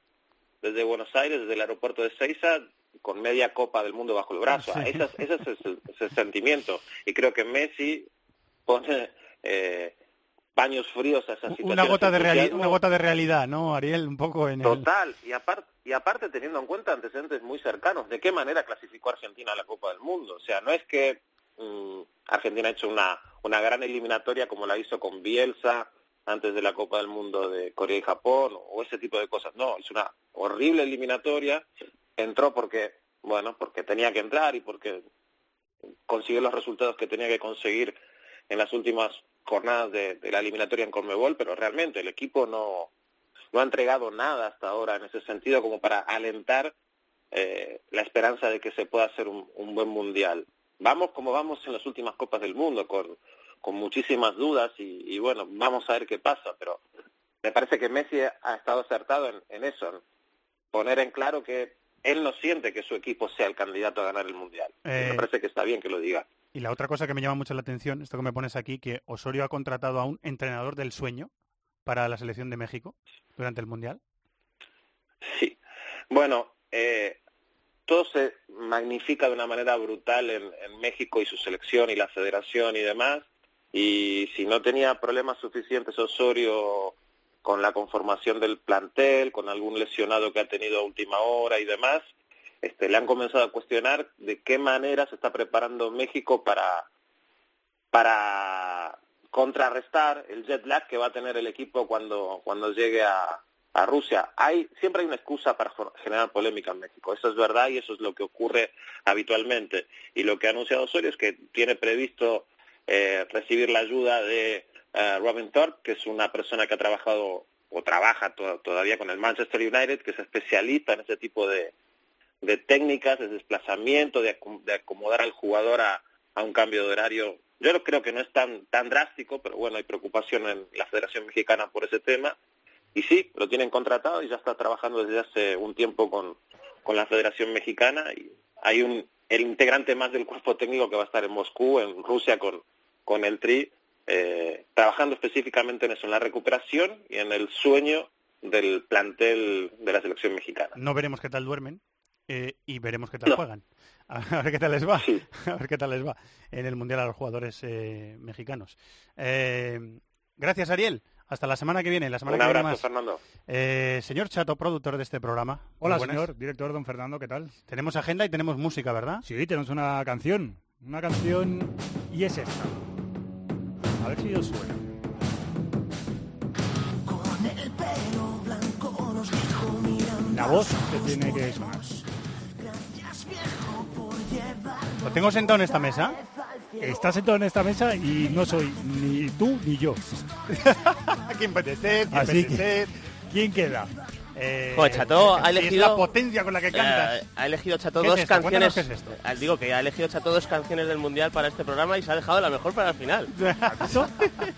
desde Buenos Aires, desde el aeropuerto de Ezeiza, con media copa del mundo bajo el brazo. Sí. Ese, ese es el, ese sentimiento. Y creo que Messi... pone eh, paños fríos a esa situación. Una gota de reali- una gota de realidad, ¿no, Ariel? Un poco en total. El... Y, apart- y aparte teniendo en cuenta antecedentes muy cercanos, ¿de qué manera clasificó Argentina a la Copa del Mundo? O sea, no es que mmm, Argentina ha hecho una, una gran eliminatoria como la hizo con Bielsa antes de la Copa del Mundo de Corea y Japón, o ese tipo de cosas. No, es una horrible eliminatoria. Entró porque, bueno, porque tenía que entrar y porque consiguió los resultados que tenía que conseguir en las últimas jornadas de, de la eliminatoria en Conmebol, pero realmente el equipo no, no ha entregado nada hasta ahora en ese sentido como para alentar eh, la esperanza de que se pueda hacer un, un buen Mundial. Vamos como vamos en las últimas Copas del Mundo, con, con muchísimas dudas y, y bueno, vamos a ver qué pasa, pero me parece que Messi ha estado acertado en, en eso, en poner en claro que él no siente que su equipo sea el candidato a ganar el Mundial. Eh... Me parece que está bien que lo diga. Y la otra cosa que me llama mucho la atención, esto que me pones aquí, que Osorio ha contratado a un entrenador del sueño para la selección de México durante el Mundial. Sí. Bueno, eh, todo se magnifica de una manera brutal en, en México y su selección y la federación y demás. Y si no tenía problemas suficientes Osorio con la conformación del plantel, con algún lesionado que ha tenido a última hora y demás... Este, le han comenzado a cuestionar de qué manera se está preparando México para, para contrarrestar el jet lag que va a tener el equipo cuando, cuando llegue a, a Rusia. Hay, siempre hay una excusa para generar polémica en México, eso es verdad y eso es lo que ocurre habitualmente. Y lo que ha anunciado Osorio es que tiene previsto eh, recibir la ayuda de eh, Robin Thorpe, que es una persona que ha trabajado o trabaja to- todavía con el Manchester United, que se especializa en este tipo de... de técnicas, de desplazamiento, de, acom- de acomodar al jugador a, a un cambio de horario. Yo no creo que no es tan tan drástico, pero bueno, hay preocupación en la Federación Mexicana por ese tema. Y sí, lo tienen contratado y ya está trabajando desde hace un tiempo con, con la Federación Mexicana. Y hay un el integrante más del cuerpo técnico que va a estar en Moscú, en Rusia, con, con el Tri, eh, trabajando específicamente en eso, en la recuperación y en el sueño del plantel de la selección mexicana. No veremos qué tal duermen. Eh, y veremos qué tal no. juegan, a ver qué tal les va, sí. a ver qué tal les va en el Mundial a los jugadores eh, mexicanos. Eh, gracias, Ariel. Hasta la semana que viene. La semana Un abrazo, que viene más. Fernando. Eh, señor Chato, productor de este programa. Hola, señor, director don Fernando, ¿qué tal? Tenemos agenda y tenemos música, ¿verdad? Sí, tenemos una canción, una canción y es esta. A ver si os suena. Con el pelo blanco nos dijo, la voz que tiene que sonar. ¿Lo tengo sentado en esta mesa? Estás sentado en esta mesa y no soy ni tú ni yo. ¿Quién puede ser? ¿Quién Así puede ser? ¿Quién queda? Eh, Joder, Chato ha elegido... la potencia con la que canta. Eh, ha elegido Chato dos es canciones... ¿Qué es esto? Digo que ha elegido Chato dos canciones del Mundial para este programa y se ha dejado la mejor para el final.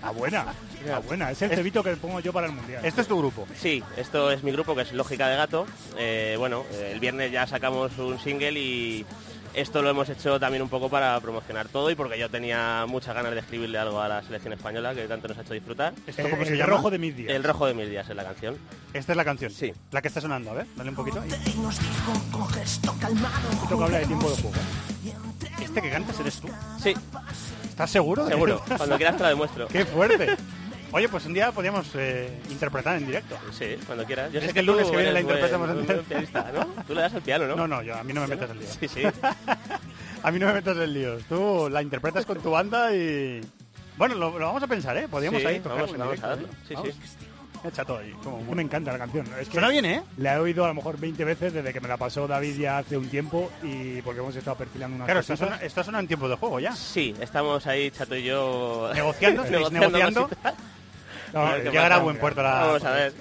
Ah, buena. Ah, buena. Es el cebito que le pongo yo para el Mundial. ¿Esto es tu grupo? Sí, esto es mi grupo, que es Lógica de Gato. Eh, bueno, el viernes ya sacamos un single y... esto lo hemos hecho también un poco para promocionar todo y porque yo tenía muchas ganas de escribirle algo a la selección española que tanto nos ha hecho disfrutar. ¿Esto cómo se llama? El rojo de mis días. El rojo de mis días es la canción. Esta es la canción. Sí. La que está sonando, a ver, dale un poquito ahí. Esto que habla de tiempo de juego. ¿Este que cantas eres tú? Sí. ¿Estás seguro? Seguro. Cuando quieras te lo demuestro. ¡Qué fuerte! Oye, pues un día podríamos eh, interpretar en directo. Sí, cuando quieras. Yo es sé que el lunes que viene la interpretamos en directo, ¿no? Tú le das al piano, ¿no? No, no, yo, a mí no me metas el lío. Sí, sí. A mí no me metas el lío. Tú la interpretas con tu banda y... Bueno, lo, lo vamos a pensar, ¿eh? Podríamos sí, ahí tocarlo. Vamos, vamos directo, a darlo. ¿eh? Sí, vamos. Sí. Echa todo ahí. Como... Me encanta la canción. Es que suena bien, ¿eh? La he oído a lo mejor veinte veces desde que me la pasó David ya hace un tiempo y porque hemos estado perfilando una. Claro, esto suena, esto suena en tiempo de juego ya. Sí, estamos ahí, Chato y yo... ¿Negociando? ¿Negociando? No, a llegará a buen puerto la... Vamos a ver.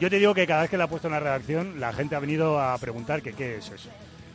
Yo te digo que cada vez que la he puesto en la redacción, la gente ha venido a preguntar que qué es eso.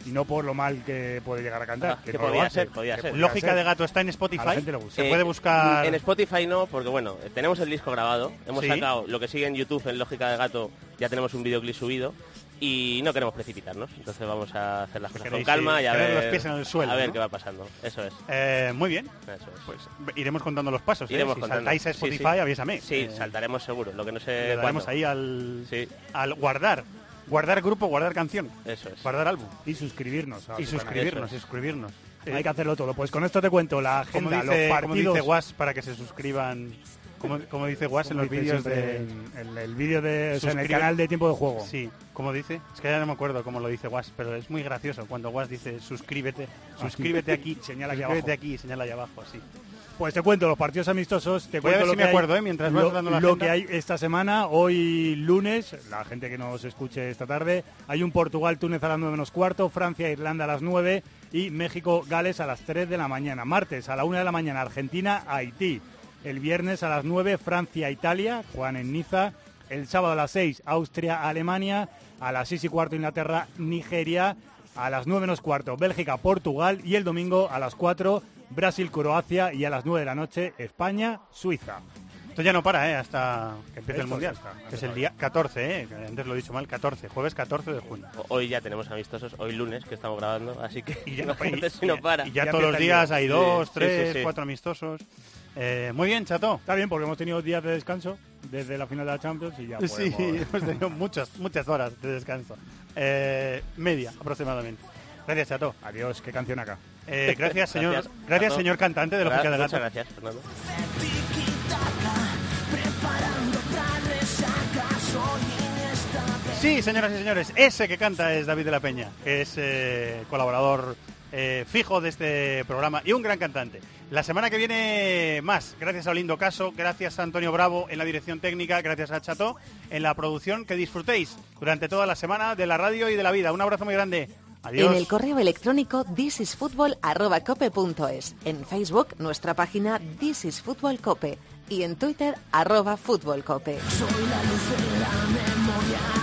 Y no por lo mal que puede llegar a cantar. Ah, que que no podía ser, podía ser. Lógica de Gato está en Spotify. A la gente le gusta. Eh, Se puede buscar... En Spotify no, porque bueno, tenemos el disco grabado. Hemos ¿Sí? sacado lo que sigue en YouTube, en Lógica de Gato, ya tenemos un videoclip subido. Y no queremos precipitarnos, entonces vamos a hacer las cosas con calma y a ver, los pies en el suelo, a ver ¿no? qué va pasando. Eso es. Eh, muy bien. Eso es. Pues iremos contando los pasos. Iremos ¿eh? Si contando. Saltáis a Spotify, sí, sí. avísame. Sí, eh, saltaremos seguro. Lo que no sé. Le daremos ahí al, sí. al guardar. Guardar grupo, guardar canción. Eso es. Guardar álbum. Y suscribirnos. Y suscribirnos, y suscribirnos. Eh, Hay que hacerlo todo. Pues con esto te cuento la agenda, como dice, los partidos. Como dice Guas, para que se suscriban... Como, como dice Guas en los vídeos de... El, el, el vídeo de... O sea, en el canal de Tiempo de Juego. Sí, como dice. Es que ya no me acuerdo cómo lo dice Guas, pero es muy gracioso cuando Guas dice suscríbete, suscríbete aquí, señala aquí abajo. Suscríbete aquí y señala allá abajo, sí. Pues te cuento los partidos amistosos. Te voy cuento a ver lo si que me acuerdo, hay, ¿eh? Mientras vas dando la lo agenda. Que hay esta semana, hoy lunes, la gente que nos escuche esta tarde, hay un Portugal-Túnez a las nueve menos cuarto, Francia-Irlanda a las nueve y México-Gales a las tres de la mañana. Martes a la una de la mañana, Argentina-Haití. El viernes a las nueve, Francia-Italia, juegan en Niza. El sábado a las seis, Austria-Alemania. A las seis y cuarto, Inglaterra-Nigeria. A las nueve menos cuarto, Bélgica-Portugal. Y el domingo a las cuatro, Brasil-Croacia. Y a las nueve de la noche, España-Suiza. Esto ya no para, ¿eh? Hasta que empiece el Mundial. Que es el día catorce, ¿eh? Antes lo he dicho mal, catorce. Jueves catorce de junio. Hoy ya tenemos amistosos, hoy lunes, que estamos grabando, así que... Y ya no, y, y, si no para. Y ya, ya todos los días hay dos, sí, tres, sí, sí, sí. cuatro amistosos... Eh, muy bien, Chato. Está bien, porque hemos tenido días de descanso desde la final de la Champions y ya podemos... Sí, hemos tenido muchas, muchas horas de descanso. Eh, media, aproximadamente. Gracias, Chato. Adiós, qué canción acá. Eh, gracias, señor gracias, gracias señor cantante de Lógica de Gato. Muchas gracias, Fernando. Sí, señoras y señores, ese que canta es David de la Peña, que es eh, colaborador... Eh, fijo de este programa y un gran cantante. La semana que viene más. Gracias a Olindo Caso, gracias a Antonio Bravo en la dirección técnica, gracias a Chato en la producción. Que disfrutéis durante toda la semana de la radio y de la vida. Un abrazo muy grande. Adiós. En el correo electrónico this is football arroba cope punto es, en Facebook nuestra página this is football cope y en Twitter arroba football cope. Soy la luz de la memoria.